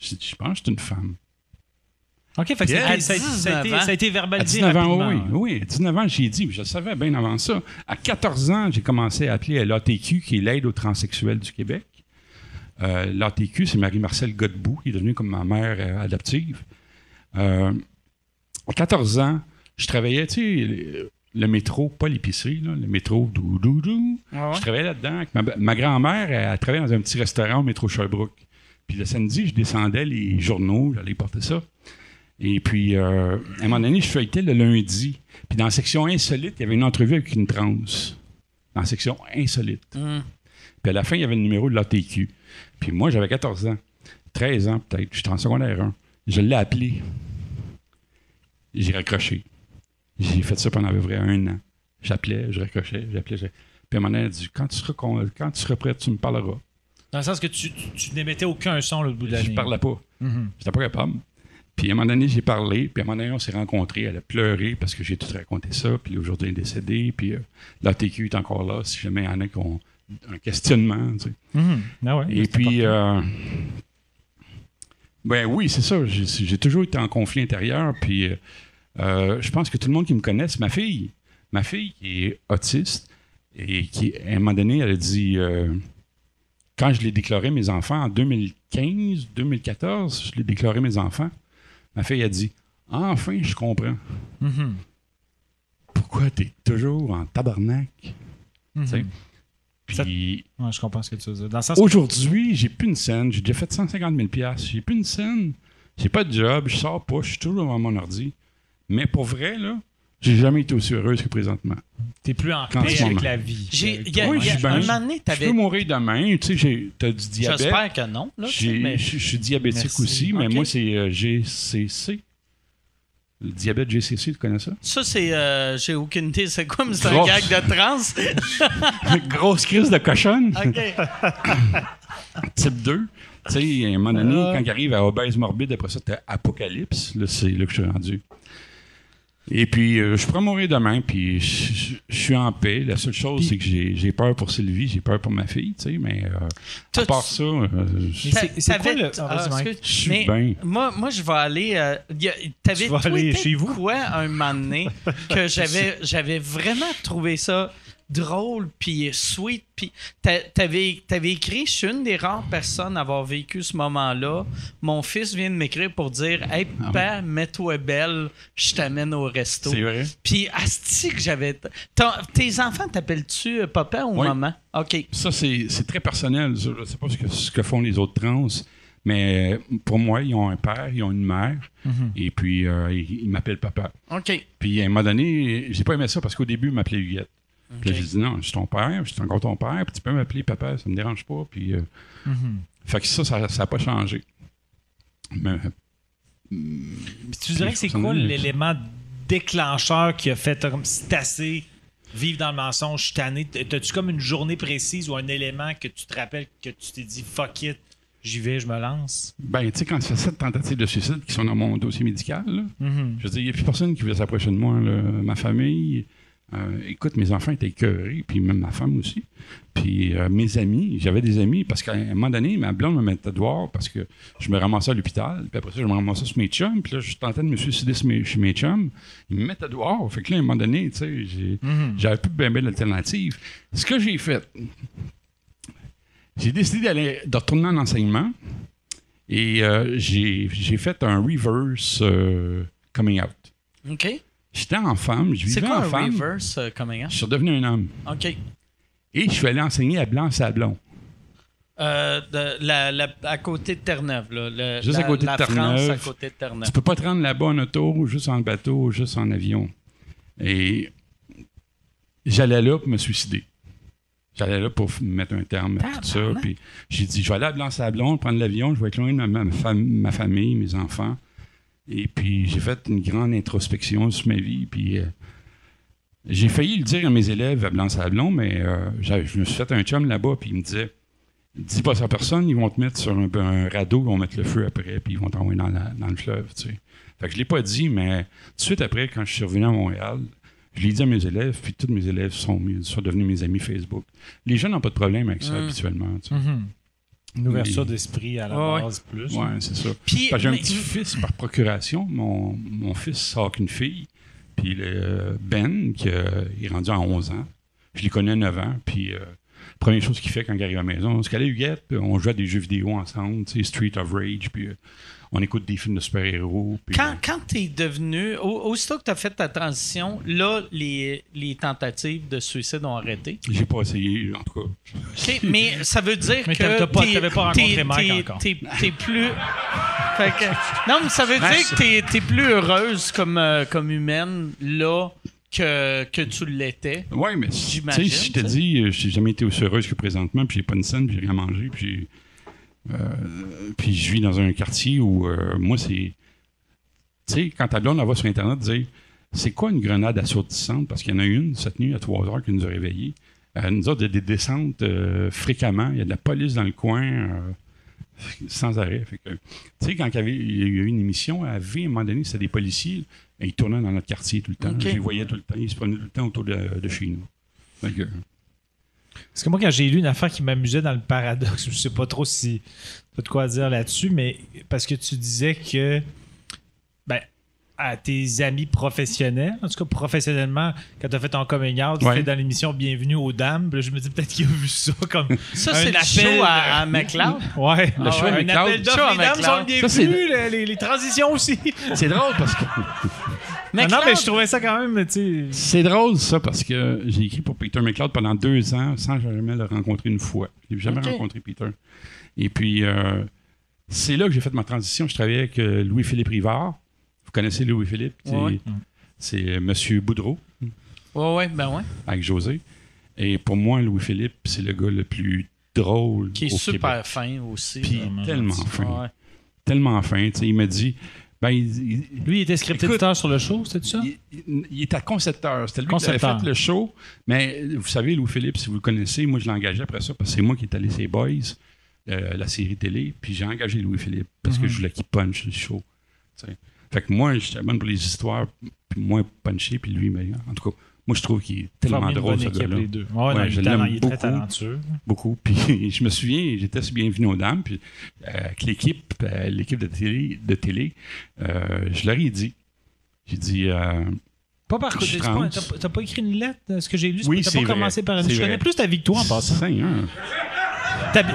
J'ai dit, je pense que c'est une femme. OK, fait que ça, a, ça, a, ça, a été, ça a été verbalisé à dix-neuf ans, oui, oui. À dix-neuf ans, j'ai dit, je le savais bien avant ça. À quatorze ans, j'ai commencé à appeler à l'A T Q, qui est l'aide aux transsexuels du Québec. Euh, L'A T Q, c'est Marie-Marcelle Godbout, qui est devenue comme ma mère euh, adoptive. Euh, à quatorze ans, je travaillais, tu sais... Le métro, pas l'épicerie, là, le métro dou-dou-dou. Ah ouais. Je travaillais là-dedans. Ma, ma grand-mère, elle, elle travaillait dans un petit restaurant au métro Sherbrooke. Puis le samedi, je descendais les journaux, j'allais porter ça. Et puis, euh, à un moment donné, je feuilletais le lundi. Puis dans la section insolite, il y avait une entrevue avec une trans. Dans la section insolite. Mm. Puis à la fin, il y avait le numéro de l'A T Q. Puis moi, j'avais quatorze ans. treize ans peut-être. J'étais en secondaire un. Je l'ai appelé. J'ai raccroché. J'ai fait ça pendant à peu près un an. J'appelais, je raccrochais, j'appelais. j'appelais. Puis à un moment donné, elle a dit, quand tu seras, quand tu seras prêt, tu me parleras. Dans le sens que tu, tu, tu n'émettais aucun son l'autre bout de la nuit. Je parlais pas. Mm-hmm. J'étais pas capable. Puis à un moment donné, j'ai parlé. Puis à un moment donné, on s'est rencontrés. Elle a pleuré parce que j'ai tout raconté ça. Puis aujourd'hui, elle est décédée. Puis euh, l'A T Q est encore là si jamais il y en a qui ont un questionnement. Tu sais. Mm-hmm. Ah ouais, et puis... Euh, ben oui, c'est ça. J'ai, j'ai toujours été en conflit intérieur. Puis... Euh, Euh, je pense que tout le monde qui me connaît, c'est ma fille. Ma fille qui est autiste et qui, à un moment donné, elle a dit... Euh, quand je l'ai déclaré mes enfants, en deux mille quinze, deux mille quatorze, je l'ai déclaré mes enfants, ma fille a dit, « Enfin, je comprends. Mm-hmm. Pourquoi t'es toujours en tabarnak? Mm-hmm. » Puis, ouais, je comprends ce que tu veux dire. Dans le sens aujourd'hui, que... j'ai plus une scène. J'ai déjà fait cent cinquante mille dollars. J'ai plus une scène. J'ai pas de job. Je sors pas. Je suis toujours devant mon ordi. Mais pour vrai, là, j'ai jamais été aussi heureuse que présentement. T'es plus en paix avec moment. La vie. J'ai, y a, oui, y a, ben, un moment donné, t'avais... Je peux mourir demain, tu sais, j'ai, t'as du diabète. J'espère que non. Je suis diabétique Merci. Aussi, mais okay. moi, c'est euh, G C C. Le diabète G C C, tu connais ça? Ça, c'est... Euh, j'ai aucune idée. C'est quoi, mais c'est Grosse. un gag de trans? Grosse crise de cochonne. OK. Type deux. Tu sais, à un moment donné, euh... quand il arrive à obèse morbide, après ça, t'as apocalypse. Là, c'est là que je suis rendu. Et puis, euh, je pourrais mourir demain, puis je, je, je suis en paix. La seule chose, puis, c'est que j'ai, j'ai peur pour Sylvie, j'ai peur pour ma fille, tu sais, mais euh, à part ça, euh, je c'est, c'est quoi le... Ah, que, je suis bien. Moi, moi, je vais aller... Euh, y a, t'avais tweeté chez vous quoi un moment donné que j'avais, j'avais vraiment trouvé ça drôle, puis sweet, puis t'a, t'avais, t'avais écrit, je suis une des rares personnes à avoir vécu ce moment-là. Mon fils vient de m'écrire pour dire « Hey, papa, mets-toi belle, je t'amène au resto. » C'est vrai? Puis, asti que j'avais... Tes enfants, t'appelles-tu papa ou oui. maman? OK. Ça, c'est, c'est très personnel. Je ne sais pas ce que, ce que font les autres trans, mais pour moi, ils ont un père, ils ont une mère, mm-hmm. et puis euh, ils, ils m'appellent papa. OK. Puis, à un moment donné, j'ai pas aimé ça parce qu'au début, ils m'appelaient Huguette. Okay. Puis là, j'ai dit non, je suis ton père, je suis encore ton père, puis tu peux m'appeler papa, ça me dérange pas. Puis, euh, mm-hmm. Fait que ça, ça n'a pas changé. Mais, puis tu dirais que c'est quoi l'élément déclencheur qui a fait comme si t'as assez vivre dans le mensonge, je suis tanné? T'as-tu comme une journée précise ou un élément que tu te rappelles que tu t'es dit fuck it, j'y vais, je me lance? Ben, tu sais, quand tu fais sept tentatives de suicide qui sont dans mon dossier médical, là, mm-hmm. je veux dire, il n'y a plus personne qui veut s'approcher de moi, là, ma famille. Euh, écoute, mes enfants étaient écœurés, puis même ma femme aussi. Puis euh, mes amis, j'avais des amis, parce qu'à un moment donné, ma blonde me mettait dehors parce que je me ramassais à l'hôpital, puis après ça, je me ramassais sur mes chums, puis là, je tentais de me suicider sur mes, chez mes chums. Ils me mettaient dehors. Fait que là, à un moment donné, tu sais, j'ai, mm-hmm. j'avais plus de bien belle alternative. Ce que j'ai fait, j'ai décidé d'aller, de retourner en enseignement, et euh, j'ai, j'ai fait un reverse euh, coming out. OK. J'étais en femme, je vivais en femme. C'est quoi un reverse uh, coming out? Je suis redevenu un homme. OK. Et je suis allé enseigner à Blanc-Sablon. Euh, de, la, la, à côté de Terre-Neuve, là. Le, juste la, à côté de Terre-Neuve. La France à côté de Terre-Neuve. Tu peux pas te rendre là-bas en auto, juste en bateau, juste en avion. Et j'allais là pour me suicider. J'allais là pour mettre un terme à tout ça. Puis j'ai dit, je vais aller à Blanc-Sablon, prendre l'avion, je vais être loin de ma, ma, ma famille, mes enfants. Et puis, j'ai fait une grande introspection sur ma vie. Puis, euh, j'ai failli le dire à mes élèves à Blanc-Sablon, mais euh, je me suis fait un chum là-bas, puis il me disait « Dis pas ça à personne, ils vont te mettre sur un, un radeau, ils vont mettre le feu après, puis ils vont t'envoyer dans, la, dans le fleuve. Tu » sais. Fait que je l'ai pas dit, mais tout de suite après, quand je suis revenu à Montréal, je l'ai dit à mes élèves, puis tous mes élèves sont, sont devenus mes amis Facebook. Les jeunes n'ont pas de problème avec ça mmh. habituellement. Tu sais. Mmh. Une ouverture oui. d'esprit à la ah, base ouais. plus. Oui, c'est ça. Puis, j'ai un mais... petit fils par procuration. Mon, mon fils sort qu'une fille. Puis le Ben, qui euh, est rendu à onze ans. Je l'ai connu à neuf ans. Puis euh, la première chose qu'il fait quand il arrive à la maison, c'est qu'elle est Huguette. On joue à des jeux vidéo ensemble, tu sais, Street of Rage. Puis euh, on écoute des films de super-héros. Puis, quand euh, quand tu es devenu, au, aussitôt que tu as fait ta transition, là, les, les tentatives de suicide ont arrêté? J'ai pas essayé, en tout cas. Okay, mais ça veut dire mais que... Mais tu n'avais pas rencontré Mike encore. T'es, t'es plus... fait que, non, mais ça veut Merci. dire que t'es, t'es plus heureuse comme, euh, comme humaine, là, que, que tu l'étais. Oui, mais si je te dis, j'ai jamais été aussi heureuse que présentement, puis j'ai pas une scène, puis j'ai rien mangé, puis j'ai... Euh, puis je vis dans un quartier où euh, moi c'est... Tu sais, quand ta blonde la voit sur Internet dire « C'est quoi une grenade assourdissante? » Parce qu'il y en a une cette nuit à trois heures qui nous a réveillés. Euh, nous autres, il y a des descentes euh, fréquemment. Il y a de la police dans le coin euh, sans arrêt. Tu sais, quand il y a eu une émission à V, à un moment donné, c'était des policiers. Et ils tournaient dans notre quartier tout le temps. Okay. Je les voyais tout le temps. Ils se promenaient tout le temps autour de, de chez nous. Fait que, parce que moi, quand j'ai lu une affaire qui m'amusait dans le paradoxe, je sais pas trop si t'as de quoi dire là-dessus, mais parce que tu disais que ben, à tes amis professionnels, en tout cas professionnellement, quand t'as fait ton coming out, ouais. tu fais dans l'émission Bienvenue aux Dames, là, je me dis peut-être qu'il a vu ça comme. Ça, c'est la show à, à McLeod. Ouais, le ah show ouais, à McLeod. Les dames sont bienvenues, les, les, les transitions aussi. C'est drôle parce que. Ah non, mais je trouvais ça quand même, tu sais... C'est drôle, ça, parce que j'ai écrit pour Peter McLeod pendant deux ans sans jamais le rencontrer une fois. Je n'ai jamais okay. rencontré Peter. Et puis, euh, c'est là que j'ai fait ma transition. Je travaillais avec euh, Louis-Philippe Rivard. Vous connaissez Louis-Philippe? Ouais. C'est euh, M. Boudreau. Oui, oui, ben oui. Avec José. Et pour moi, Louis-Philippe, c'est le gars le plus drôle au Québec. Qui est super fin aussi. Puis tellement fin. Ouais. Tellement fin. Tu sais, il m'a dit... Ben, il, il, lui, il était scripteur sur le show, c'est ça? Il, il était concepteur. C'était lui concepteur. qui avait fait le show. Mais vous savez, Louis-Philippe, si vous le connaissez, moi, je l'ai engagé après ça parce que c'est moi qui est allé chez Boys, euh, la série télé, puis j'ai engagé Louis-Philippe parce mm-hmm. que je voulais qu'il punche le show. T'sais. Fait que moi, j'étais bonne pour les histoires, puis moi, punché, puis lui, meilleur. En tout cas, moi, je trouve qu'il est tellement drôle, ce gars-là. Les deux. Ouais, ouais, non, je l'aime beaucoup, il est très talentueux. Beaucoup. Puis je me souviens, j'étais sur Bienvenue aux Dames, puis euh, avec l'équipe, euh, l'équipe de télé, de télé euh, je leur ai dit. J'ai dit... Euh, pas par contre, t'as, t'as pas écrit une lettre, ce que j'ai lu, oui, t'as pas vrai. commencé par une... Je connais plus ta vie que toi en passant. Seigneur. Ta bi...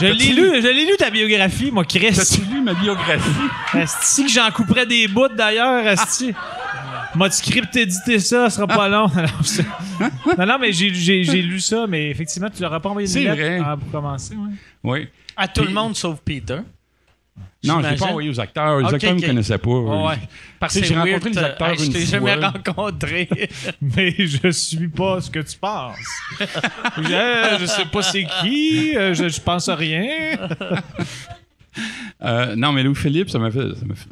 Je l'ai lu, lu, je l'ai lu ta biographie, moi, Chris. T'as-tu lu ma biographie? Asti, que j'en couperais des bouts, d'ailleurs, Asti. Moi, tu script édité ça, ce sera pas long. Non, non, mais j'ai, j'ai, j'ai lu ça, mais effectivement, tu l'auras pas envoyé une lettre ah, pour commencer. Oui. oui. À tout Puis, le monde sauf Peter. Non, je l'ai pas envoyé aux acteurs. Les okay, acteurs ne okay. me connaissaient pas. Ouais. Parce que j'ai weird, rencontré les acteurs hey, une fois. Je t'ai jamais rencontré. Mais je suis pas ce que tu penses. je, je sais pas c'est qui. Je, je pense à rien. euh, non, mais Louis-Philippe, ça m'a fait... Ça m'a fait...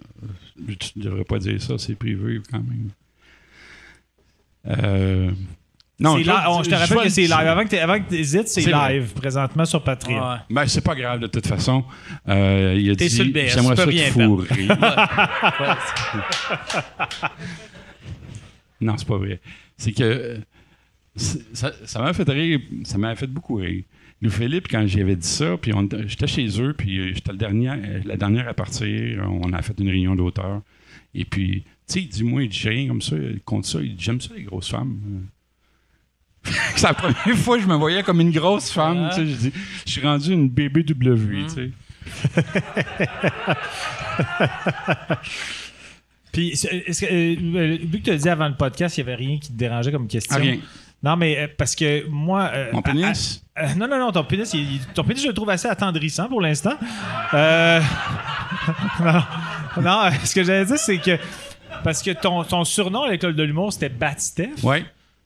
Tu ne devrais pas dire ça, c'est privé quand même. Euh... Non, c'est là, on, je te rappelle je que c'est live. Avant que tu hésites, c'est, c'est live vrai. présentement sur Patreon. Ouais. Ben, c'est pas grave de toute façon. Euh, il a T'es dit sur le B S, j'aimerais ça te fourrer. Non, c'est pas vrai. C'est que c'est, ça, ça m'a fait rire, ça m'a fait beaucoup rire. Louis-Philippe, quand j'avais dit ça, puis on, j'étais chez eux, puis j'étais le dernier, la dernière à partir, on a fait une réunion d'auteurs. Et puis, tu sais, il dit, moi, il dit, j'ai rien comme ça, contre ça, il dit, j'aime ça, les grosses femmes. C'est la première fois que je me voyais comme une grosse femme, tu sais, je dis, je suis rendu une B B W, mm. tu sais. Puis, est-ce que, euh, vu que tu as dit avant le podcast, il n'y avait rien qui te dérangeait comme question? Ah, rien. Non, mais euh, parce que moi... Euh, Mon pénis? Euh, euh, non, non, non, ton pénis, il, ton pénis, je le trouve assez attendrissant pour l'instant. Euh, non, non, ce que j'allais dire, c'est que... Parce que ton, ton surnom à l'École de l'humour, c'était Bat-Steph. Oui.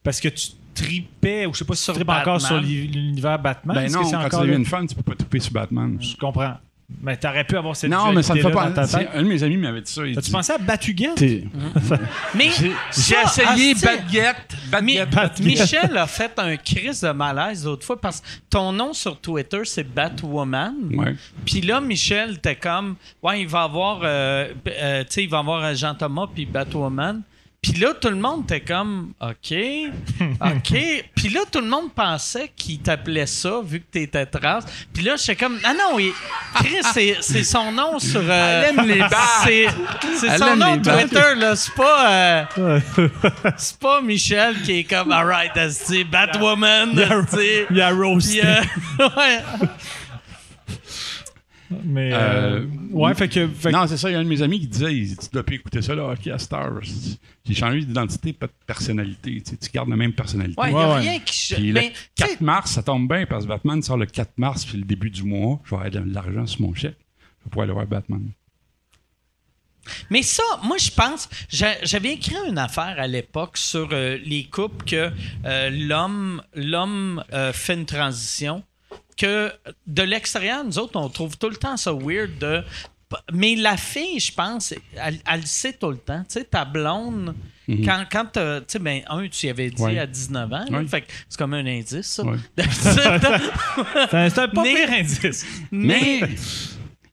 Parce que tu tripais, ou je sais pas si tu tripes encore sur l'univers Batman. Ben Est-ce non, que c'est quand tu es une femme, tu peux pas triper sur Batman. Je comprends. Mais t'aurais pu avoir cette Non, mais ça me fait pas. Un de mes amis m'avait dit ça. T'as-tu dit... pensé à Batuguette? mais j'ai, j'ai ça, essayé Batuguette. Bat- Michel a fait un crise de malaise l'autre fois parce que ton nom sur Twitter, c'est Batwoman. Ouais. Puis là, Michel était comme, ouais, il va avoir, euh, euh, tu sais, il va avoir Jean-Thomas puis Batwoman. Puis là, tout le monde était comme, OK, OK. Puis là, tout le monde pensait qu'il t'appelait ça, vu que t'étais trans. Puis là, j'étais comme, ah non, il... Chris, c'est, c'est son nom sur... Euh, Elle aime les bars. C'est, c'est Elle son nom Twitter, là. C'est pas... Euh, c'est pas Michel qui est comme, all right, c'est Batwoman. Il y a Rose. Ouais. Mais euh, euh, ouais, fait que, fait non, c'est ça. Il y a un de mes amis qui disait, il, tu dois plus écouter ça, là, hockey à Star. J'ai changé d'identité, pas de personnalité. Tu, sais, tu gardes la même personnalité. Ouais, il ouais, n'y a ouais. rien qui. Puis ben, le quatre mars, ça tombe bien parce que Batman sort le quatre mars, puis le début du mois, je vais avoir de l'argent sur mon chèque. Je vais pouvoir aller voir Batman. Mais ça, moi, je pense... J'avais écrit une affaire à l'époque sur euh, les couples que euh, l'homme, l'homme euh, fait une transition. Que de l'extérieur, nous autres, on trouve tout le temps ça weird de... Mais la fille, je pense, elle, elle le sait tout le temps. Tu sais, ta blonde, mm-hmm. quand, quand tu sais, ben, un, tu y avais dit ouais. à dix-neuf ans, ouais. là, fait que c'est comme un indice, ça. Ouais. C'est un pas mais, pire indice. Mais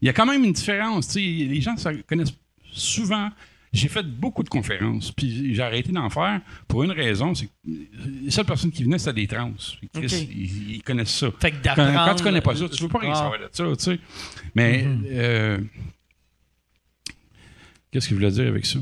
il y a quand même une différence. Tu sais, les gens se connaissent souvent. J'ai fait beaucoup de conférences, puis j'ai arrêté d'en faire pour une raison, c'est que les seules personnes qui venaient, c'était des trans. Okay. Ils, ils connaissent ça. Fait que quand, quand tu connais pas ça, tu veux pas rien savoir de ça, tu sais. Mais mm-hmm. euh, qu'est-ce que je voulais dire avec ça?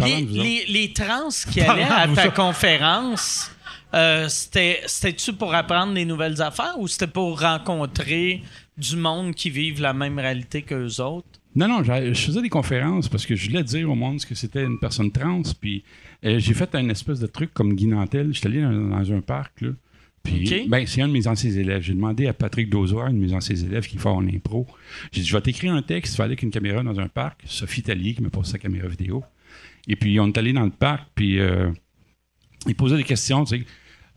Les, les, les trans qui allaient à ta conférence, euh, c'était, c'était-tu pour apprendre des nouvelles affaires ou c'était pour rencontrer du monde qui vivent la même réalité qu'eux autres? Non, non, je faisais des conférences parce que je voulais dire au monde ce que c'était une personne trans. Puis euh, j'ai fait un espèce de truc comme Guy Nantel. J'étais allé dans, dans un parc, là. Puis, okay. ben, c'est un de mes anciens élèves. J'ai demandé à Patrick Dozois, un de mes anciens élèves qui fait en impro. J'ai dit, je vais t'écrire un texte. Il fallait qu'une caméra dans un parc. Sophie Tallier qui me pose sa caméra vidéo. Et puis, on est allé dans le parc. Puis, euh, il posait des questions. Tu sais,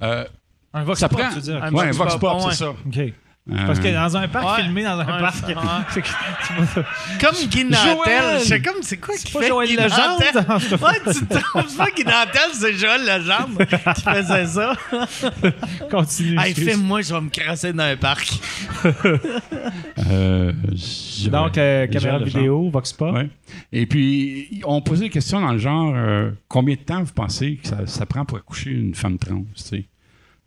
euh, un vox pop, tu veux dire. Ouais, un vox pop, c'est ça. OK. Parce que dans un parc ouais, filmé, dans un, un parc... Ouais. C'est, c'est, comme Guy Nantel. C'est comme... C'est quoi c'est qui fait Guy Nantel? Ouais, tu te trompes pas, Guy Nantel, c'est Joël Legendre qui faisait ça. Continue. Hey, filme-moi, je vais me crasser dans un parc. euh, Donc, euh, caméra vidéo, Vox Pop. Ouais. Et puis, on posait des questions dans le genre, euh, combien de temps vous pensez que ça, ça prend pour accoucher une femme trans, tu sais?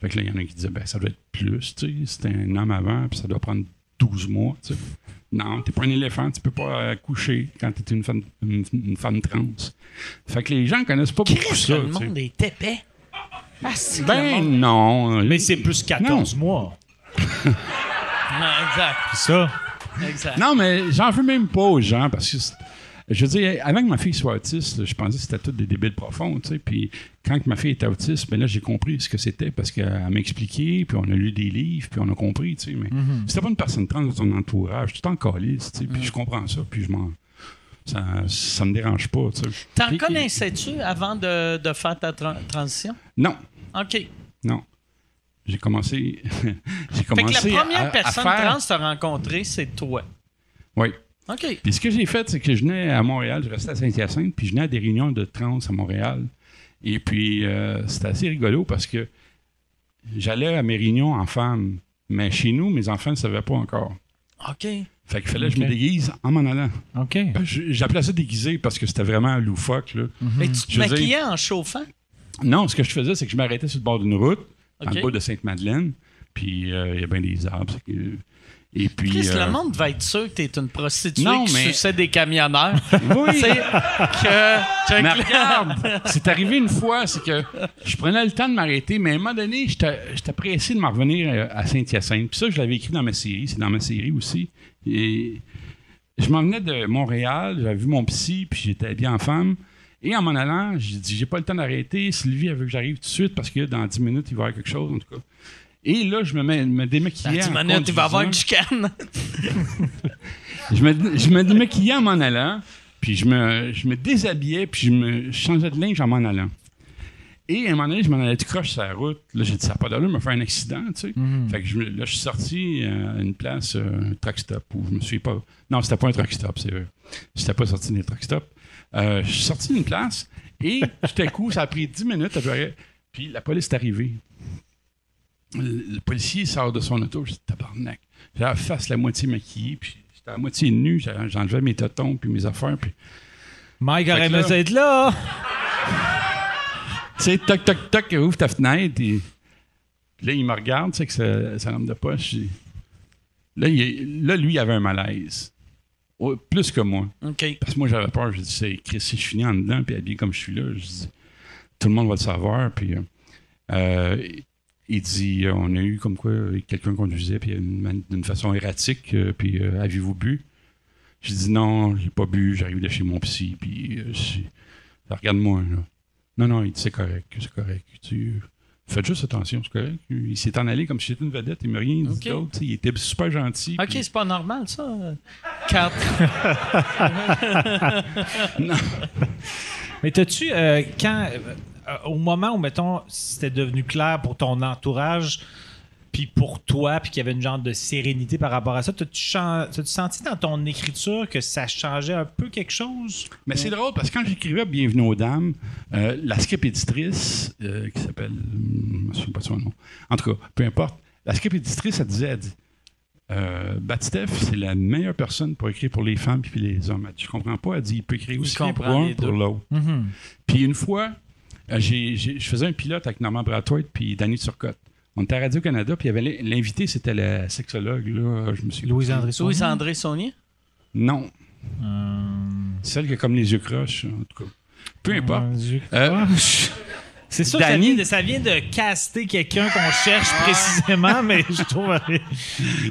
Fait que là, il y en a qui disaient, ben ça doit être plus, tu sais, c'était un homme avant, puis ça doit prendre douze mois, tu sais. Non, t'es pas un éléphant, tu peux pas accoucher quand t'es une femme, une, une femme trans. Fait que les gens connaissent pas beaucoup ça, le monde est épais. Ah, c'est ben monde... non. Mais c'est plus quatorze non. mois. Non, exact. C'est ça. Exact. Non, mais j'en veux même pas aux gens, parce que... Je veux dire, avant que ma fille soit autiste, là, je pensais que c'était toutes des débiles profonds, tu sais. Puis quand ma fille était autiste, ben là, j'ai compris ce que c'était parce qu'elle m'a expliqué, puis on a lu des livres, puis on a compris, tu sais. Mais mm-hmm. c'était pas une personne trans dans son entourage, tout en calice, tu sais. Mm-hmm. Puis je comprends ça, puis je m'en... Ça, ça me dérange pas, tu sais. T'en puis, connaissais-tu et... avant de, de faire ta tra- transition? Non. OK. Non. J'ai commencé... j'ai commencé fait que la première à, personne à faire... trans t'a rencontré, c'est toi. Oui. Okay. Puis ce que j'ai fait, c'est que je venais à Montréal, je restais à Saint-Hyacinthe, puis je venais à des réunions de trans à Montréal. Et puis, euh, c'était assez rigolo parce que j'allais à mes réunions en femme, mais chez nous, mes enfants ne savaient pas encore. OK. Fait qu'il fallait okay. que je me déguise en m'en allant. OK. Ben, je, j'appelais ça déguisé parce que c'était vraiment loufoque, là. Mm-hmm. Mais tu te maquillais en chauffant? Non, ce que je faisais, c'est que je m'arrêtais sur le bord d'une route, okay. dans le bas de Sainte-Madeleine, puis il euh, y a bien des arbres. Et puis, Chris, euh... le monde devait être sûr que t'es une prostituée non, qui mais... suçait des camionneurs. Oui. C'est que... Mais regarde, c'est arrivé une fois, c'est que je prenais le temps de m'arrêter, mais à un moment donné, j'étais, j'étais pressé de m'en revenir à Saint-Hyacinthe. Puis ça, je l'avais écrit dans ma série, c'est dans ma série aussi. Et je m'en venais de Montréal, j'avais vu mon psy, puis j'étais bien en femme. Et en m'en allant, j'ai dit, j'ai pas le temps d'arrêter, Sylvie, elle veut que j'arrive tout de suite, parce que dans dix minutes, il va y avoir quelque chose, en tout cas. Et là, je me, mets, me démaquillais en m'en tu vas avoir une chicane. je, me, je me démaquillais en m'en allant, puis je me, je me déshabillais, puis je me je changeais de linge en m'en allant. Et à un moment donné, je m'en allais tout croche sur la route. Là, j'ai dit, ça n'a pas d'allure, me faire un accident, tu sais. Mm. Fait que je, là, je suis sorti à une place, un truck stop, où je me suis pas... Non, c'était pas un truck stop, c'est vrai. J'étais pas sorti des truck stop. Euh, je suis sorti d'une place, et tout à coup, ça a pris dix minutes, puis la police est arrivée. Le policier sort de son auto, je dis tabarnak. J'avais la face la moitié maquillée, puis j'étais à moitié nu, j'enlevais mes totons, puis mes affaires, puis. Mike aurait aimé ça être là! Tu sais, toc, toc, toc, ouvre ta fenêtre, et. Puis là, il me regarde, tu sais, que ça, ça lampe de poche. Et... Là, il... là, lui, il avait un malaise. Oh, plus que moi. Okay. Parce que moi, j'avais peur, je dis, c'est Chris, si je finis en dedans, puis habillé comme je suis là, je dis, tout le monde va le savoir, puis. Euh, euh, Il dit, euh, on a eu comme quoi euh, quelqu'un conduisait puis une, d'une façon erratique, euh, puis euh, avez-vous bu? J'ai dit non, j'ai pas bu, j'arrive de chez mon psy, puis euh, je... regarde-moi. Là. Non, non, il dit c'est correct, c'est correct. Tu... Faites juste attention, c'est correct. Il s'est en allé comme si j'étais une vedette, il m'a rien dit okay. d'autre. Il était super gentil. OK, puis... c'est pas normal ça. Quatre. Non. Mais t'as-tu, euh, quand. Au moment où, mettons, c'était devenu clair pour ton entourage, puis pour toi, puis qu'il y avait une genre de sérénité par rapport à ça, t'as-tu, chan- t'as-tu senti dans ton écriture que ça changeait un peu quelque chose? Mais ouais. C'est drôle, parce que quand j'écrivais « Bienvenue aux Dames euh, », la script éditrice, euh, qui s'appelle... Je ne sais pas son nom. En tout cas, peu importe. La script éditrice, elle disait... Elle dit, Euh, Batistef, c'est la meilleure personne pour écrire pour les femmes et les hommes. Elle dit, je comprends pas. Elle dit, il peut écrire aussi bien pour un pour l'autre. Mm-hmm. Puis une fois... Euh, j'ai, j'ai, je faisais un pilote avec Normand Brathwaite puis Danny Turcotte. On était à Radio-Canada, puis l'invité, c'était la sexologue. Là, je me suis... Louis-André Saunier? Louis-André Saunier? Non. Hum... Celle qui a comme les yeux croches, en tout cas. Peu importe. Hum, euh, c'est sûr Danny... que ça vient, de, ça vient de caster quelqu'un qu'on cherche précisément, mais je trouve...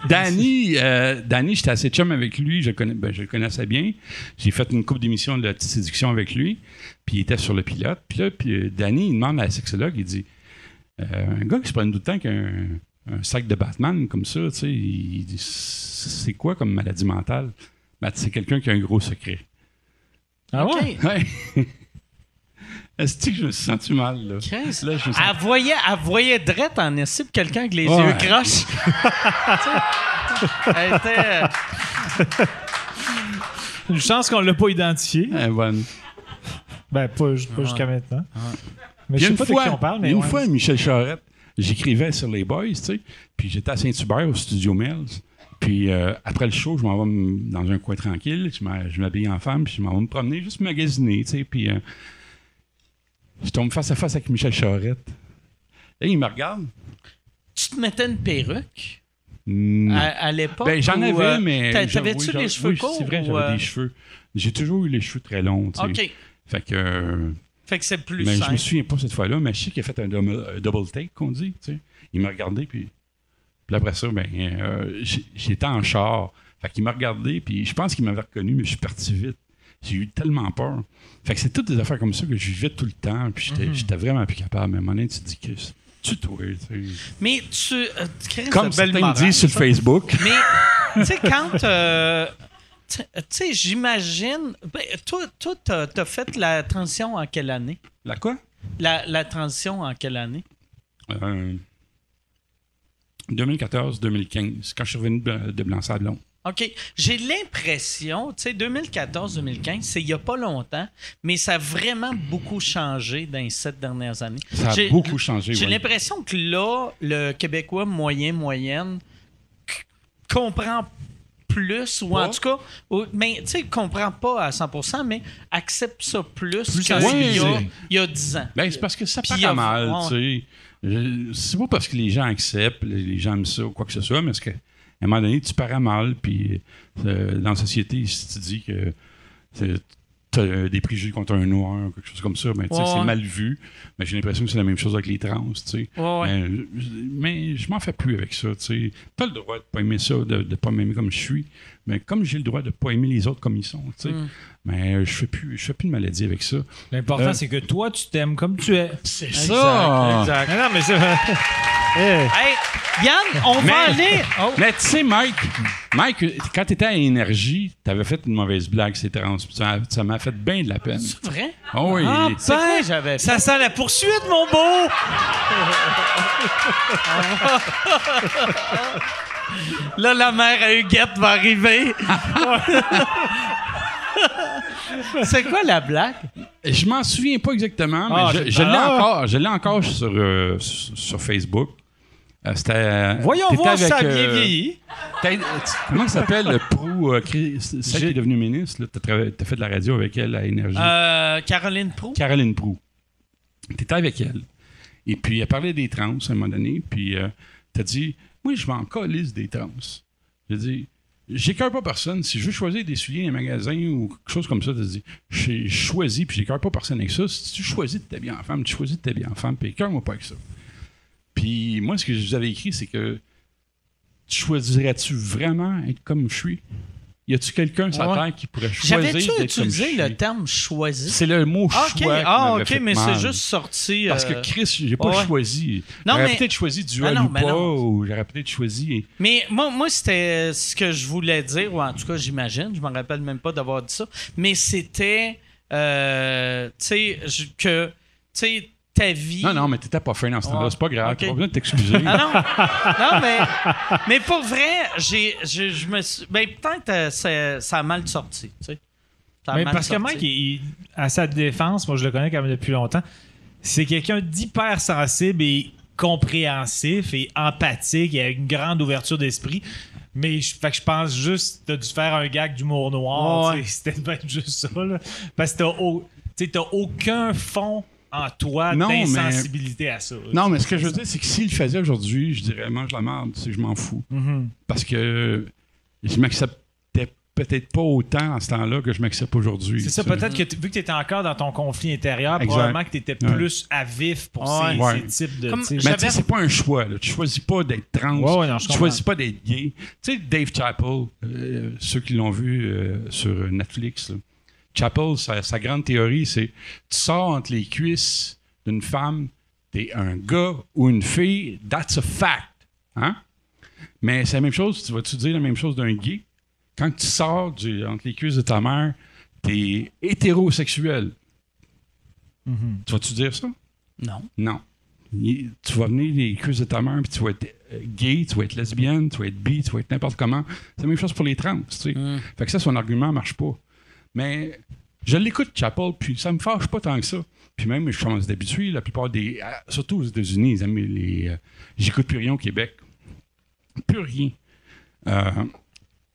Danny, euh, Danny, j'étais assez chum avec lui. Je, connais, ben, je le connaissais bien. J'ai fait une couple d'émissions de la petite séduction avec lui. Puis il était sur le pilote. Puis là, puis, euh, Danny, il demande à la sexologue, il dit euh, un gars qui se prend tout le temps qu'un un sac de Batman comme ça, tu sais, il dit c'est quoi comme maladie mentale? Ben, c'est quelqu'un qui a un gros secret. Ah ouais? Ouais. Est-ce que je me suis senti mal, là? Qu'est-ce? Là, je me sens... Elle voyait, elle voyait drette en essai de quelqu'un avec les ouais. yeux croches. Elle était... Une chance qu'on ne l'a pas identifié. Elle est bonne. Ben, pas, pas ah. jusqu'à maintenant. Ah. Mais je sais pas fois, de qui on parle, mais... Une ouais. fois, Michel Charette, j'écrivais sur les Boys, tu sais, puis j'étais à Saint-Hubert, au Studio Mills. Puis euh, après le show, je m'en vais dans un coin tranquille, je m'habille en femme, puis je m'en vais me promener, juste magasiner, tu sais, puis... Euh, je tombe face à face avec Michel Charette. Là, il me regarde. Tu te mettais une perruque? Non. À, à l'époque? Ben, j'en avais, euh, mais... T'avais-tu oui, les cheveux oui, courts? C'est vrai, j'avais euh... des cheveux. J'ai toujours eu les cheveux très longs, tu sais. OK. Fait que... Euh, fait que c'est plus ben, simple. Je me souviens pas cette fois-là, mais je sais qu'il a fait un double, un double take, qu'on dit, tu sais. Il m'a regardé, puis... Puis après ça, ben, euh, j'étais en char. Fait qu'il m'a regardé, puis je pense qu'il m'avait reconnu, mais je suis parti vite. J'ai eu tellement peur. Fait que c'est toutes des affaires comme ça que je vivais tout le temps. Puis j'étais, mm-hmm. j'étais vraiment plus capable. Mais à un moment donné, tu te dis que tu toi. Mais tu. Euh, tu crées comme certains me disent sur Facebook. Mais, tu sais, quand. Euh, tu sais, j'imagine. Ben, toi, toi t'as, t'as fait la transition en quelle année? La quoi? La, la transition en quelle année? Euh, deux mille quatorze deux mille quinze, quand je suis revenu de Blanc-Sablon. OK. J'ai l'impression, tu sais, deux mille quatorze deux mille quinze, c'est il n'y a pas longtemps, mais ça a vraiment beaucoup changé dans les sept dernières années. Ça a j'ai, beaucoup changé, J'ai oui. l'impression que là, le Québécois moyen-moyenne comprend plus, ou pas. En tout cas, ou, mais tu sais, il ne comprend pas à cent pour cent, mais accepte ça plus, plus qu'il oui, y, y a dix ans. Ben, c'est parce que ça part pas mal, on... tu sais. Je, c'est pas parce que les gens acceptent, les gens aiment ça ou quoi que ce soit, mais que, à un moment donné, tu parais mal, puis euh, dans la société, si tu dis que t'as des préjugés contre un noir ou quelque chose comme ça, ben, ouais, ouais. c'est mal vu. Mais j'ai l'impression que c'est la même chose avec les trans. Ouais, ouais. Mais, mais je m'en fais plus avec ça. Tu as le droit de pas aimer ça, de ne pas m'aimer comme je suis, mais comme j'ai le droit de pas aimer les autres comme ils sont, tu sais. Mm. Mais je fais plus, je fais plus de maladie avec ça. L'important, euh, c'est que toi, tu t'aimes comme tu es. C'est exact, ça! Exact. Non, non, mais c'est... hey. Hey, Yann, on mais, va aller... Oh. Mais tu sais, Mike, Mike, quand t'étais à Énergie, t'avais fait une mauvaise blague, c'est trans. Ça, ça m'a fait bien de la peine. C'est vrai? Oh, oui. Ah, ben, j'avais... Ça sent la poursuite, mon beau! Là, la mère à Huguette va arriver. C'est quoi la blague? Je m'en souviens pas exactement, mais ah, je, je, l'ai encore, je l'ai encore sur, euh, sur Facebook. Euh, c'était, euh, Voyons voir si ça a bien vieilli. Comment ça s'appelle le Proulx? Euh, cré... Celle qui est devenue ministre, tu as fait de la radio avec elle à Énergie. Euh, Caroline Proulx? Caroline Proulx. Tu étais avec elle. Et puis, elle parlait des trans à un moment donné. Puis, euh, tu as dit, moi, je m'en calisse des trans. J'ai dit... J'écœure pas personne. Si je veux choisir des souliers dans les magasins ou quelque chose comme ça, tu te dis, j'ai choisi, puis j'écœure pas personne avec ça. Si tu choisis de t'habiller en femme, tu choisis de t'habiller en femme, puis écœure-moi pas avec ça. Puis moi, ce que je vous avais écrit, c'est que tu choisirais-tu vraiment être comme je suis? Y a-tu quelqu'un sur la terre qui pourrait choisir d'être comme je suis? J'avais-tu utilisé le terme « choisir » ? C'est le mot « choix » qui m'avait fait mal. Ah, OK, mais c'est juste sorti... Euh... Parce que Chris, j'ai pas ouais. choisi. Non, j'aurais mais... peut-être choisi duel ah, non, ou ben pas, non. ou j'aurais peut-être choisi... Mais moi, moi, c'était ce que je voulais dire, ou en tout cas, j'imagine, je m'en rappelle même pas d'avoir dit ça, mais c'était, euh, tu sais, que, tu sais, ta vie... Non, non, mais t'étais pas fin dans ce temps-là. C'est pas grave. Okay. T'as pas besoin de t'excuser. Ah non, non mais, mais pour vrai, j'ai, j'ai, je me suis... Ben, peut-être euh, ça, ça a mal sorti, tu sais. Ça a mais mal parce sorti. Que Mike, il, il, à sa défense, moi, je le connais quand même depuis longtemps, c'est quelqu'un d'hyper sensible et compréhensif et empathique et avec une grande ouverture d'esprit. Mais je, fait que je pense juste t'as dû faire un gag d'humour noir. Ouais. C'était même juste ça, là. Parce que t'as, au, t'as aucun fond en toi, non, d'insensibilité mais, à ça. Non, mais ce que je veux dire, c'est que s'il le faisait aujourd'hui, je dirais « mange la merde », tu sais, je m'en fous. Mm-hmm. Parce que je m'acceptais peut-être pas autant à ce temps-là que je m'accepte aujourd'hui. C'est ça, sais. Peut-être que vu que tu étais encore dans ton conflit intérieur, exact. Probablement que tu étais plus ouais. à vif pour ouais, ces, ouais. ces types de... Comme, mais tu sais, c'est pas un choix. Là. Tu choisis pas d'être trans, ouais, ouais, non, tu comprends. Choisis pas d'être gay. Tu sais, Dave Chappelle, euh, ceux qui l'ont vu euh, sur Netflix... Là. Chappelle, sa, sa grande théorie, c'est tu sors entre les cuisses d'une femme, t'es un gars ou une fille, that's a fact. Hein? Mais c'est la même chose, tu vas-tu dire la même chose d'un gay? Quand tu sors du, entre les cuisses de ta mère, t'es hétérosexuel. Mm-hmm. Tu vas-tu dire ça? Non. Non. Tu vas venir les cuisses de ta mère, puis tu vas être gay, tu vas être lesbienne, tu vas être bi, tu vas être n'importe comment. C'est la même chose pour les trans, tu sais. Mm. Fait que ça, son argument marche pas. Mais je l'écoute, Chappell, puis ça me fâche pas tant que ça. Puis même, je commence d'habituer, la plupart des... Surtout aux États-Unis, les, les, euh, j'écoute plus rien au Québec. Plus rien. Euh,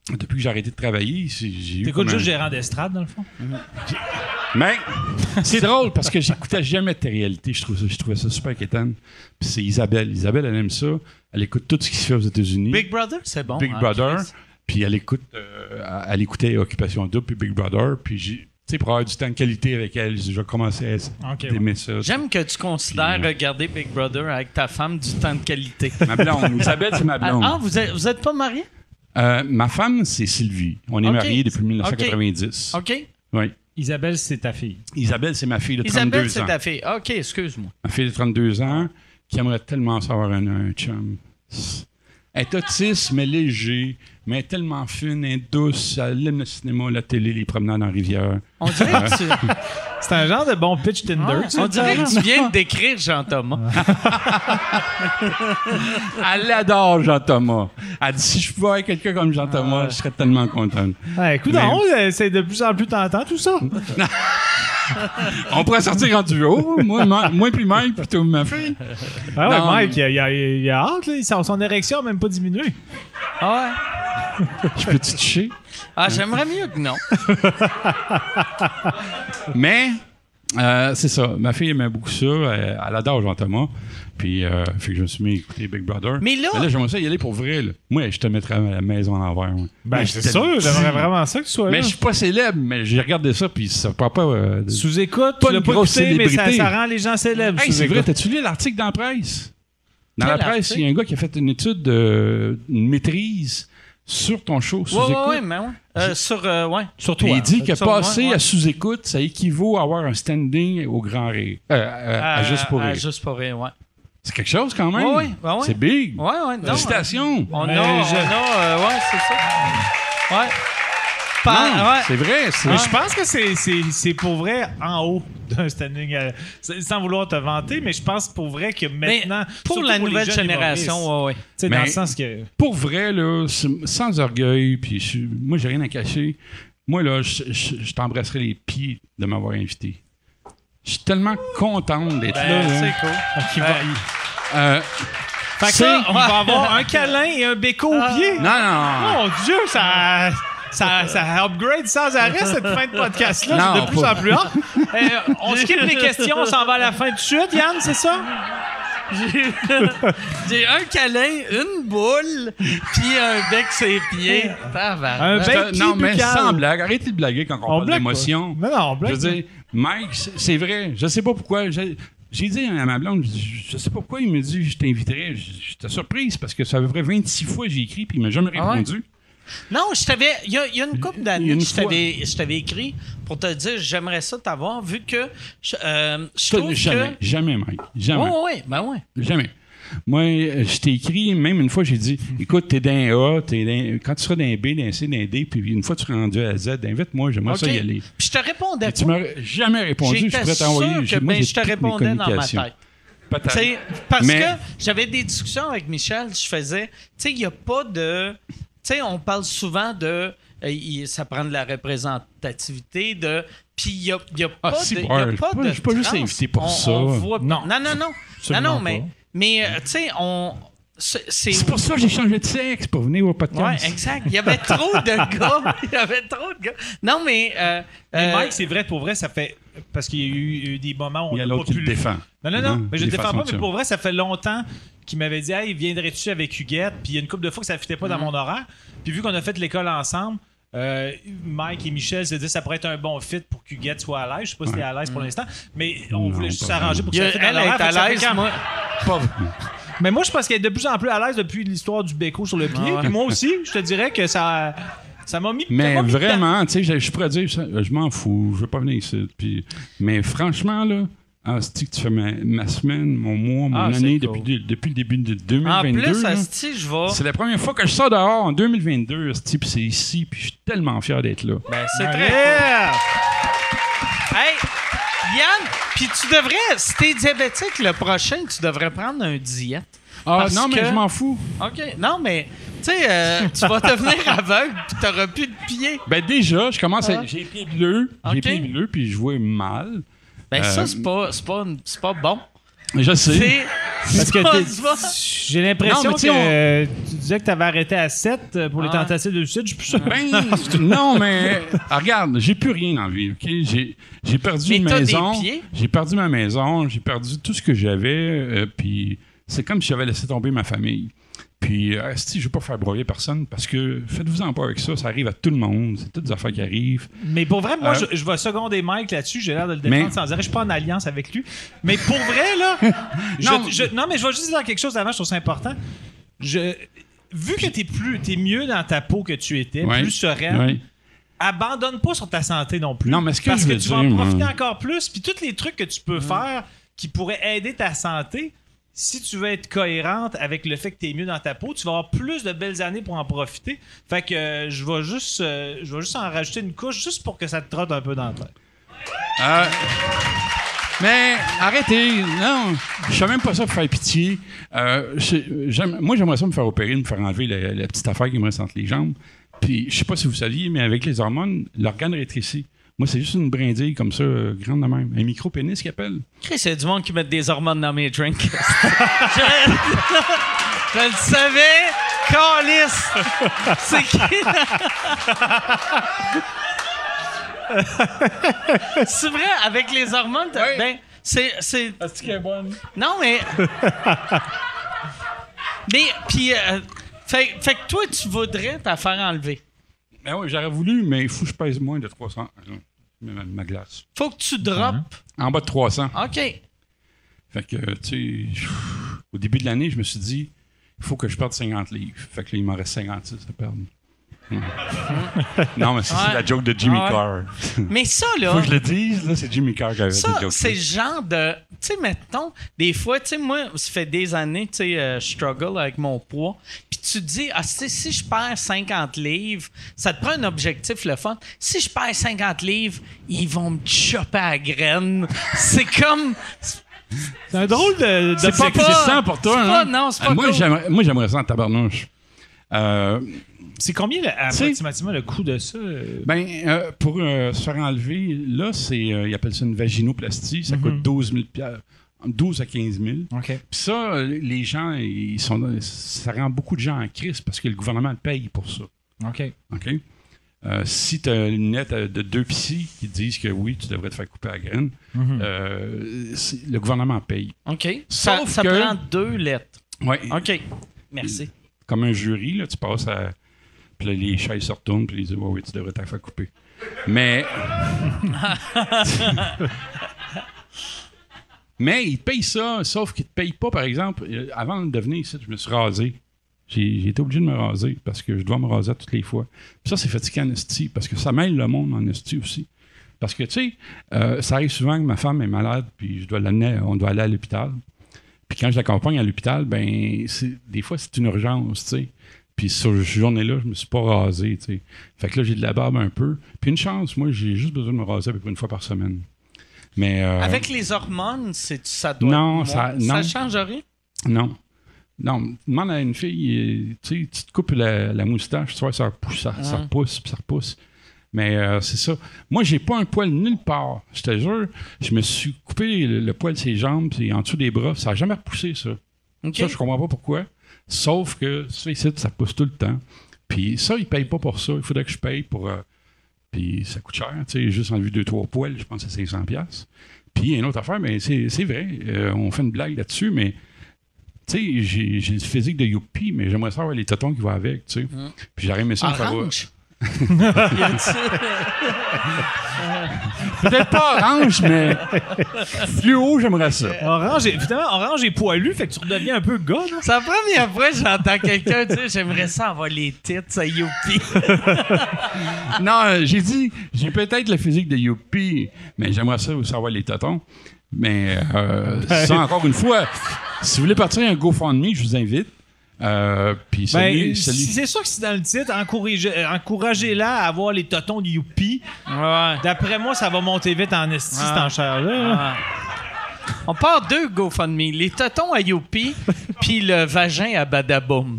depuis que j'ai arrêté de travailler, j'ai eu... T'écoutes juste un... Gérant d'estrade, dans le fond? J'ai... Mais c'est drôle parce que j'écoutais jamais de réalité. Je trouvais ça, je trouvais ça super inquiétant. Puis c'est Isabelle. Isabelle, elle aime ça. Elle écoute tout ce qui se fait aux États-Unis. Big Brother, c'est bon. Big hein, Brother. Puis elle écoute, euh, elle écoutait Occupation Double puis Big Brother. Puis j'ai, tu sais, pour avoir du temps de qualité avec elle, je commençais à okay, aimer ouais. ça. J'aime que tu considères puis, regarder Big Brother avec ta femme du temps de qualité. Ma blonde. Isabelle, c'est ma blonde. Ah, vous êtes, vous êtes pas mariés? Euh, ma femme, c'est Sylvie. On est okay. mariés depuis dix-neuf cent quatre-vingt-dix. OK. okay. Oui. Isabelle, c'est ta fille. Isabelle, c'est ma fille de trente-deux ans. Isabelle, c'est ta fille. OK, excuse-moi. Ma fille de trente-deux ans qui aimerait tellement savoir un, un chum. Elle est autiste, mais léger, mais tellement fine, elle est douce. Elle aime le cinéma, la télé, les promenades en rivière. On dirait que tu... C'est un genre de bon pitch Tinder. Ah, tu on dirait que tu viens de décrire Jean-Thomas. Elle adore Jean-Thomas. Elle dit, si je pouvais avoir quelqu'un comme Jean-Thomas, ah, je serais tellement contente. Ah, écoute, mais... on, c'est de plus en plus tentant, tout ça. On pourrait sortir en duo. Moi, ma, moi puis Mike, plutôt ma fille. Ah ouais, non, Mike, il a, il a hâte. Là. Son érection n'a même pas diminué. Ah ouais. Je peux-tu toucher? Ah, j'aimerais mieux que non. Mais, euh, c'est ça. Ma fille aimait beaucoup ça. Elle, elle adore Jean-Thomas. Puis, euh, fait que je me suis mis à écouter Big Brother. Mais là... Mais là, j'aimerais ça y aller pour vrai. Là. Moi, je te mettrais à la maison en envers. Moi. Ben, c'est sûr. J'aimerais vraiment ça que tu sois là. Mais je suis pas célèbre. Mais j'ai regardé ça, puis ça prend pas... Euh, sous-écoute, pas tu l'as pas écouté, mais ça, ça rend les gens célèbres. Hey, c'est vrai. T'as-tu lu l'article dans la presse? Dans Quel la presse, il y a un gars qui a fait une étude, euh, une maîtrise... Sur ton show, sous-écoute. Oui, oui, mais oui. Euh, sur, euh, ouais. sur toi. Il dit que passer moi, ouais. à sous-écoute, ça équivaut à avoir un standing au Grand Rire. Euh, euh, à, à Juste pour Rire. À Juste pour Rire, oui. C'est quelque chose quand même. Oui, oui. Ben oui. C'est big. Oui, oui. Félicitations. On a, je... euh, oui, c'est ça. Oui. Pas, non, ouais. C'est vrai. C'est... Mais je pense que c'est, c'est, c'est pour vrai en haut d'un standing. À... Sans vouloir te vanter, mais je pense pour vrai que maintenant. Mais pour la nouvelle pour jeunes, génération, oui, oui. Dans le sens que. Pour vrai, là, sans orgueil, puis je, moi, j'ai rien à cacher. Moi, là, je, je, je t'embrasserai les pieds de m'avoir invité. Je suis tellement content d'être ben, là. C'est hein. cool. Okay, ben, euh, fait que ça, on va avoir un câlin et un béco ah. aux pieds. Non, non. Mon Dieu, ça. Ça, ça upgrade sans arrêt cette fin de podcast-là. Non, j'ai de plus pas. en plus hâte. Euh, on skip les questions, on s'en va à la fin tout de suite, Yann, c'est ça? J'ai, j'ai un câlin, une boule, puis un bec ses pieds. Un bec Non, mais buccal. Sans blague. Arrêtez de blaguer quand on, on parle d'émotion. Mais non, on blague. Je veux dire, Mike, c'est vrai, je sais pas pourquoi... Je... J'ai dit à ma blonde, je sais pas pourquoi il me dit je t'inviterais. J'étais surprise parce que ça fait vingt-six fois que j'ai écrit puis il m'a jamais répondu. Ah ouais? Non, je t'avais. Il y, y a une couple d'années que je t'avais, je t'avais écrit pour te dire j'aimerais ça t'avoir, vu que je, euh, je trouve jamais, que... jamais, Mike. Jamais. Oui, oui, ben oui. Jamais. Moi, je t'ai écrit, même une fois, j'ai dit écoute, t'es d'un A, t'es d'un... quand tu seras d'un B, d'un C, d'un D, puis une fois tu es rendu à Z, invite-moi, j'aimerais okay. ça y aller. Puis je te répondais pas. Tu m'as jamais répondu, j'étais je pourrais t'envoyer. Que, moi, ben, je te répondais dans ma tête. Peut-être. Parce Mais... que j'avais des discussions avec Michel, je faisais, tu sais, il n'y a pas de. Tu sais, on parle souvent de... Euh, ça prend de la représentativité, de... Puis il n'y a, y a pas ah, de... Y a pas de je ne suis pas juste invité pour on, ça. On voit, non. non, non, non. Absolument non, non, mais, mais tu sais, on... C'est, c'est... c'est pour ça que j'ai changé de sexe, pour venir au podcast. Oui, exact. Il y avait trop de gars. Il y avait trop de gars. Non, mais... Euh, mais Mike, euh, c'est vrai, pour vrai, ça fait... Parce qu'il y a eu, eu des moments où on n'a pas pu... Il y a l'autre qui le défend. Non, non, non. non mais je ne le défends pas, mais pour vrai, ça fait longtemps... qui m'avait dit « Hey, viendrais-tu avec Huguette? » Puis il y a une couple de fois que ça ne fitait pas mm-hmm. dans mon horaire. Puis vu qu'on a fait l'école ensemble, euh, Mike et Michel se disaient que ça pourrait être un bon fit pour qu'Huguette soit à l'aise. Je ne sais pas ouais. si elle est à l'aise pour l'instant, mais on non, voulait juste s'arranger pour que ça fitte dans l'horaire. Elle est à l'aise, moi. Pas... Mais moi, je pense qu'elle est de plus en plus à l'aise depuis l'histoire du béco sur le pied. Ah ouais. Puis moi aussi, je te dirais que ça... Ça m'a mis... Mais m'a mis vraiment, tu sais, je pourrais dire « Je m'en fous, je ne veux pas venir ici. » Puis... Mais franchement, là... Asti, que tu fais ma, ma semaine, mon mois, mon ah, année cool. depuis, depuis le début de deux mille vingt-deux. En plus, Asti, je vais. C'est la première fois que je sors dehors en deux mille vingt-deux, Asti, puis c'est ici, puis je suis tellement fier d'être là. Ben, c'est ouais. très. Cool. Hey, Yann, puis tu devrais, si t'es diabétique le prochain, tu devrais prendre un diète. Ah, non, mais que... je m'en fous. OK. Non, mais, tu sais, euh, tu vas devenir aveugle puis t'auras plus de pieds. Ben, déjà, je commence à. Ah. J'ai les pieds bleus. Okay. J'ai les pieds bleus puis je vois mal. Ben, euh... ça, c'est pas, c'est pas, c'est pas bon. Je sais. Parce que j'ai l'impression non, que euh, on... tu disais que tu avais arrêté à sept pour ah. les tentatives de suicide. Je suis plus sûr. Ben, non, mais regarde, j'ai plus rien en vie. Okay? J'ai, j'ai perdu une maison. J'ai perdu ma maison. J'ai perdu tout ce que j'avais. Euh, Puis c'est comme si j'avais laissé tomber ma famille. Puis, euh, si je veux pas faire broyer personne parce que faites-vous-en pas avec ça, ça arrive à tout le monde. C'est toutes des affaires qui arrivent. Mais pour vrai, moi, euh, je, je vais seconder Mike là-dessus. J'ai l'air de le défendre mais... sans dire. Je suis pas en alliance avec lui. Mais pour vrai, là. je, non, je, non, mais je vais juste dire quelque chose avant, je trouve ça important. Je, vu que t'es plus, t'es mieux dans ta peau que tu étais, ouais, plus sereine. Ouais. Abandonne pas sur ta santé non plus. Non, mais ce que parce je que, que tu vas en profiter moi. Encore plus. Puis tous les trucs que tu peux ouais. faire qui pourraient aider ta santé. Si tu veux être cohérente avec le fait que tu es mieux dans ta peau, tu vas avoir plus de belles années pour en profiter. Fait que euh, je vais juste euh, je vais juste en rajouter une couche juste pour que ça te trotte un peu dans la tête. Euh, mais arrêtez. Non, je ne sais même pas ça pour faire pitié. Euh, j'aime, moi, j'aimerais ça me faire opérer, me faire enlever la, la petite affaire qui me reste entre les jambes. Puis, je sais pas si vous saviez, mais avec les hormones, l'organe rétrécit. Moi, c'est juste une brindille comme ça, euh, grande de même. Un micro-pénis qu'ils appellent. C'est du monde qui met des hormones dans mes drinks. je, je le savais. Câlisse. C'est qui? C'est vrai, avec les hormones, oui. ben, c'est... c'est... Est-ce qu'elle est bonne? Non, mais... mais, puis... Euh, fait, fait que toi, tu voudrais t'en faire enlever. Ben oui, j'aurais voulu, mais il faut que je pèse moins de trois cents. Ma glace. Faut que tu droppes. Mmh. En bas de trois cents. OK. Fait que, tu sais, au début de l'année, je me suis dit, il faut que je perde cinquante livres. Fait que là, il m'en reste cinquante-six à perdre. Mmh. Mmh. Non, mais c'est, ouais. c'est la joke de Jimmy ouais. Carr. Mais ça, là. Faut que je le dise, là, c'est Jimmy Carr qui avait cette joke. C'est le genre de. Tu sais, mettons, des fois, tu sais, moi, ça fait des années, tu sais, euh, je struggle avec mon poids. Puis tu te dis, ah, si je perds cinquante livres, ça te prend un objectif, le fun. Si je perds cinquante livres, ils vont me choper à la graine. C'est comme. C'est un drôle de. C'est pas ça pour toi, hein? Pas, non, c'est pas euh, moi, cool. j'aimerais, moi, j'aimerais ça en tabarnouche. Euh. C'est combien, le, approximativement, le coût de ça? Ben, euh, pour euh, se faire enlever, là, c'est, euh, ils appellent ça une vaginoplastie. Ça mm-hmm. coûte douze mille dollars, douze à quinze mille. Okay. Puis ça, les gens, ils sont, ça rend beaucoup de gens en crise parce que le gouvernement paye pour ça. OK. OK? Euh, si tu as une lettre de deux psys qui disent que oui, tu devrais te faire couper la graine, mm-hmm. euh, le gouvernement paye. OK. Sauf ça, ça que, prend deux lettres. Oui. OK. Merci. Comme un jury, là, tu passes à... Puis là, les chaises se retournent, puis ils disent oh, « oui, tu devrais t'en faire couper. » Mais... Mais ils payent ça, sauf qu'ils ne te payent pas, par exemple. Avant de venir ici, je me suis rasé. J'ai, j'ai été obligé de me raser, parce que je dois me raser toutes les fois. Puis ça, c'est fatigué en esti, parce que ça mêle le monde en esti aussi. Parce que, tu sais, euh, ça arrive souvent que ma femme est malade, puis je dois l'amener, on doit aller à l'hôpital. Puis quand je l'accompagne à l'hôpital, ben c'est, des fois, c'est une urgence, tu sais. Puis sur cette journée-là, je me suis pas rasé, tu sais. Fait que là, j'ai de la barbe un peu. Puis une chance, moi, j'ai juste besoin de me raser à peu près une fois par semaine. Mais euh... avec les hormones, c'est ça doit... Non, ça... Non. Ça changerait? Non. Non. Demande à une fille, tu sais, tu te coupes la, la moustache, tu vois, ça repousse, ça, ouais. ça repousse, puis ça repousse. Mais euh, c'est ça. Moi, j'ai pas un poil nulle part. Je te jure, je me suis coupé le, le poil de ses jambes, puis en dessous des bras. Ça n'a jamais repoussé, ça. Okay. Ça, je comprends pas pourquoi. Sauf que, ça ici, ça pousse tout le temps. Puis ça, ils ne payent pas pour ça. Il faudrait que je paye pour... Euh, puis ça coûte cher. Tu sais, juste enlever deux, trois poils, je pense que c'est cinq cents dollars. Puis une autre affaire, mais c'est, c'est vrai. Euh, on fait une blague là-dessus, mais... Tu sais, j'ai, j'ai le physique de Youpi, mais j'aimerais savoir les totons qui vont avec, tu sais. Hum. Puis j'aurais aimé ça... Orange! Peut-être pas orange, mais fluo, j'aimerais ça. Orange, est, finalement, orange est poilu, fait que tu redeviens un peu gars. Là. C'est la première fois que j'entends quelqu'un dire j'aimerais ça avoir les tits à Youpi. Non, j'ai dit j'ai peut-être le physique de Youpi, mais j'aimerais ça aussi avoir les totons. Mais euh, ça, encore une fois, si vous voulez partir à un GoFundMe, je vous invite. Euh, puis celui, ben, celui... C'est sûr que c'est dans le titre, encouragez-la à avoir les totons de Youpi. Ouais. D'après moi, ça va monter vite en esti, cette ah. enchère-là. Ah. On part deux GoFundMe, les totons à Youpi, puis le vagin à Badaboum.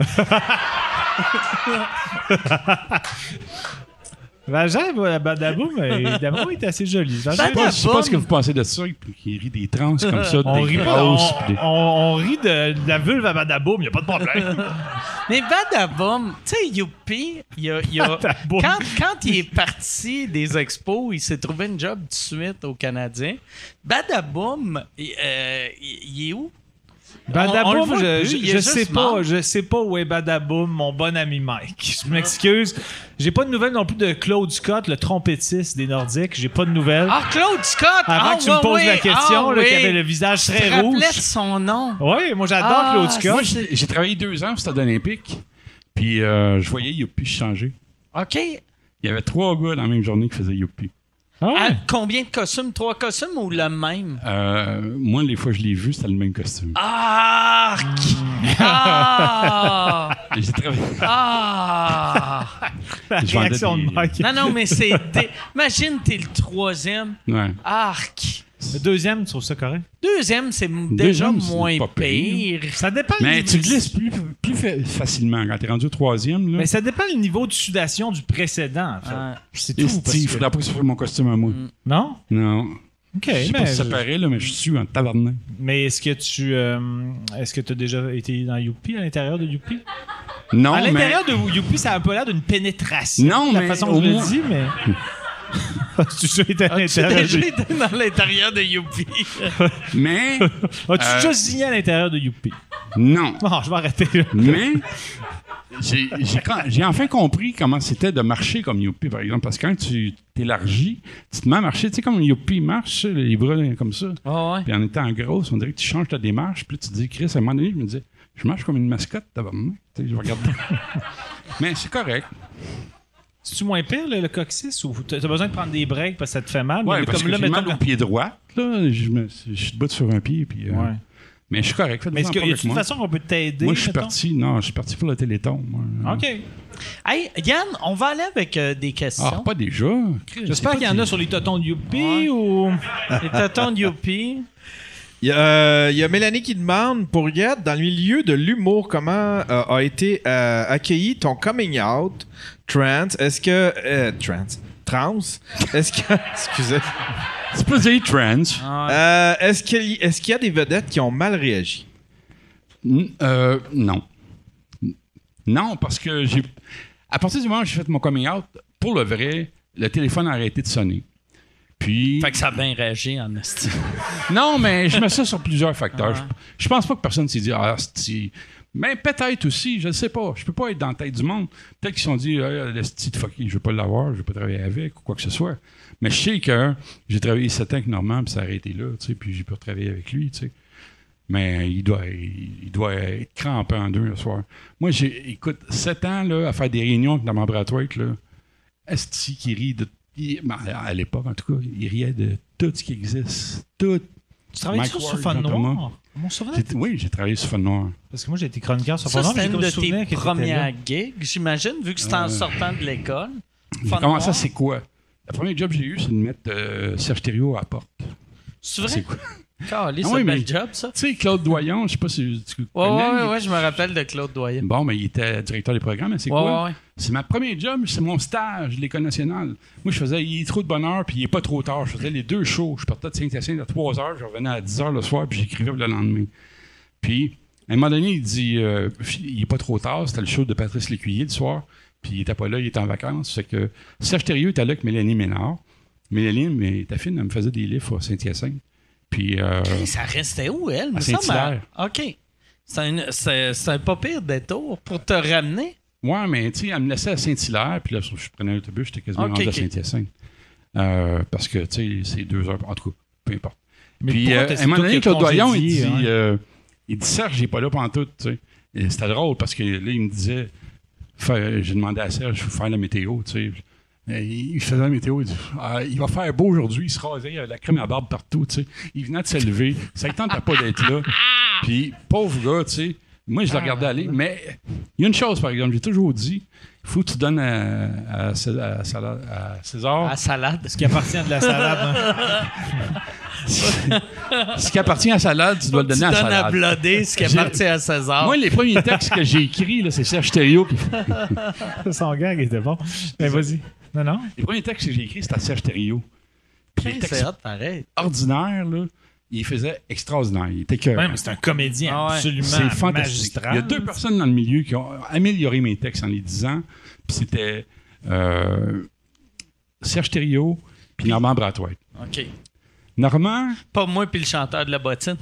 Vagin à Badaboum, évidemment, il est assez joli. Je sais pas ce que vous pensez de ça, qui rit des trans comme ça, on des grosses. On, des... on, on rit de, de la vulve à Badaboum, il n'y a pas de problème. Mais Badaboum, tu sais, Youpi, y a, y a, quand, quand il est parti des expos, il s'est trouvé une job tout de suite au Canadien. Badaboum, il euh, est où? Badaboum, je, je, je sais mort. pas, je sais pas où est Badaboum, mon bon ami Mike. Je m'excuse. J'ai pas de nouvelles non plus de Claude Scott, le trompettiste des Nordiques. J'ai pas de nouvelles. Ah, Claude Scott! Avant ah, que tu oui, me poses oui, la question, ah, là, oui. qui avait le visage très rouge. Je me rappelais de son nom. Oui, moi j'adore ah, Claude Scott. Moi, j'ai, j'ai travaillé deux ans au Stade olympique, puis euh, je voyais Youpi changer. OK. Il y avait trois gars dans la même journée qui faisaient Youpi. Ah ouais. À combien de costumes? Trois costumes ou le même? Euh, moi, les fois que je l'ai vu, c'était le même costume. Ah! Ah! J'ai travaillé. Ah! La réaction des... de Mike. Non, non, mais c'est... Dé... Imagine, t'es le troisième. Ouais. Arc! Le deuxième, tu trouves ça correct? Deuxième, c'est m- déjà deuxième, moins c'est pire. pire. Ça dépend. Mais tu glisses plus, plus fa- facilement quand t'es rendu au troisième. Là. Mais ça dépend du niveau de sudation du précédent. En fait. euh, c'est tout. Il faudra pas que ça fasse mon costume à moi. Non? Non. OK. Je sais mais pas si ça paraît, là, mais je suis en tabarnak. Mais est-ce que tu euh, est-ce que tu as déjà été dans Youpi, à l'intérieur de Youpi? Non, à l'intérieur mais... de Youpi, ça a un peu l'air d'une pénétration. Non, de la mais... façon dont je moins... le dis, mais... As-tu déjà été à l'intérieur de... été dans l'intérieur de Youpi? Mais... As-tu euh... déjà signé à l'intérieur de Youpi? Non. Non, oh, je vais arrêter. Là. Mais j'ai, j'ai, j'ai enfin compris comment c'était de marcher comme Youpi, par exemple. Parce que quand tu t'élargis, tu te mets à marcher. Tu sais, comme Youpi marche, les bras comme ça. Oh, ouais. Puis en étant grosse, on dirait que tu changes ta démarche. Puis là, tu te dis, Chris, à un moment donné, je me disais, je marche comme une mascotte, tabarnak. Tu sais, je regarde. Mais c'est correct. C'est-tu moins pire, le, le coccyx, ou t'as besoin de prendre des breaks parce que ça te fait mal? Oui, parce comme que là, j'ai mettons, mal au pied droit. Là, je, me, je suis debout sur un pied. Puis, euh, ouais. Mais je suis correct. Faites mais est-ce qu'il y a une façon qu'on peut t'aider? Moi, je suis parti. Non, je suis parti pour le Téléthon. Moi. OK. Hey, Yann, on va aller avec euh, des questions. Ah, pas déjà. J'espère qu'il y en a sur les totons de Youpi ouais. ou les totons de Youpi. Il y, euh, il y a Mélanie qui demande pour Huguette, dans le milieu de l'humour, comment euh, a été euh, accueilli ton coming out trans? Est-ce que euh, trans trans? Est-ce que excusez? C'est pas dit trans. Ah ouais. euh, est-ce qu'il est-ce qu'il y a des vedettes qui ont mal réagi? N- euh, non, non parce que j'ai à partir du moment où j'ai fait mon coming out pour le vrai, le téléphone a arrêté de sonner. Puis... Fait que ça a bien réagi en esti. Non, mais je mets ça sur plusieurs facteurs. Uh-huh. Je, je pense pas que personne s'est dit « Ah, esti... » Mais peut-être aussi, je ne sais pas. Je peux pas être dans la tête du monde. Peut-être qu'ils se sont dit hey, « L'esti de fucky, je veux pas l'avoir, je veux pas travailler avec » ou quoi que ce soit. Mais je sais que j'ai travaillé sept ans avec Normand, puis ça a arrêté là, tu sais, puis j'ai pu travailler avec lui, tu sais. Mais il doit, il, il doit être crampé en deux le soir. Moi, j'ai, écoute, sept ans là, à faire des réunions avec Normand Brathwaite, là, esti qui rit de Il, ben, à l'époque, en tout cas, il riait de tout ce qui existe. Tout. Tu travailles sur Fun Noir? Mon souvenir? Oui, j'ai travaillé sur Fun Noir. Parce que moi, j'ai été chroniqueur sur Fun Noir. Ça, c'était une de tes premières gigs, j'imagine, vu que c'était euh, en sortant de l'école. Comment ça, c'est quoi? Le premier job que j'ai eu, c'est de mettre euh, Serge Thériault à la porte. C'est vrai? C'est quoi? Calé, c'est un bel job, ça. Tu sais, Claude Doyon, je sais pas si tu connais. Ouais, ouais, ouais, je me rappelle de Claude Doyon. Bon, mais il était directeur des programmes, mais c'est ouais, quoi? Ouais, ouais. C'est ma première job, c'est mon stage, l'École nationale. Moi, je faisais, il est trop de bonne heure, puis il est pas trop tard. Je faisais les deux shows. Je partais de Saint-Hyacinthe à trois heures, je revenais à dix heures le soir, puis j'écrivais le lendemain. Puis, à un moment donné, il dit, euh, il est pas trop tard, c'était le show de Patrice Lécuyer le soir, puis il était pas là, il était en vacances. Fait que Serge Thériault était là avec Mélanie Ménard. Mélanie, mais ta fille, elle me faisait des livres à Saint-Hyacinthe. Puis, euh, ça restait où, elle? À Saint-Hilaire. Ça, OK. C'est, une, c'est, c'est un pas pire détour pour te ramener. Ouais, mais tu sais, elle me laissait à Saint-Hilaire, puis là, je prenais l'autobus, j'étais quasiment okay, rendu okay. à Saint-Hyacinthe. Euh, parce que, tu sais, c'est deux heures. En tout cas, peu importe. Mais puis, euh, à un moment donné, Claude Doyon, il dit, hein? euh, il dit Serge, il n'est pas là pantoute, tu sais. Et c'était drôle, parce que là, il me disait, j'ai demandé à Serge, je veux faire la météo, tu sais. Il faisait la météo, il dit ah, il va faire beau aujourd'hui, il se rasait, il avait la crème à barbe partout, tu sais. Il venait de se lever, ça ne tentait pas d'être là. Puis, pauvre gars, tu sais, Moi, je la regardais aller. Mais il y a une chose, par exemple, j'ai toujours dit, il faut que tu donnes à, à, à, à César... À salade. Ce qui appartient à de la salade. Hein. Ce qui appartient à salade, tu dois le donner à salade. Tu donnes à bloder ce qui appartient à César. Moi, les premiers textes que j'ai écrits, là, c'est Serge Thériault. Qui... Son gag était bon. Mais vas-y. Non, non. Les premiers textes que j'ai écrits, c'était à Serge Thériault. Puis c'est pareil. Ordinaire, là. Il faisait extraordinaire. Il était que. Ouais, c'est un comédien ah ouais. absolument c'est fantastique. Magistral. Il y a deux personnes dans le milieu qui ont amélioré mes textes en les disant. Puis c'était euh, Serge Thériault puis Normand Brathwaite. OK. Normand. Pas moi puis le chanteur de la bottine.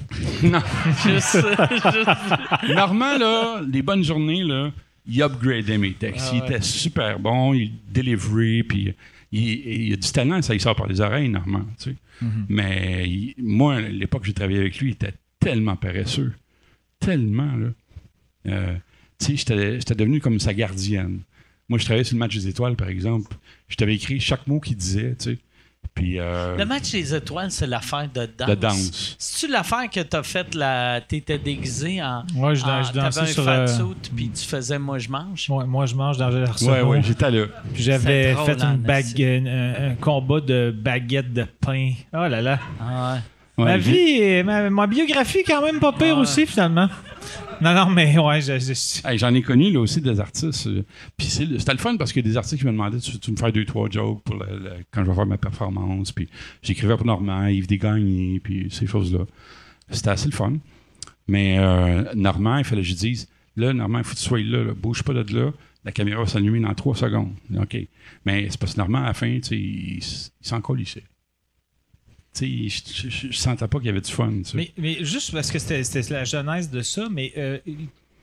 Non. juste, juste. Normand, là, les bonnes journées, là, il upgradait mes textes. Ah ouais. Il était super bon, il deliverait, puis. Il, il a du talent, ça, il sort par les oreilles, Normand. Tu sais. Mm-hmm. Mais il, moi, à l'époque où j'ai travaillé avec lui, il était tellement paresseux. Tellement, là. Euh, tu sais, j'étais, j'étais devenu comme sa gardienne. Moi, je travaillais sur le match des étoiles, par exemple. Je t'avais écrit chaque mot qu'il disait, tu sais. Puis, euh, le match des étoiles, c'est l'affaire de danse. De danse. C'est-tu l'affaire que t'as faite, la... t'étais déguisé en... Ouais, je, en... je dansais sur... T'avais un fatsuit, euh... puis tu faisais « Moi, je mange ». Ouais, « Moi, je mange » d'Angèle Arsenault. Ouais, ouais, j'étais là. Puis j'avais drôle, fait hein, une bague... un, un combat de baguette de pain. Oh là là. Ah ouais. Ma ouais, vie, ma, ma biographie quand même pas pire ah ouais. aussi, finalement. Non, non, mais ouais, je, je... Hey, j'en ai connu, là, aussi, des artistes. Puis c'est, c'était le fun parce qu'il y a des artistes qui me demandaient tu, tu me faire deux, trois jokes pour le, le, quand je vais faire ma performance. Puis j'écrivais pour Normand, Yves Desgagnés, puis ces choses-là. C'était assez le fun. Mais euh, Normand, il fallait que je dise là, Normand, il faut que tu sois là, là, bouge pas de là, la caméra va s'allumer dans trois secondes. OK. Mais c'est parce que Normand, à la fin, tu sais, il, il s'en colissait. Je, je, je sentais pas qu'il y avait du fun. Mais, mais juste parce que c'était, c'était la genèse de ça, mais euh,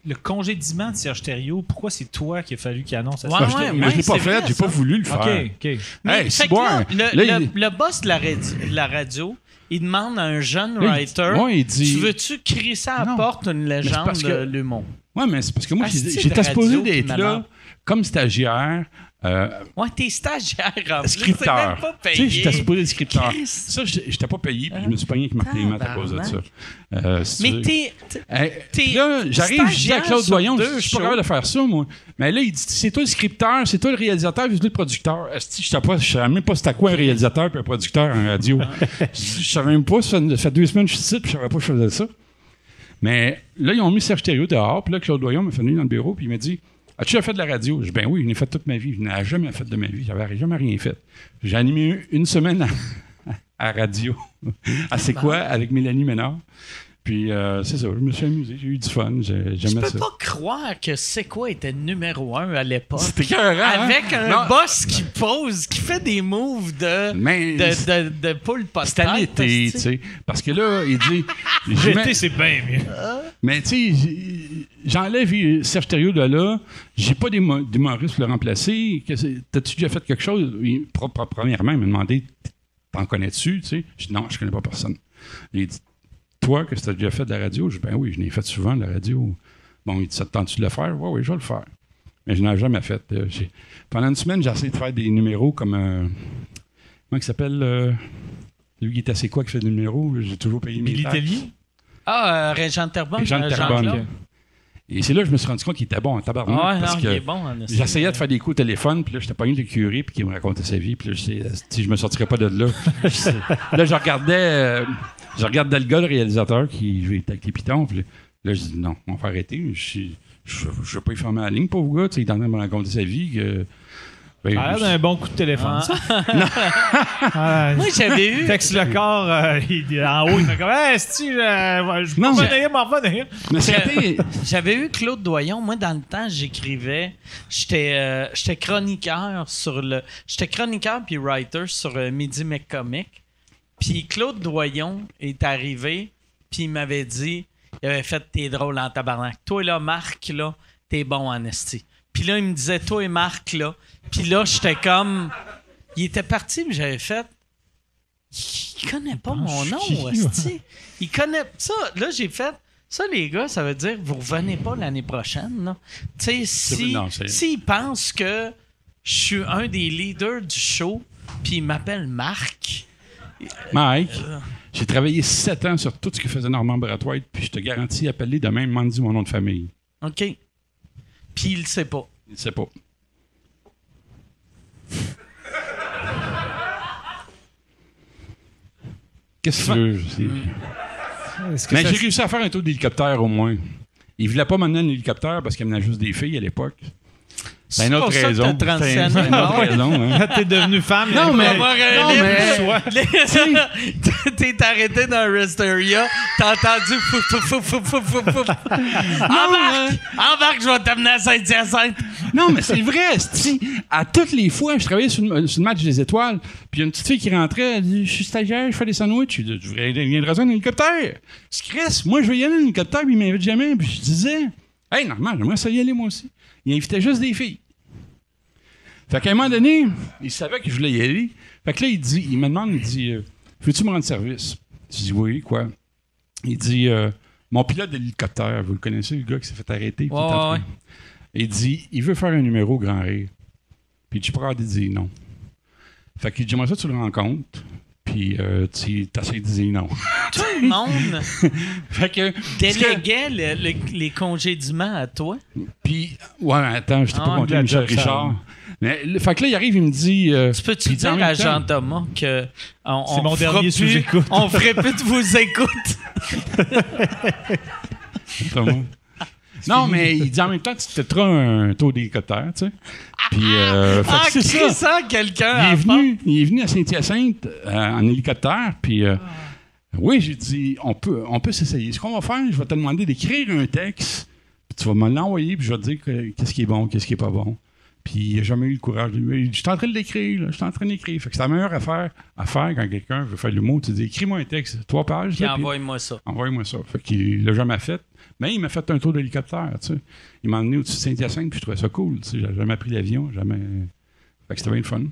le congédiement de Serge Thériault, pourquoi c'est toi qu'il a fallu qu'il annonce à ça? Ouais, ouais, mais ouais, je l'ai pas fait, j'ai ça. Pas voulu le faire. Okay, okay. Mais, hey, c'est bon. Là, là, le, il... le, le boss de la radio, de la radio, il demande à un jeune là, writer il... ouais, il dit... Tu veux-tu crisser à la porte une légende que... de l'humour? Oui, mais c'est parce que moi, Asti j'étais supposé d'être là comme stagiaire. Euh, ouais, t'es stagiaire en plus. Scripteur. C'est même pas payé. Tu sais, j'étais supposé être scripteur. Christ. Ça, j'étais pas payé, puis je me suis pogné avec Martin et Matt à cause de ça. Euh, si mais t'es. T'es, hey, t'es là, j'arrive, je dis à Claude Doyon, je suis pas capable de faire ça, moi. Mais là, il dit c'est toi le scripteur, c'est toi le réalisateur, c'est toi le producteur. Asti, je ne savais même pas c'était quoi un réalisateur et un producteur en radio. Je savais même pas, ça fait deux semaines que je suis ici, puis je savais pas que je faisais ça. Mais là, ils ont mis Serge Thériault dehors, puis là, Claude Doyon m'a fait venir dans le bureau, puis il m'a dit. As-tu déjà fait de la radio? Je dis, ben oui, je l'ai fait toute ma vie. Je n'ai jamais fait de ma vie. Je n'avais jamais rien fait. J'ai animé une semaine à, à radio. À C'est quoi? Avec Mélanie Ménard. Puis euh, c'est ça, je me suis amusé. J'ai eu du fun. J'ai, j'aimais ça. Je peux pas croire que C'est quoi était numéro un à l'époque. C'était écœurant, hein? Avec un non. boss qui pose, qui fait des moves de, de, de, de, de poule pas de tête. C'était à l'été, tu sais. Parce que là, il dit... L'été, c'est bien mieux. Mais tu sais... J'enlève Serge Thériault de là. J'ai pas d'humoriste pour le remplacer. T'as-tu déjà fait quelque chose? Il, premièrement, il m'a demandé t'en connais-tu? Tu sais? Je dis non, je connais pas personne. Il dit toi, que t'as déjà fait de la radio? Je dis ben oui, je l'ai fait souvent de la radio. Bon, il dit ça te tente-tu de le faire? Oui, oui, je vais le faire. Mais je n'en ai jamais fait. J'ai... Pendant une semaine, j'ai essayé de faire des numéros comme. Euh... Comment il s'appelle? Euh... Lui qui était assez quoi qui fait des numéros? J'ai toujours payé mes taxes. Billy? Ah, euh, Régent de Terrebonne. Régent de Terrebonne. Et c'est là que je me suis rendu compte qu'il était bon en tabarnak. Ah ouais, parce non, que il est bon, j'essayais de faire des coups au téléphone, puis là, j'étais pas une de curé, puis qui me racontait sa vie, puis là, je, je me sortirais pas de là. Là, je regardais, euh, je regardais le gars, le réalisateur, qui jouait avec les pitons, puis là, je dis non, on va arrêter. Je ne vais pas y fermer la ligne, pauvre gars, tu sais, il est en train de me raconter sa vie. Que, ben, ah, d'un bon coup de téléphone, ah. ça. Ah, moi, j'avais eu. Fait que le corps, euh, il, en haut, il fait comme, hey, si, euh, je m'en vais d'ailleurs, m'en vais d'ailleurs. J'avais, j'avais eu Claude Doyon. Moi, dans le temps, j'écrivais. J'étais, euh, j'étais chroniqueur sur le. J'étais chroniqueur puis writer sur euh, Midi McComic. Puis Claude Doyon est arrivé, puis il m'avait dit, il avait fait tes drôles en tabarnak. Toi, là, Marc, là, t'es bon en esti. Puis là, il me disait, toi et Marc, là. Puis là, j'étais comme... Il était parti, mais j'avais fait... Il connaît pas mon nom, esti. Il connaît... Ça, là, j'ai fait... Ça, les gars, ça veut dire, vous revenez pas l'année prochaine, tu sais, si, s'ils pensent que je suis un des leaders du show, puis il m'appelle Marc... Mike, euh... j'ai travaillé sept ans sur tout ce que faisait Normand Brathwaite, puis je te garantis, appelez demain, Mandy, mon nom de famille. OK. Puis il le sait pas. Il le sait pas. Qu'est-ce que tu veux? Est-ce que Mais ça... j'ai réussi à faire un tour d'hélicoptère au moins. Il voulait pas m'amener un hélicoptère parce qu'il amenait juste des filles à l'époque. C'est une autre raison. C'est une autre raison. T'es devenue femme. Non, mais... Non, mais... T'es arrêté dans un restaurant. T'as entendu... Embarque! Embarque, je vais t'amener à Saint-Hyacinthe. Non, mais c'est vrai. À toutes les fois, je travaillais sur le match des étoiles, puis il y a une petite fille qui rentrait, elle dit « Je suis stagiaire, je fais des sandwichs. » Je dis « Tu viendras en hélicoptère? » « Chris, moi, je vais y aller en hélicoptère, puis il m'invite jamais. » Puis je disais... Hey, normal, j'aimerais ça y aller, moi aussi. Il invitait juste des filles. Fait qu'à un moment donné, il savait que je voulais y aller. Fait que là, il dit, il me demande, il dit, euh, veux-tu me rendre service? Je dis, oui, quoi? Il dit, euh, mon pilote d'hélicoptère, vous le connaissez, le gars qui s'est fait arrêter. Oh, ouais, ouais. Il dit, il veut faire un numéro Grand Rire. Puis tu prends des dire non. Fait qu'il dit, j'aimerais ça, tu le rencontres. Puis euh, tu t'essayes de dire non. Tout le monde fait que, déléguait que... le, le, les congédiements à toi. Puis, ouais, attends, je t'ai ah, pas compté, Michel Richard. Mais, le, fait que là, il arrive, il me dit. Euh, tu peux-tu dire à Jean-Thomas que. On, C'est on mon dernier sous-écoute. On ferait plus de vous écoute. Non, mais il dit en même temps, tu te trouves un taux d'hélicoptère, tu sais. Puis, euh, ah, fait que c'est ça, quelqu'un. Il est venu, il est venu à Saint-Hyacinthe euh, en hélicoptère, puis euh, ah. oui, j'ai dit, on peut, on peut s'essayer. Ce qu'on va faire, je vais te demander d'écrire un texte, puis tu vas me l'envoyer, puis je vais te dire que, qu'est-ce qui est bon, qu'est-ce qui est pas bon. Puis il n'a jamais eu le courage. Je suis en train de l'écrire, là, je suis en train d'écrire. Fait que c'est la meilleure affaire à faire quand quelqu'un veut faire de l'humour. Tu dis, écris-moi un texte, trois pages. Puis envoie-moi ça. Envoie-moi ça. Fait qu'il l'a jamais fait. Mais il m'a fait un tour d'hélicoptère, tu sais. Il m'a emmené au-dessus de Saint-Hyacinthe, puis je trouvais ça cool, tu sais. J'avais jamais pris l'avion, jamais... Fait que c'était bien le fun.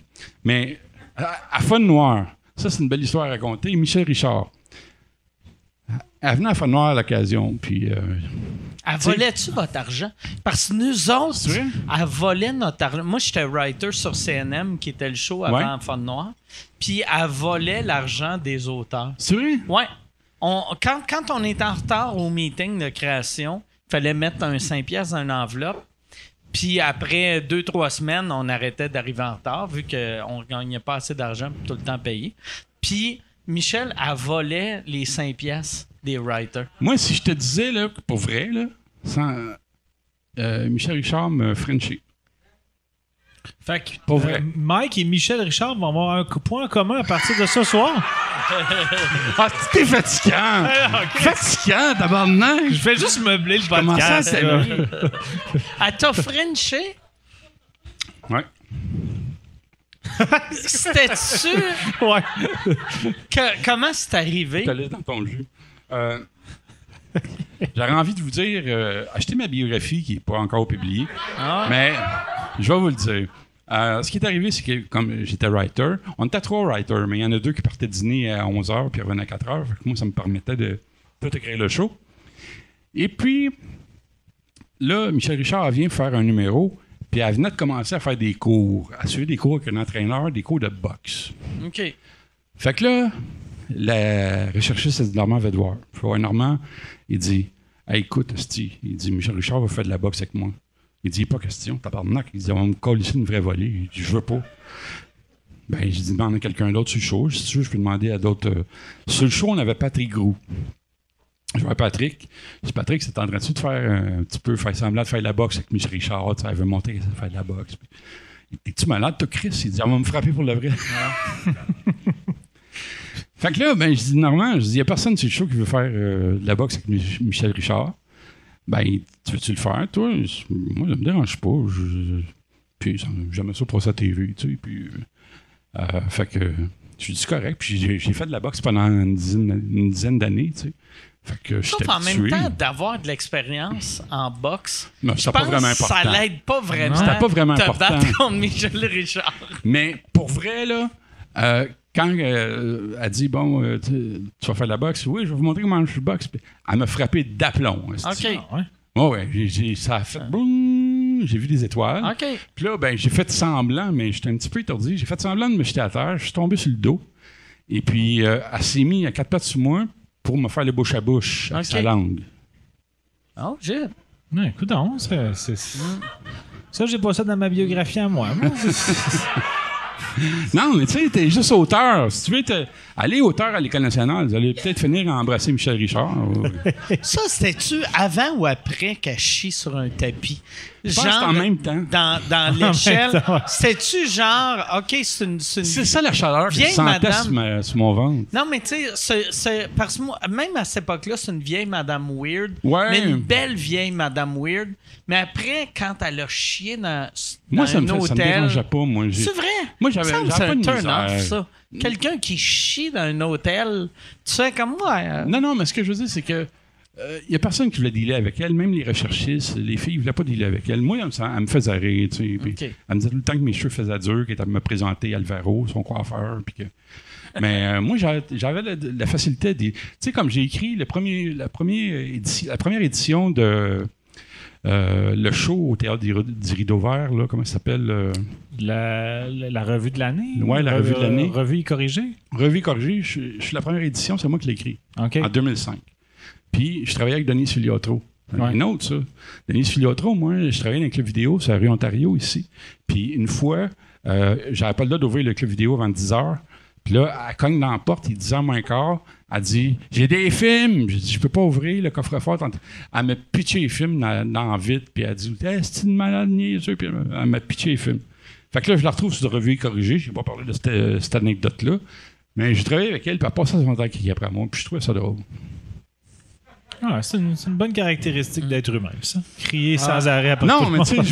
Mais à, à Fun Noir, ça, c'est une belle histoire à raconter. Michel Richard, elle venait à Fun Noir à l'occasion, puis... Euh, elle volait-tu votre argent? Parce que nous autres, elle volait notre argent. Moi, j'étais writer sur C N M, qui était le show avant ouais. Fun Noir, puis elle volait l'argent des auteurs. C'est vrai? Ouais. On, quand, quand on est en retard au meeting de création, il fallait mettre un cinq piastres dans une enveloppe. Puis après deux, trois semaines, on arrêtait d'arriver en retard vu qu'on ne gagnait pas assez d'argent pour tout le temps payer. Puis Michel, elle volait les cinq piastres des writers. Moi, si je te disais, là, pour vrai, là, sans, euh, Michel Richard me frenchait. Fait que, pour vrai. Euh, Mike et Michel Richard vont avoir un point en commun à partir de ce soir. Ah, t'es fatigant! Okay. Fatigant, tabarnak! Je vais juste meubler le podcast. Elle t'a frenché? Ouais. C'était-tu? Ouais. Que, comment c'est arrivé? Je te laisse dans ton jus. Euh, J'aurais envie de vous dire, euh, achetez ma biographie qui n'est pas encore publiée, ah. mais je vais vous le dire. Euh, ce qui est arrivé, c'est que comme j'étais writer, on était trois writers, mais il y en a deux qui partaient dîner à onze heures puis revenaient à quatre heures. Fait que moi, ça me permettait de tout écrire le show. Et puis, là, Michel Richard vient faire un numéro, puis elle venait de commencer à faire des cours, à suivre des cours avec un entraîneur, des cours de boxe. OK. Fait que là, la recherchiste, c'est Normand Brathwaite. Je vois Normand, il dit hey, écoute, Sti, il dit Michel Richard va faire de la boxe avec moi. Il dit, pas question, t'as pas de nac. Il dit, on me colle ici une vraie volée. Je veux pas. Ben, j'ai dit, demande à quelqu'un d'autre sur le show. Si tu veux, je peux demander à d'autres. Euh... Sur le show, on avait Patrick Groux. Je vois Patrick. Je dis, Patrick, c'est en train de faire euh, un petit peu, faire semblant de faire de la boxe avec Michel Richard. Elle veut monter et faire de la boxe. Es-tu malade, toi, Chris? Il dit, on va me frapper pour le vrai. Fait que là, ben, je dis, normalement, je dis, il n'y a personne sur le show qui veut faire euh, de la boxe avec Mich- Michel Richard. Ben, tu veux-tu le faire, toi? Moi, ça me dérange pas. Je... Puis, j'aimais ça pour sa T V, tu sais. Puis, euh, fait que, je suis correct. Puis, j'ai, j'ai fait de la boxe pendant une dizaine, une dizaine d'années, tu sais. Fait que, je suis en même temps, d'avoir de l'expérience en boxe, non, je pense pas vraiment important. Ça l'aide pas vraiment. C'était pas vraiment te important. Battre contre Michel Richard. Mais, pour vrai, là, euh, quand euh, elle dit, bon, euh, tu, tu vas faire de la boxe, oui, je vais vous montrer comment je boxe. Elle m'a frappé d'aplomb. OK. Ah, ouais. Oh, ouais, j'ai, j'ai, ça a fait boum, j'ai vu des étoiles. OK. Puis là, ben, j'ai fait semblant, mais j'étais un petit peu étourdi. J'ai fait semblant de me jeter à terre. Je suis tombé sur le dos. Et puis, euh, elle s'est mise à quatre pattes sur moi pour me faire le bouche à bouche avec okay. sa langue. Oh, j'ai. Non, écoute, non, c'est, c'est... ça, j'ai pas ça dans ma biographie à moi. moi Non, mais tu sais, t'es juste auteur. Si tu veux aller auteur à l'École nationale, vous allez peut-être finir à embrasser Michel Richard. Ou... Ça, c'était-tu avant ou après qu'elle chie sur un tapis? Je pense genre, en même temps. Dans, dans l'échelle. Temps, ouais. C'était-tu genre, OK, c'est une... C'est, une... c'est ça la chaleur que je sentais sur, ma, sur mon ventre. Non, mais tu sais, parce que même à cette époque-là, c'est une vieille madame weird. Ouais. Mais une belle vieille madame weird. Mais après, quand elle a chié dans, dans moi, ça un me fait, hôtel... Moi, ça me dérangeait pas, moi. J'ai... C'est vrai? Moi, j'avais, ça, j'avais c'est pas de turn-off, ça. Quelqu'un qui chie dans un hôtel, tu sais, comme moi... Euh... Non, non, mais ce que je veux dire, c'est que... Il euh, n'y a personne qui voulait dealer avec elle, même les recherchistes, les filles ne voulaient pas dealer avec elle. Moi, elle me, elle me faisait rire. Tu sais, okay. Elle me disait tout le temps que mes cheveux faisaient dur, qu'elle me présentait Alvaro, son coiffeur. Que... Mais euh, moi, j'avais, j'avais la, la facilité de. Tu sais, comme j'ai écrit le premier, la, première édition, la première édition de euh, le show au Théâtre du, du Rideau Vert, là, comment ça s'appelle euh... la, la, la revue de l'année. Oui, la revue de l'année. Revue corrigée. Revue corrigée. Je, je, la première édition, c'est moi qui l'ai écrit okay. en deux mille cinq. Puis, je travaillais avec Denis Filiotro. Ouais. Un autre, ça. Denis Filiotro, moi, je travaillais dans le club vidéo, c'est à rue Ontario, ici. Puis, une fois, euh, j'avais pas le droit d'ouvrir le club vidéo avant dix heures. Puis là, elle cogne dans la porte, il est dix heures moins quart. Elle dit « J'ai des films! » J'ai dit « Je peux pas ouvrir le coffre-fort. » Elle m'a pitché les films dans, dans la vide. Puis elle dit hey, « C'est une malade niaiseuse! » Puis elle m'a pitché les films. Fait que là, je la retrouve sur une revue corrigée. Je n'ai pas parlé de cette, cette anecdote-là. Mais je travaillais avec elle, puis elle passait son temps à crier après moi. Puis je trouvais ça drôle. Ah, c'est, une, c'est une bonne caractéristique d'être humain, ça. Crier ah. sans arrêt après non, tout le monde. Non, mais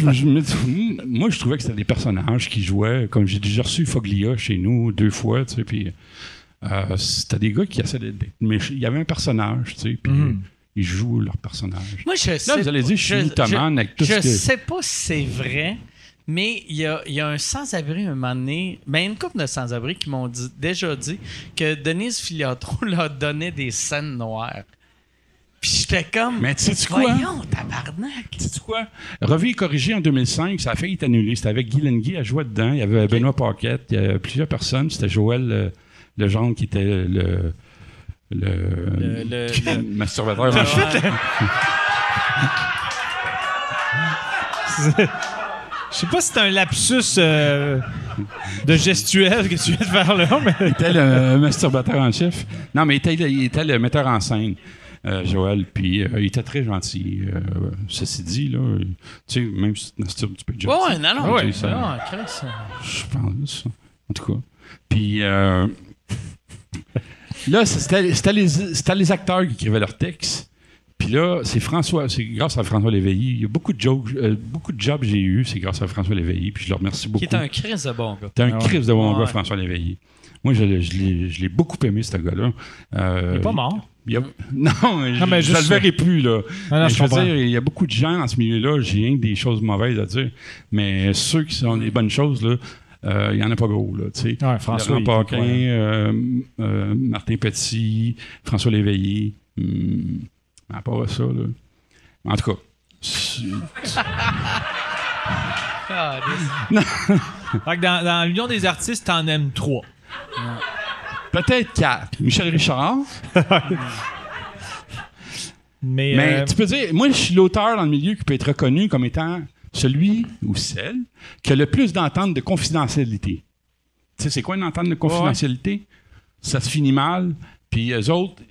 tu sais, moi, je trouvais que c'était des personnages qui jouaient. Comme j'ai déjà reçu Foglia chez nous deux fois, tu sais, puis euh, c'était des gars qui essaient d'être... Mais il y avait un personnage, tu sais, puis mm. ils jouent leur personnage. Moi, je Là, sais vous allez dire, je suis mythomane avec tout je ce que... Je sais pas si c'est vrai, mais il y a, y a un sans-abri, un moment donné... Ben, une couple de sans-abri qui m'ont dit, déjà dit que Denise Filiatro leur donnait des scènes noires. Puis j'étais comme... Mais tu sais-tu quoi? Voyons, tabarnak! Tu sais-tu quoi? Revue corrigée en deux mille cinq, ça a failli être annulé. C'était avec Guy Lenguy, elle jouait dedans. Il y avait okay. Benoît Paquette, il y avait plusieurs personnes. C'était Joël le, le genre qui était le... Le... Le... le, le masturbateur. Le, le... Je sais pas si c'est un lapsus euh, de gestuel que tu viens de faire là, mais... Il était le masturbateur en chef. Non, mais il était, il était le metteur en scène. Euh, Joël, puis euh, il était très gentil. Euh, ceci dit, là, euh, tu sais, même si tu te masturbes, tu peux être gentil. Ouais, non, non, ouais, ça, non, crée ça. Je pense, en tout cas. Puis euh, là, c'était, c'était, les, c'était les acteurs qui écrivaient leurs textes. Puis là, c'est François, c'est grâce à François Léveillé. Il y a beaucoup de jobs, euh, beaucoup de jobs que j'ai eu, c'est grâce à François Léveillé. Puis je le remercie beaucoup. Qui est un crisse de bon gars. T'es un crisse de bon gars, François Léveillé. Moi, je, je, l'ai, je l'ai beaucoup aimé, ce gars-là. Euh, il n'est pas mort. Il y a... Non, mais non, mais je ne le verrai plus, là. Non, non, je je veux dire, il y a beaucoup de gens dans ce milieu-là, j'ai rien que des choses mauvaises à dire, mais ceux qui sont des bonnes choses, là, euh, il n'y en a pas gros, là, tu sais. Ouais, François Paquin, euh, euh, Martin Petit, François Léveillé, hum, à part ça, là. En tout cas... Non. Fait que dans, dans l'Union des artistes, t'en aimes trois. Peut-être quatre. Michel Richard. Mais, Mais euh... tu peux dire, moi, je suis l'auteur dans le milieu qui peut être reconnu comme étant celui ou celle qui a le plus d'entente de confidentialité. Tu sais, c'est quoi une entente de confidentialité? Ouais. Ça se finit mal, puis eux autres,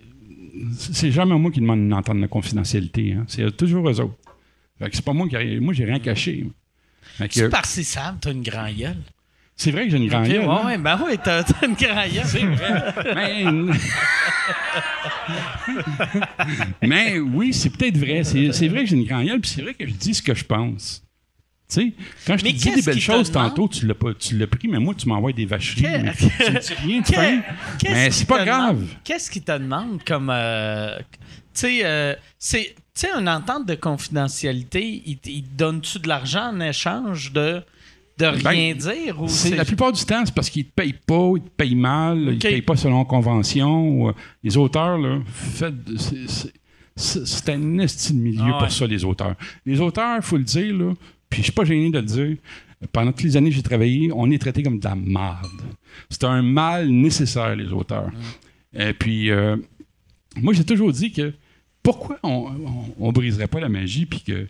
c'est jamais moi qui demande une entente de confidentialité. Hein. C'est toujours eux autres. Fait que c'est pas moi qui... Moi, j'ai rien caché. C'est parce que Sam, t'as une grande gueule. C'est vrai que j'ai une grande okay, gueule. Oui, ben oui, t'as, t'as une grande gueule. C'est vrai. Mais, mais oui, c'est peut-être vrai. C'est, c'est vrai que j'ai une grande gueule, puis c'est vrai que je dis ce que je pense. Tu sais, quand je mais te dis des belles choses tantôt, tu l'as, pas, tu l'as pris, mais moi, tu m'envoies des vacheries. Mais tu me rien, tu fais. Mais c'est pas grave. Qu'est-ce qu'il te demande comme... Euh, tu sais, euh, c'est... Tu sais, une entente de confidentialité, ils il donnent-tu de l'argent en échange de, de rien ben, dire? Ou c'est, c'est... La plupart du temps, c'est parce qu'ils ne te payent pas, ils te payent mal, okay. Ils ne te payent pas selon convention. Les auteurs, là, fait, c'est, c'est, c'est, c'est un esti de milieu ah ouais. pour ça, les auteurs. Les auteurs, il faut le dire, là, puis je ne suis pas gêné de le dire, pendant toutes les années que j'ai travaillé, on est traité comme de la merde. C'est un mal nécessaire, les auteurs. Mmh. Et puis, euh, moi, j'ai toujours dit que pourquoi on ne briserait pas la magie? Puis que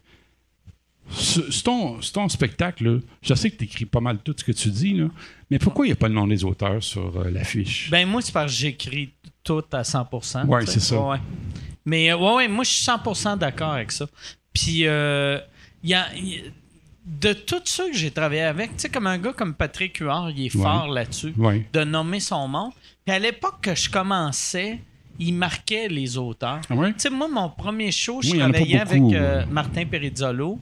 c'est ton, ton spectacle, là, je sais que tu écris pas mal tout ce que tu dis, là, mais pourquoi il n'y a pas le nom des auteurs sur euh, l'affiche? Ben moi, c'est parce que j'écris tout à cent pour cent. Oui, c'est ça. Ouais. Mais euh, ouais, ouais, moi, je suis cent pour cent d'accord avec ça. Puis, euh, y a, y, de tous ceux que j'ai travaillé avec, tu sais, comme un gars comme Patrick Huard, il est fort ouais. là-dessus, ouais. de nommer son nom. Puis à l'époque que je commençais, il marquait les auteurs. Ouais. Tu sais, moi, mon premier show, je oui, travaillais avec euh, Martin Perizzolo.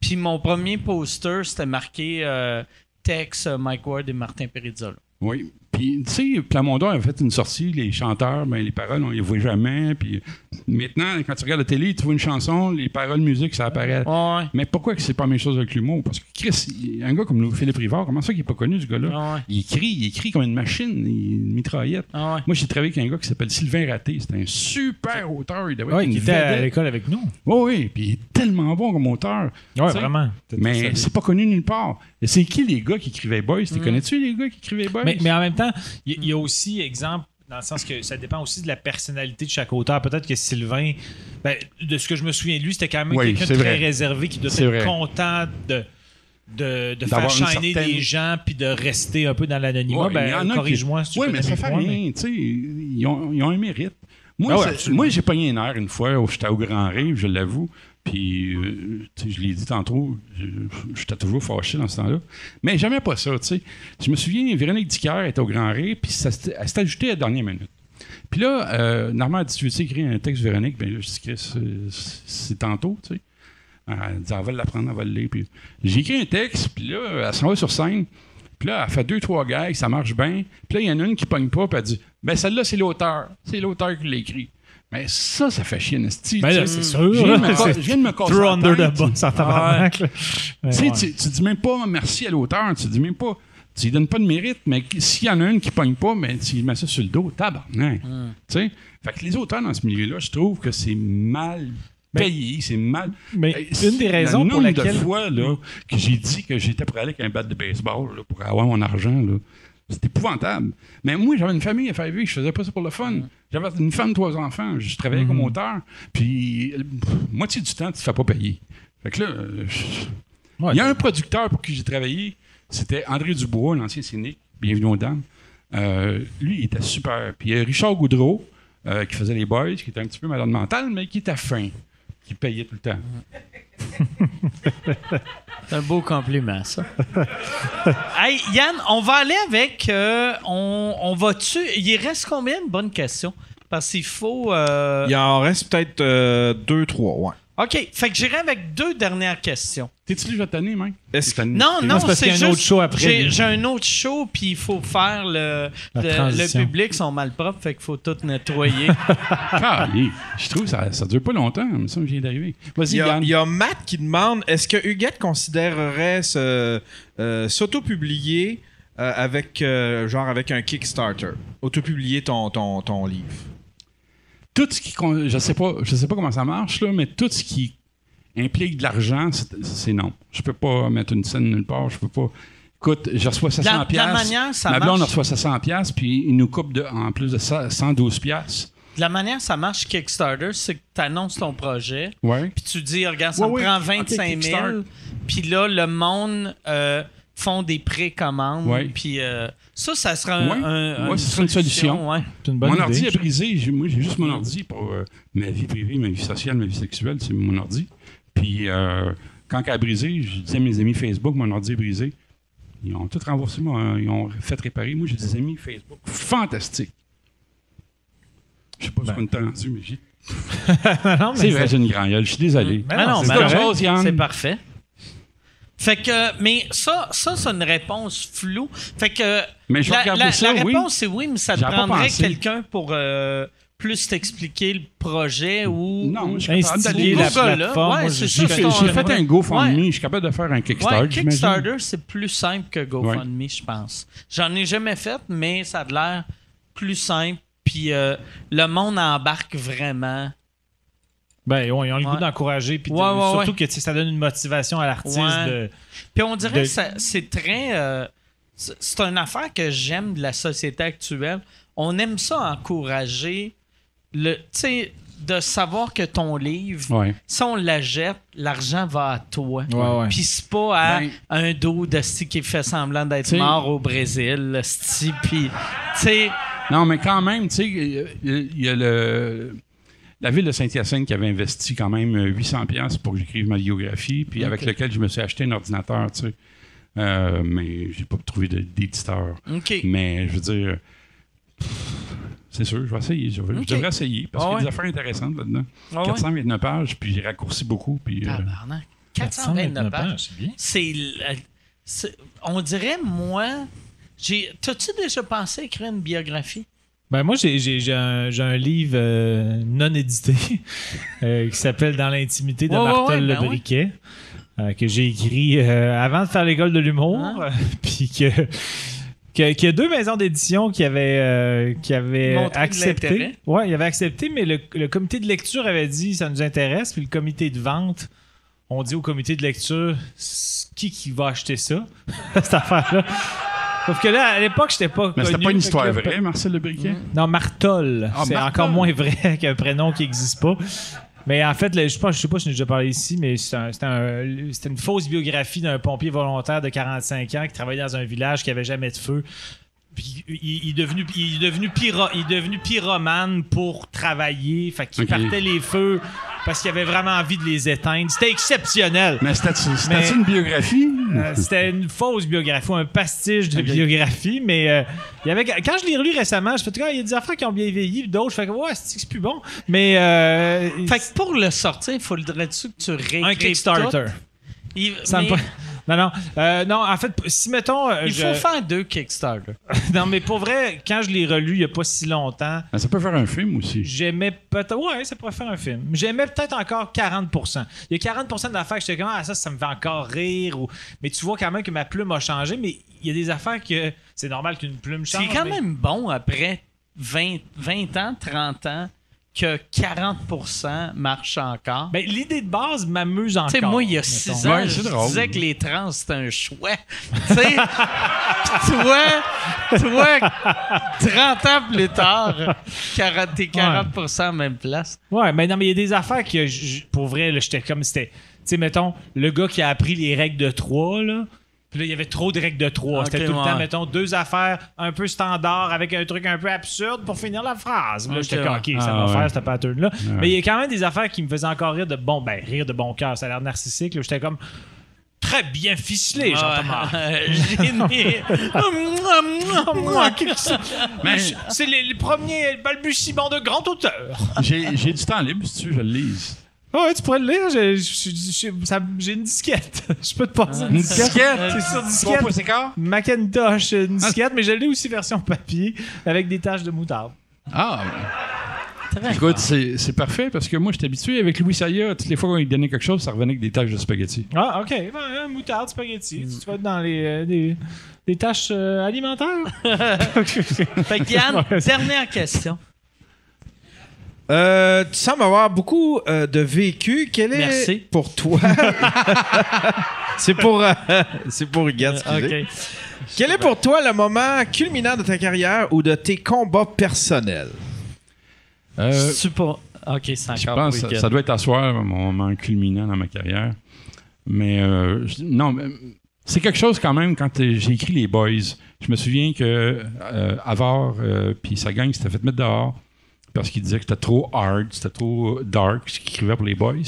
Puis mon premier poster, c'était marqué euh, Tex, Mike Ward et Martin Perizzolo. Oui. Puis, tu sais, Plamondon a fait une sortie, les chanteurs, ben, les paroles, on les voit jamais. Puis maintenant, quand tu regardes la télé, tu vois une chanson, les paroles, musique, ça apparaît. Ouais. Mais pourquoi que c'est pas la même chose avec l'humour? Parce que Chris, un gars comme Louis-Philippe Rivard, comment ça qu'il n'est pas connu, ce gars-là? Ouais. Il écrit, il écrit comme une machine, une mitraillette. Ouais. Moi, j'ai travaillé avec un gars qui s'appelle Sylvain Raté. C'était un super auteur. Il ouais, qui était à l'école avec nous. Oui, oui. Puis il est tellement bon comme auteur. Oui, vraiment. Mais c'est pas connu nulle part. C'est qui les gars qui écrivaient Boys? Mmh. Tu connais-tu les gars qui écrivaient Boys? Mais, mais en même temps, il y, y a aussi, exemple, dans le sens que ça dépend aussi de la personnalité de chaque auteur. Peut-être que Sylvain, ben, de ce que je me souviens de lui, c'était quand même oui, quelqu'un de très réservé qui doit c'est être vrai. content de, de, de faire shiner certaine... les gens puis de rester un peu dans l'anonymat. Ouais, ben, corrige-moi qui... si tu veux. Oui, mais ça fait rien. Mais... Ils, ont, ils ont un mérite. Moi, ah ouais, moi j'ai pogné un air une fois où j'étais au Grand Rire, je l'avoue. Puis, euh, je l'ai dit tantôt, j'étais toujours fâché dans ce temps-là. Mais jamais pas ça, tu sais. Je me souviens, Véronique Dicker était au Grand Rire, puis elle s'est ajoutée à la dernière minute. Puis là, euh, Normand a dit, tu veux-tu écrire un texte, Véronique? Bien là, je dis que c'est, c'est tantôt, tu sais. Elle dit, on va l'apprendre, on va le lire. Puis j'ai écrit un texte, puis là, elle s'en va sur scène. Puis là, elle fait deux, trois gags, ça marche bien. Puis là, il y en a une qui pogne pas, puis elle dit, bien celle-là, c'est l'auteur. C'est l'auteur qui l'a écrit. Mais ça, ça fait chier, Nasty. Ben là, c'est sûr. Je viens de me casser la tête. Under the bus, ça tabarnak. Tu sais, tu dis même pas merci à l'auteur. Tu dis même pas... Tu lui donnes pas de mérite, mais s'il y en a une qui pogne pas, mais tu mets ça sur le dos, tabarnak. Mm. Tu sais? Fait que les auteurs dans ce milieu-là, je trouve que c'est mal... payé, c'est mal. Mais c'est une des raisons la pour laquelle... de fois là, que j'ai dit que j'étais prêt à aller avec un bat de baseball là, pour avoir mon argent, là, c'était épouvantable. Mais moi, j'avais une famille à faire vivre, je faisais pas ça pour le fun. J'avais une femme, trois enfants, je travaillais mm-hmm. comme auteur, puis pff, moitié du temps, tu te fais pas payer. Fait que là, je... ouais, il y a un producteur pour qui j'ai travaillé, c'était André Dubois, l'ancien cynique, Bienvenue aux Dames. Euh, lui, il était super. Puis il y a Richard Goudreau, euh, qui faisait les Boys, qui était un petit peu malade mental, mais qui était fin. Qui payait tout le temps. C'est un beau compliment, ça. Hey, Yann, on va aller avec... Euh, on, on va-tu... Il reste combien de bonnes questions? Parce qu'il faut... Euh... Il en reste peut-être euh, deux, trois, ouais. OK. Fait que j'irai avec deux dernières questions. T'es-tu déjà tanné, Mike? Est-ce que... Non, non, c'est, parce c'est qu'il y a juste... un autre show après. J'ai, j'ai un autre show, puis il faut faire le... Le, le public sont malpropres, fait qu'il faut tout nettoyer. Ah, je trouve que ça, ça dure pas longtemps, mais ça me vient d'arriver. Vas-y, Yann. Il y a Matt qui demande, est-ce que Huguette considérerait ce, euh, s'auto-publier euh, avec, euh, genre avec un Kickstarter? Auto-publier ton, ton, ton livre? Tout ce qui, je sais pas, je sais pas comment ça marche là, mais tout ce qui implique de l'argent, c'est, c'est non. Je peux pas mettre une scène nulle part. Je peux pas. Écoute, je reçois sept cents pièces. Ma blonde reçoit sept cents pièces, puis il nous coupe de, en plus de ça, cent douze pièces. De la manière ça marche Kickstarter, c'est que tu annonces ton projet, ouais. puis tu dis, regarde, ça ouais, me prend oui. vingt-cinq mille, puis là le monde. Euh, font des précommandes. Ouais. Puis euh, ça, ça sera un, ouais. un, ouais, une, ça sera une solution. Ouais. C'est une bonne mon idée. Ordi est brisé. J'ai, moi, j'ai juste mon ordi pour euh, ma vie privée, ma vie sociale, ma vie sexuelle. C'est mon ordi. Puis euh, quand elle a brisé, je disais à mes amis Facebook, mon ordi est brisé. Ils ont tout remboursé, moi, ils ont fait réparer. Moi, j'ai des amis Facebook fantastiques. Je sais pas ben. ce qu'on t'a rendu, mais j'ai... non, mais c'est vrai, j'ai une grande gueule. Je suis désolé. Ben non, ben non, c'est, ben chose, c'est parfait. Fait que, mais ça, ça, c'est une réponse floue. Fait que, mais je vais la, la, ça, la réponse, oui. c'est oui, mais ça te prendrait quelqu'un pour euh, plus t'expliquer le projet ou... Non, je suis capable d'aller la plateforme. Ouais, Moi, c'est j'ai, ça, j'ai, j'ai fait un GoFundMe, ouais. je suis capable de faire un Kickstarter. Ouais, Kickstarter, j'imagine. C'est plus simple que GoFundMe, ouais. je pense. J'en ai jamais fait, mais ça a l'air plus simple. Puis euh, le monde embarque vraiment... Ben, on, ils ont le ouais. goût d'encourager. Puis ouais, de, ouais, surtout ouais. que ça donne une motivation à l'artiste. Ouais. De, puis on dirait de... que ça, c'est très... Euh, c'est, c'est une affaire que j'aime de la société actuelle. On aime ça encourager. Tu sais, de savoir que ton livre, ouais. si on la jette, l'argent va à toi. Puis c'est pas à ben, un dos de sti qui fait semblant d'être mort au Brésil. Sti, pis, t'sais, non, mais quand même, tu sais, il y a le... La ville de Saint-Hyacinthe qui avait investi quand même huit cents dollars pour que j'écrive ma biographie, puis okay. avec lequel je me suis acheté un ordinateur, tu sais. Euh, mais j'ai pas trouvé d'éditeur. Okay. Mais je veux dire, c'est sûr, je vais essayer. Je, okay. je devrais essayer, parce oh, qu'il y a des affaires intéressantes là-dedans. Oh, quatre cent vingt-neuf pages, puis j'ai raccourci beaucoup. Puis, ah, euh, quatre cent vingt-neuf pages, c'est bien. C'est, c'est, on dirait, moi... J'ai, t'as-tu déjà pensé écrire une biographie? Ben moi, j'ai, j'ai, j'ai, un, j'ai un livre euh, non édité euh, qui s'appelle « Dans l'intimité de ouais, Martel ouais, ouais, Le Briquet ben ». Euh, que j'ai écrit euh, avant de faire l'école de l'humour, ah. euh, puis que qu'il y a deux maisons d'édition qui avaient, euh, qui avaient accepté. Ouais, ils avaient accepté, mais le, le comité de lecture avait dit ça nous intéresse, puis le comité de vente, on dit au comité de lecture qui qui va acheter ça, cette affaire-là. Sauf que là, à l'époque, j'étais pas mais connu. Mais c'était pas une histoire que... vraie, Marcel Le Briquet? Mmh. Non, Martol. Ah, c'est Martol. Encore moins vrai qu'un prénom qui n'existe pas. Mais en fait, là, je pense, je sais pas si je n'ai déjà parlé ici, mais c'était, un, c'était, un, c'était une fausse biographie d'un pompier volontaire de quarante-cinq ans qui travaillait dans un village qui n'avait jamais de feu. Puis il, il, est devenu, il, est devenu pyro, il est devenu pyromane pour travailler. Fait qu'il okay. partait les feux parce qu'il avait vraiment envie de les éteindre. C'était exceptionnel. Mais c'était, c'était mais, une biographie? Euh, c'était une fausse biographie, un pastiche de okay. biographie. Mais euh, il y avait, quand je l'ai relu récemment, je fais il y a des affaires qui ont bien vieilli, d'autres, je fais que ouais, c'est, c'est plus bon. Mais. Euh, fait que pour le sortir, il faudrait-tu que tu réécrives un Kickstarter. Il, ça mais... me... Non, non. Euh, non, en fait, si mettons... Euh, il faut je... faire deux Kickstarter. Non, mais pour vrai, quand je l'ai relu il n'y a pas si longtemps... Ben, ça peut faire un film aussi. J'aimais peut-être... Ouais, ça pourrait faire un film. J'aimais peut-être encore quarante pour cent. Il y a quarante pour cent d'affaires que j'étais comme « Ah, ça, ça me fait encore rire. Ou... » Mais tu vois quand même que ma plume a changé, mais il y a des affaires que... C'est normal qu'une plume change. C'est quand mais... même bon après vingt, vingt ans, trente ans... que quarante pour cent marche encore. Ben, l'idée de base m'amuse encore. Tu sais, moi, il y a six ans, ouais, je drôle. disais que les trans, c'était un choix. Tu sais, toi, toi, trente ans plus tard, t'es quarante pour cent à ouais. même place. Ouais, mais non, mais il y a des affaires que, pour vrai, là, j'étais comme, c'était, tu sais, mettons, le gars qui a appris les règles de trois, là, puis là, il y avait trop de règles de trois. Okay, c'était tout le temps, ouais. mettons, deux affaires un peu standard avec un truc un peu absurde pour finir la phrase. Là, okay. j'étais coqué, ça va ah, faire, ouais. cette pattern-là. Ah, mais il y a quand même des affaires qui me faisaient encore rire de bon, ben, rire de bon cœur. Ça a l'air narcissique. Là, j'étais comme très bien ficelé, Jean-Thomas. Génial. Mais je, c'est les, les premiers balbutiements de grand auteur. j'ai, j'ai du temps libre, si tu veux, je le lise. Oh ouais, tu pourrais le lire. J'ai, j'ai, j'ai, j'ai une disquette. Je peux te passer ah, une disquette. C'est sur disquette. trois pouces et quart Macintosh, une disquette, ah, mais je l'ai aussi version papier avec des taches de moutarde. Ah! Ben. Écoute, c'est, c'est parfait parce que moi, je suis habitué avec Louis Saillat. Toutes les fois qu'on lui donnait quelque chose, ça revenait avec des taches de spaghetti. Ah, OK. Ben, moutarde, spaghetti. Mm. Tu vas être dans les... Euh, des... des taches euh, alimentaires. Fait que Yann, dernière question. Euh, tu sembles avoir beaucoup euh, de vécu. Quel est Merci. pour toi? C'est pour euh, c'est pour Huguette. Euh, okay. Quel est pour toi le moment culminant de ta carrière ou de tes combats personnels? Euh, Je suis pas... Ok, c'est encore. Je pense que ça, ça doit être à soir mon moment culminant dans ma carrière. Mais euh, non, c'est quelque chose quand même quand j'ai écrit les Boys. Je me souviens que euh, Avard euh, puis sa gang s'était fait mettre dehors. Parce qu'il disait que c'était trop hard, c'était trop dark, ce qu'il écrivait pour les Boys.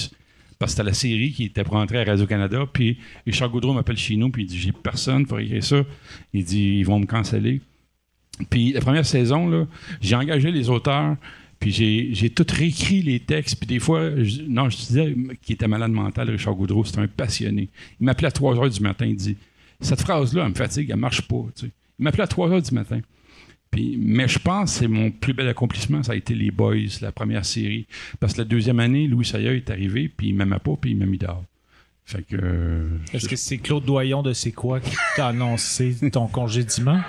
Parce que c'était la série qui était pour entrer à Radio-Canada. Puis Richard Gaudreau m'appelle chez nous, puis il dit « J'ai personne pour écrire ça. » Il dit « Ils vont me canceller. » Puis la première saison, là, j'ai engagé les auteurs, puis j'ai, j'ai tout réécrit les textes. Puis des fois, je, non, je disais qu'il était malade mental, Richard Gaudreau, c'était un passionné. Il m'appelait à trois heures du matin, il dit « Cette phrase-là, elle me fatigue, elle marche pas. » Tu sais. Il m'appelait à trois heures du matin. Puis, mais je pense que c'est mon plus bel accomplissement, ça a été les Boys, la première série. Parce que la deuxième année, Louis Saillat est arrivé, puis il m'aimait pas, puis il m'a mis dehors. Fait que... Euh, Est-ce je... que c'est Claude Doyon de C'est quoi qui t'a annoncé ton congédiement?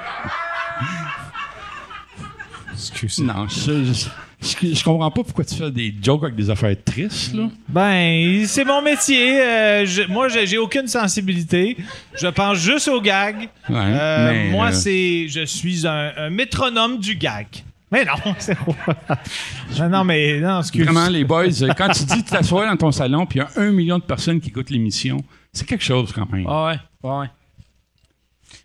Excuse-moi. Non, je, je, je, je comprends pas pourquoi tu fais des jokes avec des affaires tristes, là. Ben, c'est mon métier. Euh, je, moi, j'ai, j'ai aucune sensibilité. Je pense juste aux gags. Ouais, euh, moi, euh... c'est, je suis un, un métronome du gag. Mais non, c'est non, non, mais non, excuse. Vraiment, les boys, quand tu dis t'asseoir dans ton salon puis il y a un million de personnes qui écoutent l'émission, c'est quelque chose quand même. Ah ouais, ouais.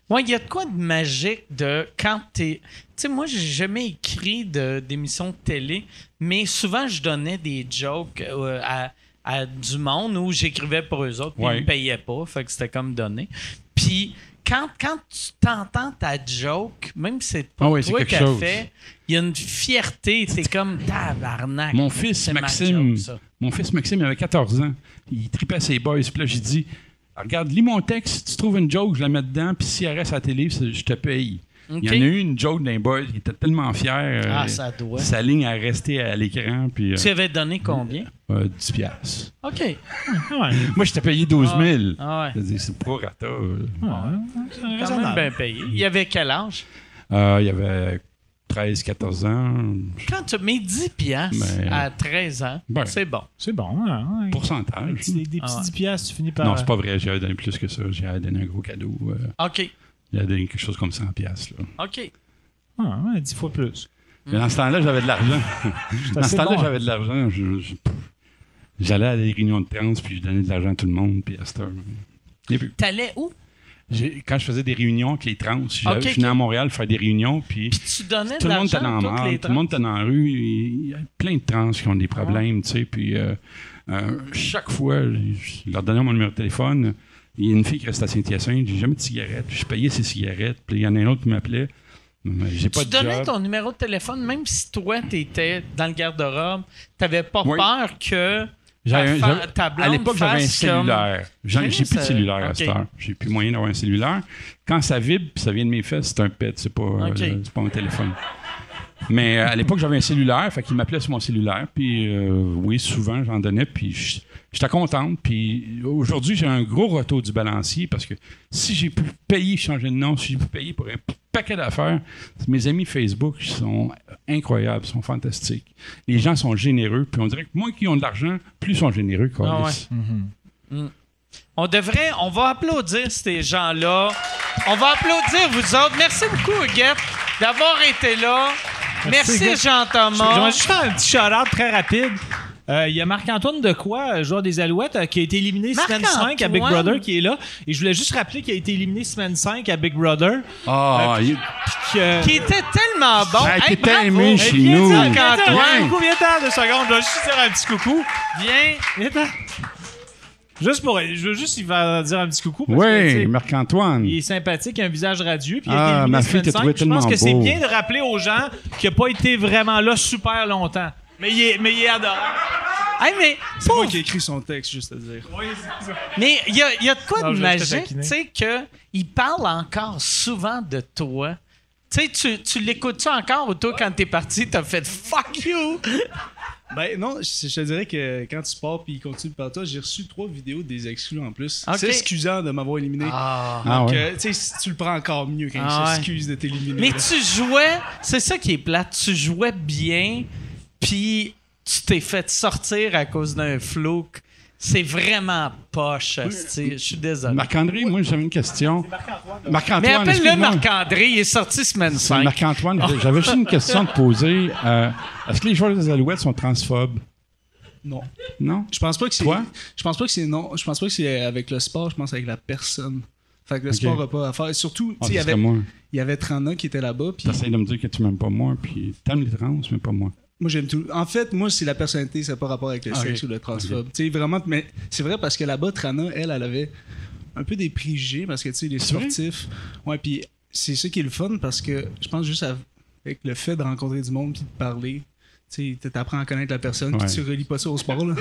Ouais, il y a de quoi de magique de quand t'es... Tu sais, moi, j'ai jamais écrit de, d'émissions de télé, mais souvent, je donnais des jokes euh, à, à du monde où j'écrivais pour eux autres, puis ouais. Ils me payaient pas, fait que c'était comme donné. Puis... Quand, quand tu t'entends ta joke, même si c'est pas ah oui, toi qui a fait, il y a une fierté. C'est comme tabarnak. Mon fils Maxime, ma joke, mon fils Maxime, il avait quatorze ans. Il tripait ses boys. Puis là, j'ai dit, regarde, lis mon texte. Si tu trouves une joke, je la mets dedans. Puis si elle reste à la télé, je te paye. Okay. Il y en a eu une joke d'un boy. Il était tellement fier. Ah, euh, ça doit. Sa ligne a resté à l'écran. Puis, euh, tu avais donné combien? Euh, dix piastres. OK. Ouais. Moi, je t'ai payé douze mille. Ah, ouais. C'est pro rata. Ah, ouais. C'est quand même bien payé. Il avait quel âge? Euh, il avait treize, quatorze ans. Quand tu mets dix piastres ben, à treize ans, ben, c'est bon. C'est bon. Hein? Pourcentage. Des, des petits ah, ouais. dix piastres, tu finis par... Non, c'est pas vrai. J'avais donné plus que ça. J'avais donné un gros cadeau. Euh... OK. Il a donné quelque chose comme cent piastres. OK. Ah, ouais, dix fois plus. Mais dans ce temps-là, j'avais de l'argent. dans ce temps-là, bon. j'avais de l'argent. Je, je, j'allais à des réunions de trans, puis je donnais de l'argent à tout le monde, puis à cette heure. T'allais où? J'ai, quand je faisais des réunions avec les trans, je okay, okay. venais à Montréal faire des réunions, puis, puis tu donnais tout, de le monde en marre, les tout le monde était dans la rue. Il y a plein de trans qui ont des problèmes, ah. tu sais, puis euh, euh, chaque fois, je leur donnais mon numéro de téléphone. Il y a une fille qui reste à Saint-Hyacinthe, j'ai jamais de cigarette, puis je payais ses cigarettes, puis il y en a un autre qui m'appelait. J'ai pas tu de donnais job. Ton numéro de téléphone, même si toi, tu étais dans le garde-robe, t'avais pas oui. peur que j'avais, ta, j'avais, ta blonde. À l'époque, j'avais un cellulaire. Comme... J'ai, j'ai plus de cellulaire okay. à cette heure. J'ai plus moyen d'avoir un cellulaire. Quand ça vibre, puis ça vient de mes fesses, c'est un pet, c'est pas, okay. euh, c'est pas un téléphone. Mais à l'époque, j'avais un cellulaire, fait qu'il m'appelait sur mon cellulaire, puis euh, oui, souvent, j'en donnais, puis j'étais contente, puis aujourd'hui, j'ai un gros retour du balancier, parce que si j'ai pu payer, changer de nom, si j'ai pu payer pour un paquet d'affaires, mes amis Facebook sont incroyables, sont fantastiques. Les gens sont généreux, puis on dirait que moins qu'ils ont de l'argent, plus ils sont généreux. Ah ouais. mm-hmm. mm. On devrait, on va applaudir ces gens-là. On va applaudir vous autres. Merci beaucoup, Huguette, d'avoir été là. Merci, Merci Jean-Thomas. Je vais juste faire un petit shout-out très rapide. Il euh, y a Marc-Antoine Decoy, joueur des Alouettes, euh, qui a été éliminé Marc semaine Antoine. cinq à Big Brother, qui est là. Et je voulais juste rappeler qu'il a été éliminé semaine cinq à Big Brother. Ah, oh, euh, euh, qui était tellement bon. Ça a été hey, tellement aimé chez viens nous. Viens-t'en, Marc-Antoine. Viens-t'en, deux secondes. Je vais juste dire un petit coucou. Viens. Viens-t'en. Juste pour, je veux juste lui dire un petit coucou. Parce oui, que, Marc-Antoine. Il est sympathique, il a un visage radieux. Puis ah, il ma fille t'a trouvé tellement beau. Je pense que c'est bien de rappeler aux gens qu'il n'a pas été vraiment là super longtemps. Mais il est, mais il est adorable. Hey, mais, c'est moi qui ai écrit son texte, juste à dire. Oui, c'est ça. Mais il y a, y a de quoi non, de magique, tu sais, qu'il parle encore souvent de toi. Tu sais, tu, tu l'écoutes-tu encore ou toi, ouais. quand t'es parti, t'as fait « Fuck you! » Ben non, je, je te dirais que quand tu pars puis il continue par toi, j'ai reçu trois vidéos des exclus en plus. Okay. C'est excusant de m'avoir éliminé. Ah, donc, ah ouais. euh, tu sais, tu le prends encore mieux quand ah, il s'excuse ouais. de t'éliminer. Mais là. Tu jouais, c'est ça qui est plate, tu jouais bien puis tu t'es fait sortir à cause d'un flou. C'est vraiment poche, je suis désolé. Marc-André, moi, j'avais une question. C'est Marc-Antoine. Marc-Antoine, mais appelle-le Marc-André, il est sorti semaine cinq. Marc-Antoine, oh. j'avais juste une question à te poser. Euh, est-ce que les joueurs des Alouettes sont transphobes? Non. Non? Je pense pas que c'est... Toi? Je pense pas que c'est non. Je pense pas que c'est avec le sport, je pense avec la personne. Fait que le okay. sport n'a pas à faire. Et surtout, oh, il y avait trente ans qui étaient là-bas. Pis... T'essayes de me dire que tu m'aimes pas moi, puis t'aimes les trans, mais pas moi. Moi, j'aime tout. En fait, moi, c'est la personnalité, ça n'a pas rapport avec le sexe okay. ou le transphobe. Okay. Vraiment, mais c'est vrai parce que là-bas, Trana, elle, elle avait un peu des préjugés parce que, tu sais, les sportifs. Oui. Ouais, puis c'est ça qui est le fun parce que je pense juste à, avec le fait de rencontrer du monde puis de parler. Tu sais, t'apprends à connaître la personne puis tu relis pas ça au sport, là.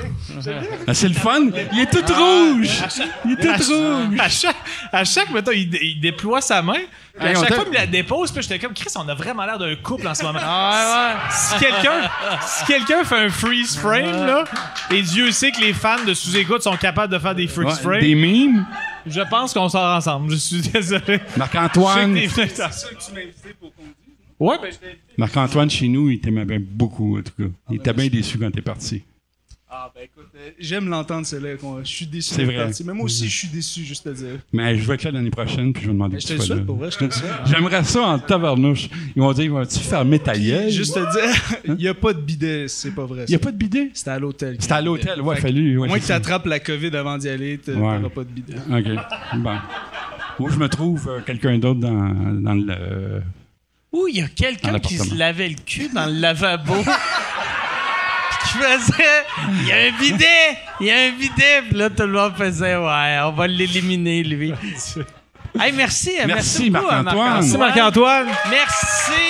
Ah, c'est le fun! Il est tout ah, rouge! Il est tout à rouge! À chaque, à chaque mettons, il, il déploie sa main. Hey, à chaque fois, il me la dépose. Puis j'étais comme, Chris, on a vraiment l'air d'un couple en ce moment. Ah, ouais. Si quelqu'un, si quelqu'un fait un freeze frame, là, et Dieu sait que les fans de sous-écoute sont capables de faire des freeze ouais, frames. Des mimes? Je pense qu'on sort ensemble. Je suis désolé. Marc-Antoine. C'est ça que tu m'as invité pour qu'on dise. Ouais. Ben, Marc-Antoine, chez nous, il t'aimait bien beaucoup, en tout cas. Il ah, ben, était bien déçu quand t'es parti. Ah, ben écoute, euh, j'aime l'entendre, celle-là. Je suis déçu. C'est vrai. Partie. Mais moi aussi, je suis déçu, juste à dire. Mais je vais être là l'année prochaine, puis je vais demander. Mais je te le souhaite, pour vrai, je te le souhaite. J'aimerais ça en tabarnouche. Ils vont dire, ils vont-tu fermer ta gueule? Juste te dire, il n'y a pas de bidet, c'est pas vrai. Il n'y a pas de bidet? C'était à l'hôtel. C'était à l'hôtel, ouais, fallu. Ouais, moi qui t'attrape la COVID avant d'y aller, tu n'auras ouais. pas de bidet. OK. Bon. Où je me trouve euh, quelqu'un d'autre dans, dans le. Euh, Ouh, il y a quelqu'un qui se lavait le cul dans le lavabo. Je faisais, il y a un bidet, il y a un bidet. Puis là, tout le monde faisait, ouais, on va l'éliminer, lui. Hey, merci, merci, merci Marc-Antoine. Merci, Marc-Antoine. Merci.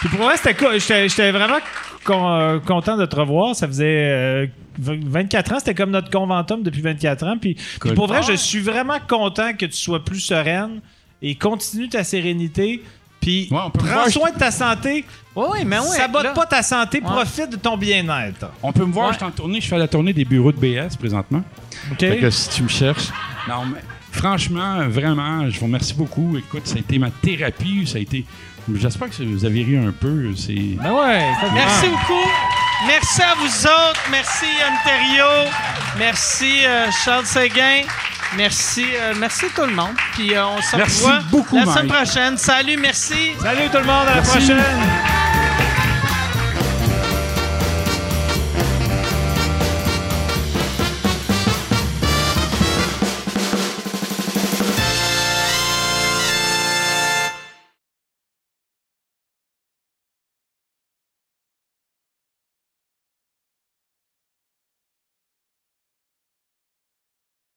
Puis pour moi, c'était cool. J'étais, j'étais vraiment con, content de te revoir. Ça faisait euh, vingt-quatre ans. C'était comme notre conventum depuis vingt-quatre ans. Puis, cool. Puis pour vrai, je suis vraiment content que tu sois plus sereine et continue ta sérénité. Puis ouais, prends soin de ta santé. Oui, mais oui. Sabote là. Pas ta santé, profite ouais. de ton bien-être. On peut me voir, ouais. je suis en tournée, je fais la tournée des bureaux de B S présentement. OK. Fait que si tu me cherches. Non, mais franchement, vraiment, je vous remercie beaucoup. Écoute, ça a été ma thérapie, ça a été. J'espère que vous avez ri un peu. C'est. Ben ouais, c'est merci bien. Beaucoup. Merci à vous autres. Merci Ontario. Merci euh, Charles Séguin. Merci, euh, merci tout le monde. Puis euh, on se revoit la semaine Mike. Prochaine. Salut, merci. Salut tout le monde, à merci. La prochaine.